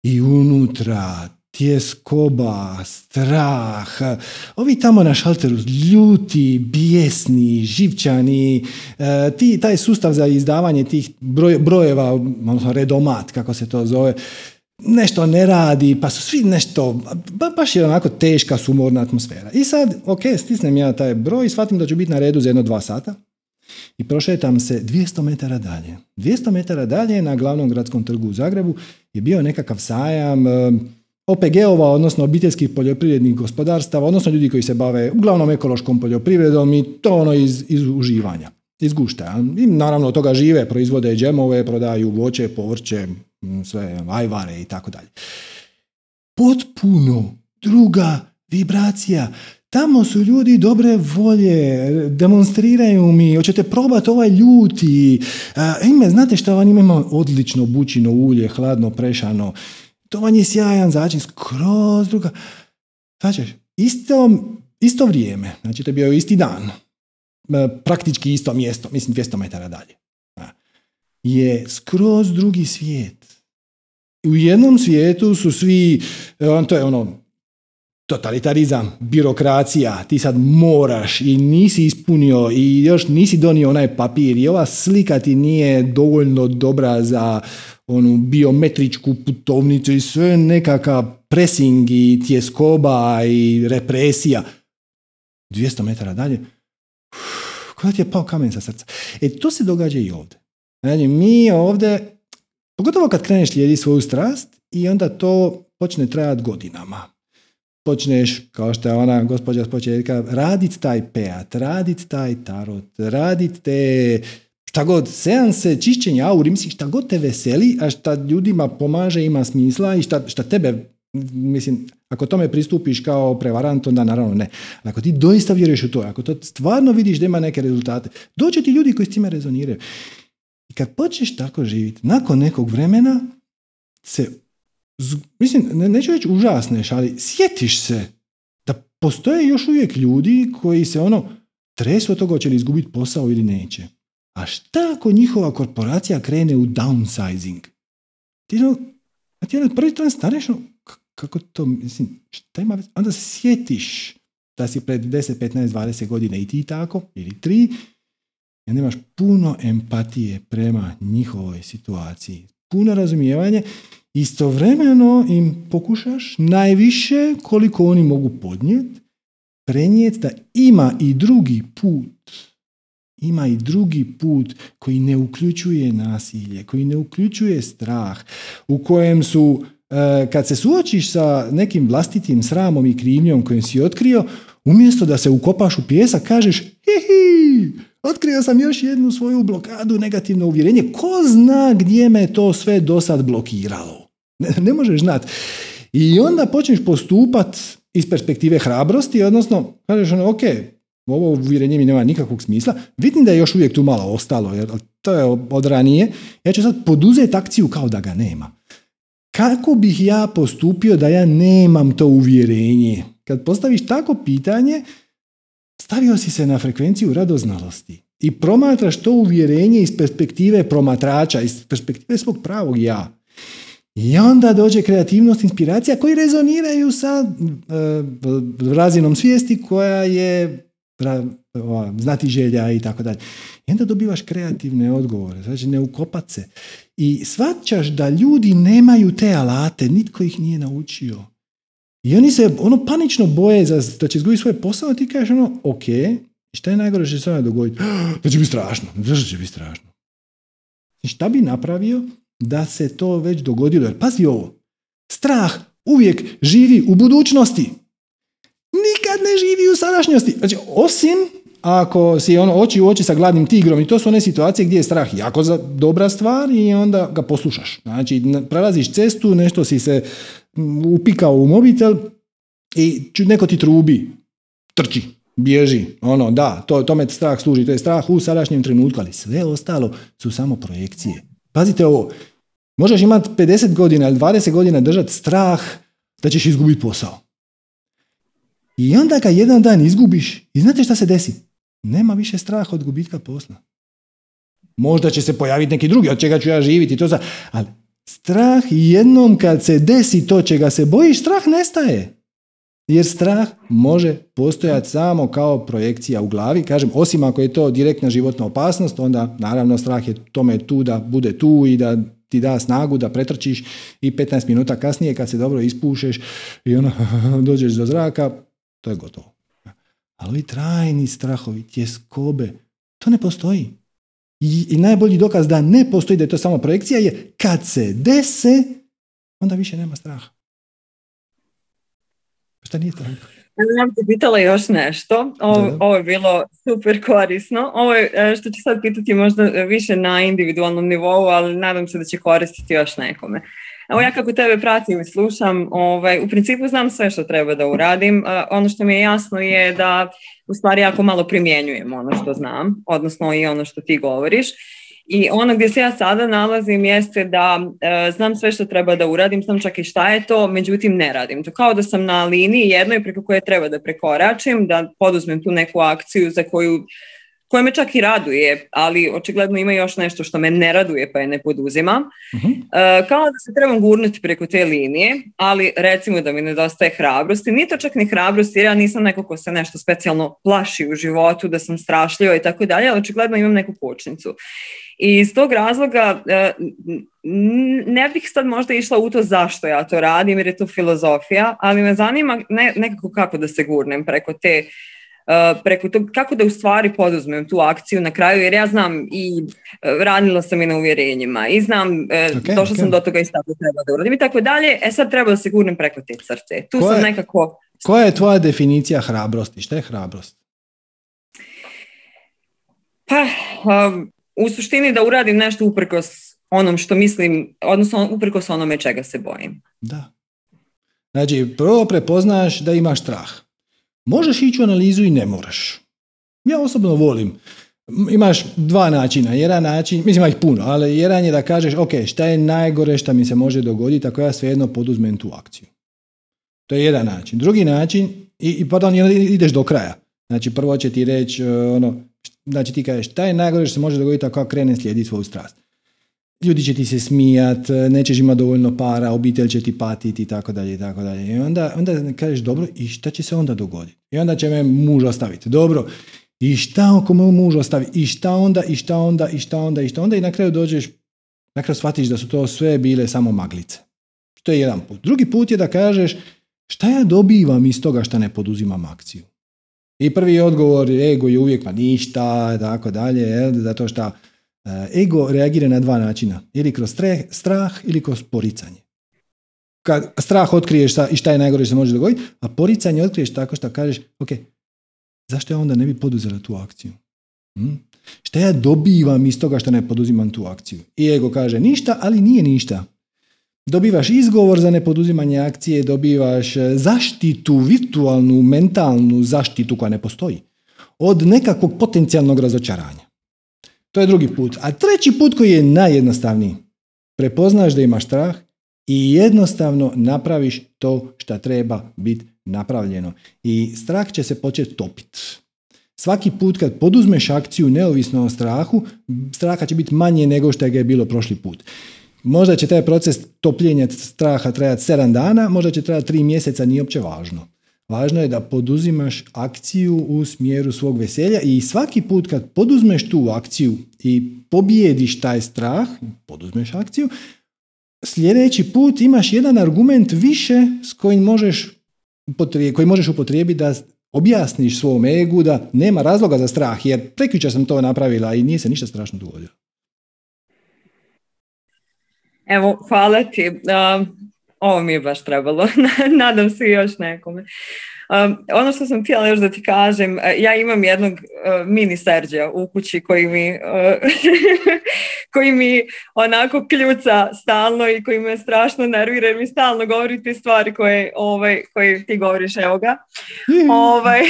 I unutra... tjeskoba, strah, ovi tamo na šalteru ljuti, bijesni, živčani, e, ti, taj sustav za izdavanje tih broj, brojeva, odnosno redomat, kako se to zove, nešto ne radi, pa su svi nešto, ba, baš je onako teška, sumorna atmosfera. I sad, ok, stisnem ja taj broj i shvatim da ću biti na redu za jedno dva sata i prošetam se dvjesto metara dalje. dvjesto metara dalje na glavnom gradskom trgu u Zagrebu je bio nekakav sajam... E, O P G-ova, odnosno obiteljskih poljoprivrednih gospodarstava, odnosno ljudi koji se bave uglavnom ekološkom poljoprivredom i to ono iz, iz uživanja, iz gušta. I naravno od toga žive, proizvode džemove, prodaju voće, povrće, sve ajvare i tako dalje. Potpuno druga vibracija. Tamo su ljudi dobre volje, demonstriraju mi, hoćete probati ovaj ljuti. E, ime, znate što vam ima odlično bučino ulje, hladno, prešano. To vam je sjajan začin, skroz druga. Značiš, isto, isto vrijeme, znači to je bio isti dan, praktički isto mjesto, mislim dvjesto metara dalje, je skroz drugi svijet. U jednom svijetu su svi, to je ono, totalitarizam, birokracija, ti sad moraš i nisi ispunio i još nisi donio onaj papir i ova slika ti nije dovoljno dobra za... onu biometričku putovnicu i sve nekakav presing i tjeskoba i represija. dvjesto metara dalje, kada ti je pao kamen sa srca. E, to se događa i ovdje. Znači, mi ovdje, pogotovo kad kreneš slijediti svoju strast i onda to počne trajati godinama. Počneš, kao što je ona gospođa s početka, raditi taj pejat, raditi taj tarot, raditi te šta god, seanse, čišćenje auri, mislim šta god te veseli, a šta ljudima pomaže, ima smisla i šta, šta tebe, mislim, ako tome pristupiš kao prevarant, onda naravno ne. Ali ako ti doista vjeruješ u to, ako to stvarno vidiš da ima neke rezultate, doće ti ljudi koji s time rezoniraju. I kad počneš tako živjeti, nakon nekog vremena se, mislim, ne, neću reći užasneš, ali sjetiš se da postoje još uvijek ljudi koji se ono tresu od toga hoće li izgubiti posao ili neće. A šta ako njihova korporacija krene u downsizing? Ti ono, a ti ono prvi tren staneš, no, k- kako to, mislim, šta ima već? Onda se sjetiš da si pred deset, petnaest, dvadeset godina i ti tako, ili tri, i onda imaš puno empatije prema njihovoj situaciji, puno razumijevanje, istovremeno im pokušaš najviše koliko oni mogu podnijeti, prenijeti da ima i drugi put, ima i drugi put koji ne uključuje nasilje, koji ne uključuje strah, u kojem su, kad se suočiš sa nekim vlastitim sramom i krivnjom kojim si otkrio, umjesto da se ukopaš u pijesak, kažeš hihi, otkrio sam još jednu svoju blokadu, negativno uvjerenje. Ko zna gdje me to sve do sad blokiralo? Ne, ne možeš znati. I onda počneš postupat iz perspektive hrabrosti, odnosno, kažeš ono, ok, ovo uvjerenje mi nema nikakvog smisla. Vidim da je još uvijek tu malo ostalo, jer to je od ranije. Ja ću sad poduzeti akciju kao da ga nema. Kako bih ja postupio da ja nemam to uvjerenje? Kad postaviš tako pitanje, stavio si se na frekvenciju radoznalosti i promatraš to uvjerenje iz perspektive promatrača, iz perspektive svog pravog ja. I onda dođe kreativnost, inspiracija koji rezoniraju sa e, razinom svijesti koja je znati želja i tako dalje. I onda dobivaš kreativne odgovore, znači ne ukopat se. I shvaćaš da ljudi nemaju te alate, nitko ih nije naučio. I oni se ono panično boje za, da će izgubiti svoje posao, ti kažeš ono, ok, šta je najgore što će se ono dogoditi? To će biti strašno, zašto će biti strašno? I šta bi napravio da se to već dogodilo? Jer pazi ovo, strah uvijek živi u budućnosti. Nikad ne živi u sadašnjosti. Znači, osim ako si ono oči u oči sa gladnim tigrom, i to su one situacije gdje je strah jako za, dobra stvar i onda ga poslušaš. Znači, prelaziš cestu, nešto si se upikao u mobitel i neko ti trubi, trči, bježi, ono, da, to, tome strah služi, to je strah u sadašnjem trenutku, ali sve ostalo su samo projekcije. Pazite ovo, možeš imati pedeset godina ili dvadeset godina držati strah da ćeš izgubiti posao. I onda ga jedan dan izgubiš i znate šta se desi? Nema više straha od gubitka posla. Možda će se pojaviti neki drugi, od čega ću ja živjeti i to za... Ali strah jednom kad se desi to čega se bojiš, strah nestaje. Jer strah može postojati samo kao projekcija u glavi. Kažem, osim ako je to direktna životna opasnost, onda naravno strah je tome tu da bude tu i da ti da snagu da pretrčiš i petnaest minuta kasnije kad se dobro ispušeš i ono dođeš do zraka, to je gotovo. Ali ovi trajni strahovi, tjeskobe, to ne postoji. I, i najbolji dokaz da ne postoji, da je to samo projekcija, je kad se dese, onda više nema straha. Šta nije to? Ja bih te pitala još nešto. Ovo, ovo je bilo super korisno. Ovo je, što ću sad pitati možda više na individualnom nivou, ali nadam se da će koristiti još nekome. Evo ja kako tebe pratim i slušam, ovaj, u principu znam sve što treba da uradim. Uh, ono što mi je jasno je da u stvari jako malo primjenjujem ono što znam, odnosno i ono što ti govoriš. I ono gdje se ja sada nalazim jeste da uh, znam sve što treba da uradim, znam čak i šta je to, međutim ne radim. To kao da sam na liniji jednoj preko koje treba da prekoračim, da poduzmem tu neku akciju za koju koje me čak i raduje, ali očigledno ima još nešto što me ne raduje pa je ne poduzimam. Uh-huh. E, kao da se trebam gurnuti preko te linije, ali recimo da mi nedostaje hrabrosti. Nije to čak ni hrabrosti jer ja nisam neko ko se nešto specijalno plaši u životu, da sam strašljiva i tako dalje, ali očigledno imam neku kočnicu. I iz tog razloga e, ne bih sad možda išla u to zašto ja to radim jer je to filozofija, ali me zanima ne, nekako kako da se gurnem preko te Uh, preko toga, kako da u stvari poduzmem tu akciju na kraju, jer ja znam i uh, radila sam i na uvjerenjima i znam, uh, okay, došla okay. sam do toga i sad to treba da uradim i tako dalje, e sad treba da se gurnem preko te crte. Tu koja, sam nekako... Koja je tvoja definicija hrabrosti? Šta je hrabrost? Pa, um, u suštini da uradim nešto uprkos onom što mislim, odnosno uprkos onome čega se bojim. Da. Znači, prvo prepoznaš da imaš strah. Možeš ići u analizu i ne moraš. Ja osobno volim. Imaš dva načina. Jedan način, mislim ima ih puno, ali jedan je da kažeš ok, šta je najgore što mi se može dogoditi ako ja svejedno poduzmem tu akciju. To je jedan način. Drugi način, i, i pardon, ideš do kraja. Znači prvo će ti reći, ono, znači ti kažeš šta je najgore što se može dogoditi ako ja krenem slijediti svoju strast. Ljudi će ti se smijat, nećeš imati dovoljno para, obitelj će ti patiti i tako dalje i tako dalje. I onda, onda kažeš dobro i šta će se onda dogoditi? I onda će me muž ostaviti. Dobro, i šta ako me muž ostavi? I šta onda, i šta onda, i šta onda, i šta onda? I na kraju dođeš, na kraju shvatiš da su to sve bile samo maglice. To je jedan put. Drugi put je da kažeš šta ja dobivam iz toga šta ne poduzimam akciju? I prvi odgovor, ego je uvijek ma ništa, tako dalje, zato šta ego reagira na dva načina, ili kroz strah ili kroz poricanje. Kad strah otkriješ šta, i šta je najgore što se može dogoditi, a poricanje otkriješ tako što kažeš ok, zašto ja onda ne bi poduzela tu akciju? Hm? Šta ja dobivam iz toga što ne poduzimam tu akciju? I ego kaže ništa, ali nije ništa. Dobivaš izgovor za nepoduzimanje akcije, dobivaš zaštitu, virtualnu, mentalnu zaštitu koja ne postoji, od nekakvog potencijalnog razočaranja. To je drugi put. A treći put koji je najjednostavniji. Prepoznaš da imaš strah i jednostavno napraviš to što treba biti napravljeno. I strah će se početi topiti. Svaki put kad poduzmeš akciju neovisno o strahu, straha će biti manje nego što ga je bilo prošli put. Možda će taj proces topljenja straha trajati sedam dana, možda će trajati tri mjeseca, nije uopće važno. Važno je da poduzimaš akciju u smjeru svog veselja i svaki put kad poduzmeš tu akciju i pobijediš taj strah, poduzmeš akciju, sljedeći put imaš jedan argument više s kojim možeš, koji možeš upotrijebiti da objasniš svom egu da nema razloga za strah, jer prekjučer sam to napravila i nije se ništa strašno dogodilo. Evo, hvala ti. Um... Ovo mi je baš trebalo, nadam se još nekome. Um, ono što sam htjela još da ti kažem, ja imam jednog uh, mini Serđa u kući koji mi, uh, koji mi onako kljuca stalno i koji me strašno nervira jer mi stalno govori te stvari koje, ovaj, koje ti govoriš, evo ga. Mm. Ovaj.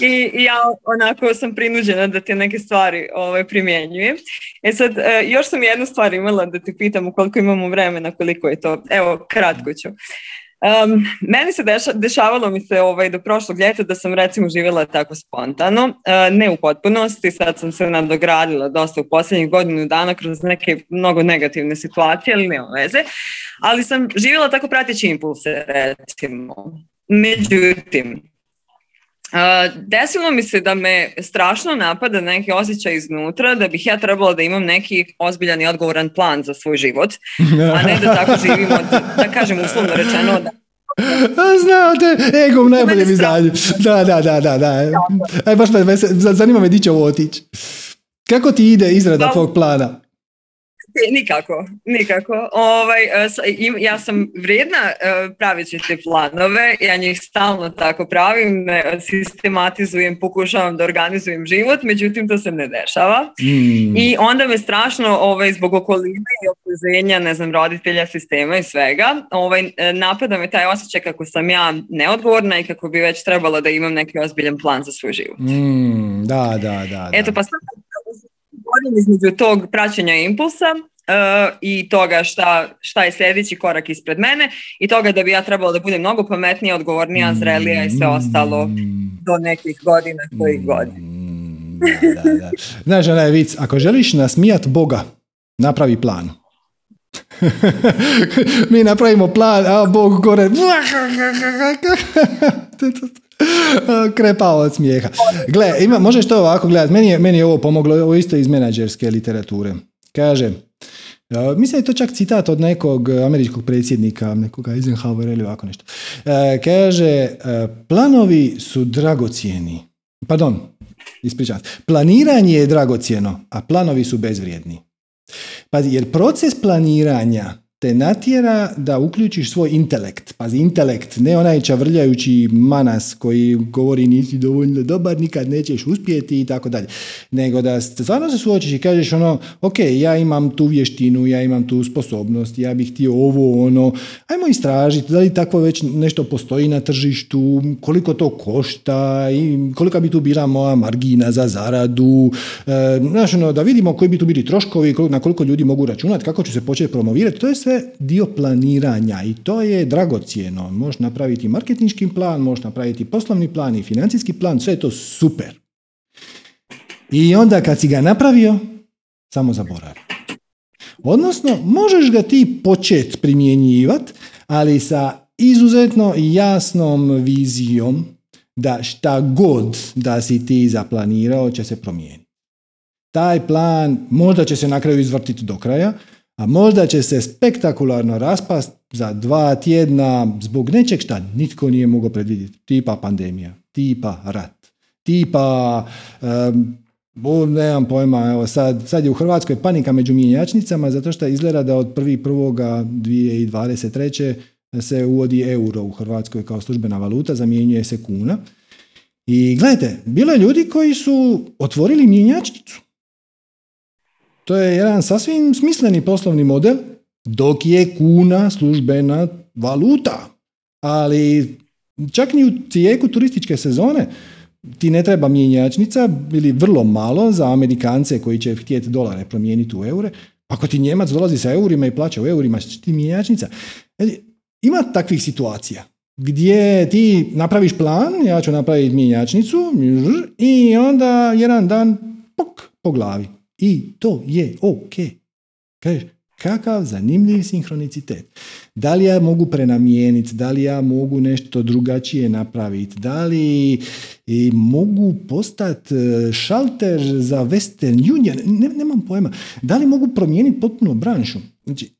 I, I ja onako sam prinuđena da te neke stvari ovaj, primjenjujem. E sad, uh, još sam jednu stvar imala da te pitam koliko imamo vremena, koliko je to. Evo, kratko ću. Um, meni se deša, dešavalo mi se ovaj, do prošlog ljeta da sam recimo živjela tako spontano, uh, ne u potpunosti, sad sam se nadogradila dosta u posljednjih godinu dana kroz neke mnogo negativne situacije, ali nema veze, ali sam živjela tako prateći impulse recimo. Međutim, uh, desilo mi se da me strašno napada neki osjećaj iznutra da bih ja trebala da imam neki ozbiljan i odgovoran plan za svoj život, a ne da tako živim od, da kažem uslovno rečeno da znate, egom najbolje mi zadnje. Da, da, da, da, da. Aj, baš me, zanima me di će ovo otići. Kako ti ide izrada da. tvog plana? Nikako, nikako. Ovaj, ja sam vrijedna praveći te planove, ja njih stalno tako pravim, sistematizujem, pokušavam da organizujem život, međutim to se ne dešava. Mm. I onda me strašno ovaj, zbog okoline i okruženja, ne znam, roditelja, sistema i svega, ovaj, napada me taj osjećaj kako sam ja neodgovorna i kako bi već trebalo da imam neki ozbiljan plan za svoj život. Mm, da, da, da, da. Eto, pa sam govorim između tog praćenja impulsa uh, i toga šta, šta je sljedeći korak ispred mene i toga da bi ja trebala da budem mnogo pametnija, odgovornija, zrelija i sve ostalo do nekih godina kojih godina. Da, da, da. Znaš, onaj vic, ako želiš nasmijat Boga, napravi plan. Mi napravimo plan, a Bog gore krepao od smijeha. Gle, ima, možeš to ovako gledati, meni je, meni je ovo pomoglo, ovo isto iz menadžerske literature. Kaže, Uh, mislim je to čak citat od nekog američkog predsjednika, nekoga Eisenhower ili ovako nešto. Uh, kaže, uh, planovi su dragocijeni. Pardon, ispričavam. Planiranje je dragocijeno, a planovi su bezvrijedni. Pazi, jer proces planiranja te natjera da uključiš svoj intelekt. Pazi, intelekt, ne onaj čavrljajući manas koji govori nisi dovoljno dobar, nikad nećeš uspjeti i tako dalje. Nego da stvarno se suočiš i kažeš ono, ok, ja imam tu vještinu, ja imam tu sposobnost, ja bih htio ovo, ono, ajmo istražiti da li tako već nešto postoji na tržištu, koliko to košta i kolika bi tu bila moja margina za zaradu. E, znaš, ono, da vidimo koji bi tu bili troškovi, na koliko ljudi mogu računati, kako ću se početi promovirati, to je dio planiranja i to je dragocjeno. Možeš napraviti marketinški plan, možeš napraviti poslovni plan i financijski plan, sve je to super. I onda kad si ga napravio, samo zaboravi. Odnosno, možeš ga ti početi primjenjivati, ali sa izuzetno jasnom vizijom da šta god da si ti zaplanirao će se promijeniti. Taj plan možda će se na kraju izvrtiti do kraja, a možda će se spektakularno raspast za dva tjedna zbog nečeg šta nitko nije mogao predvidjeti. Tipa pandemija, tipa rat, tipa, um, nemam pojma, evo sad, sad je u Hrvatskoj panika među mjenjačnicama zato što izgleda da od prvi prvog dvije tisuće dvadeset treće se uvodi euro u Hrvatskoj kao službena valuta, zamjenjuje se kuna. I gledajte, bilo je ljudi koji su otvorili mjenjačnicu. To je jedan sasvim smisleni poslovni model, dok je kuna službena valuta. Ali čak ni u tijeku turističke sezone ti ne treba mjenjačnica, ili vrlo malo za Amerikance koji će htjeti dolare promijeniti u eure. Ako ti Njemac dolazi sa eurima i plaća u eurima, što ti mjenjačnica? Ima takvih situacija gdje ti napraviš plan, ja ću napraviti mjenjačnicu i onda jedan dan puk po glavi. I to je ok. Kažeš, kakav zanimljiv sinhronicitet. Da li ja mogu prenamijeniti, da li ja mogu nešto drugačije napraviti, da li i mogu postati šalter za Western Union, ne, nemam pojma. Da li mogu promijeniti potpuno branšu? Znači,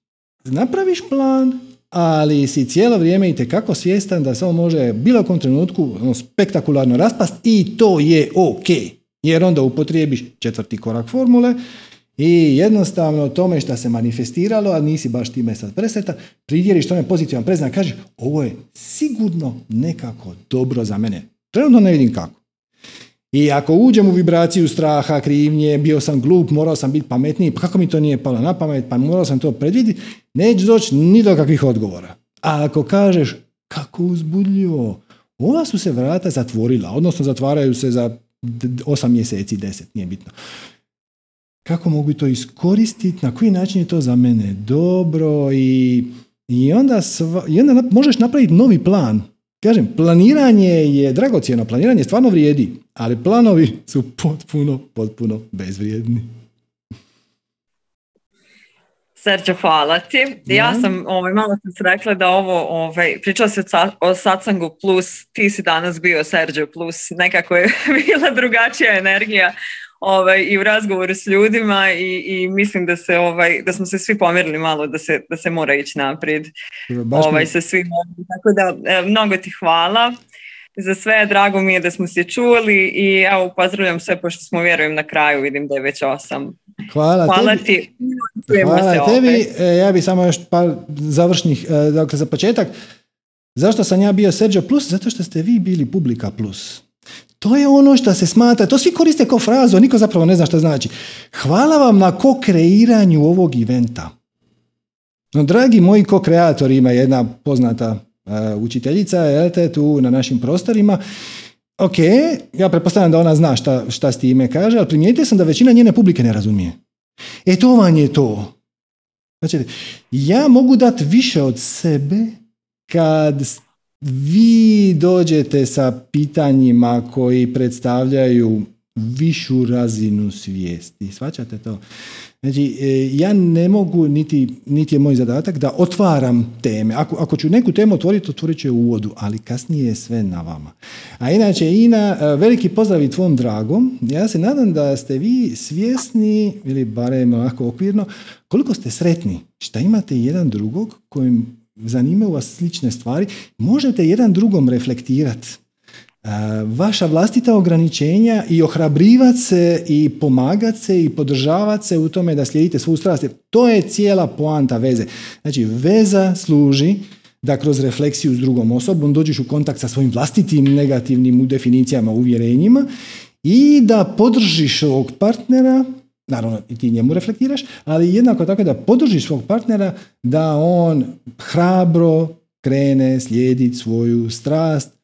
napraviš plan, ali si cijelo vrijeme itekako svjestan da samo može bilo kom trenutku ono, spektakularno raspast i to je ok. Jer onda upotrijebiš četvrti korak formule i jednostavno tome što se manifestiralo, a nisi baš time sad presretan, pridjeliš tome pozitivan predznak, kažeš ovo je sigurno nekako dobro za mene. Trenutno ne vidim kako. I ako uđem u vibraciju straha, krivnje, bio sam glup, morao sam biti pametniji, pa kako mi to nije palo na pamet, pa morao sam to predvidjeti, neću doći ni do kakvih odgovora. A ako kažeš kako uzbudljivo, ova su se vrata zatvorila, odnosno zatvaraju se za osam mjeseci, deset, nije bitno. Kako mogu to iskoristiti, na koji način je to za mene dobro i, i onda, sva, i onda nap, možeš napraviti novi plan. Kažem, planiranje je dragocjeno, planiranje stvarno vrijedi, ali planovi su potpuno, potpuno bezvrijedni. Serđo, hvala ti. Ja sam, ovaj, malo sam se rekla da ovo, ovaj, pričala se o Satsangu Plus, ti si danas bio Serđo Plus, nekako je bila drugačija energija, ovaj, i u razgovoru s ljudima i, i mislim da, se, ovaj, da smo se svi pomjerili malo, da se, da se mora ići naprijed, ovaj, sa svima. Tako da, eh, mnogo ti hvala za sve, drago mi je da smo se čuli i evo, pozdravljam sve, pošto smo, vjerujem, na kraju, vidim da je već osam. Hvala, hvala tebi. ti. Hvala se tebi. E, ja bih samo još par završnih, e, dakle za početak. Zašto sam ja bio Serđo Plus? Zato što ste vi bili Publika Plus. To je ono što se smatra, to svi koriste kao frazu, a niko zapravo ne zna što znači. Hvala vam na ko-kreiranju ovog eventa. No, dragi moji ko-kreatori, ima jedna poznata e, učiteljica, jel te, tu na našim prostorima. Ok, ja pretpostavljam da ona zna šta, šta s time kaže, ali primijetio sam da većina njene publike ne razumije. E to vam je to. Znači, ja mogu dati više od sebe kad vi dođete sa pitanjima koji predstavljaju višu razinu svijesti. Shvaćate to? Znači, ja ne mogu, niti, niti je moj zadatak da otvaram teme. Ako, ako ću neku temu otvoriti, otvorit ću je u uvodu, ali kasnije je sve na vama. A inače, Ina, veliki pozdrav i tvom dragom. Ja se nadam da ste vi svjesni, ili barem ovako okvirno, koliko ste sretni šta imate jedan drugog kojim zanimaju vas slične stvari. Možete jedan drugom reflektirati vaša vlastita ograničenja i ohrabrivati se i pomagati se i podržavati se u tome da slijedite svu strast. To je cijela poanta veze. Znači, veza služi da kroz refleksiju s drugom osobom dođeš u kontakt sa svojim vlastitim negativnim definicijama, uvjerenjima i da podržiš ovog partnera, naravno i ti njemu reflektiraš, ali jednako tako da podržiš svog partnera da on hrabro krene slijediti svoju strast,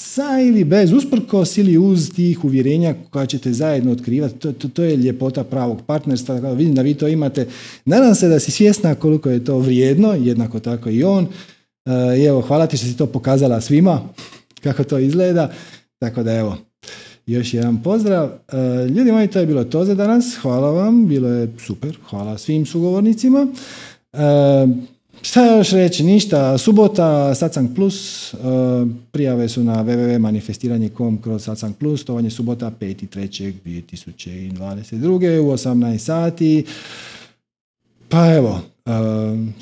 sa ili bez, usprkos ili uz tih uvjerenja koja ćete zajedno otkrivati. To, to, to je ljepota pravog partnerstva. Vidim da vi to imate. Nadam se da si svjesna koliko je to vrijedno, jednako tako i on. E, evo, hvala ti što si to pokazala svima, kako to izgleda. Tako da evo, još jedan pozdrav. E, ljudi moji, to je bilo to za danas. Hvala vam, bilo je super. Hvala svim sugovornicima. E, Šta još reći? Ništa. Subota, Satsang Plus, prijave su na double-u double-u double-u dot manifestiranje dot com kroz Satsang Plus, to je subota peti treći dvije tisuće dvadeset druge u osamnaest sati. Pa evo,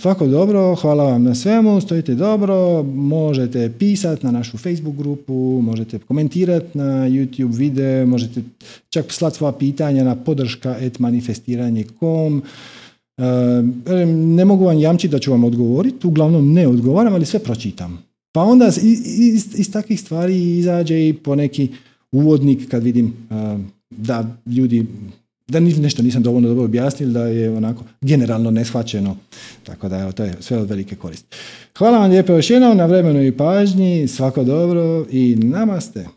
svako dobro, hvala vam na svemu, stojite dobro, možete pisati na našu Facebook grupu, možete komentirati na YouTube video, možete čak slati svoja pitanja na podrška at manifestiranje dot com. Uh, ne mogu vam jamčiti da ću vam odgovoriti, uglavnom ne odgovaram, ali sve pročitam. Pa onda iz, iz, iz takvih stvari izađe i poneki uvodnik kad vidim uh, da ljudi, da nešto nisam dovoljno dobro objasnili, da je onako generalno neshvaćeno. Tako da evo, to je sve od velike koristi. Hvala vam lijepo još jednom na vremenu i pažnji, svako dobro i namaste.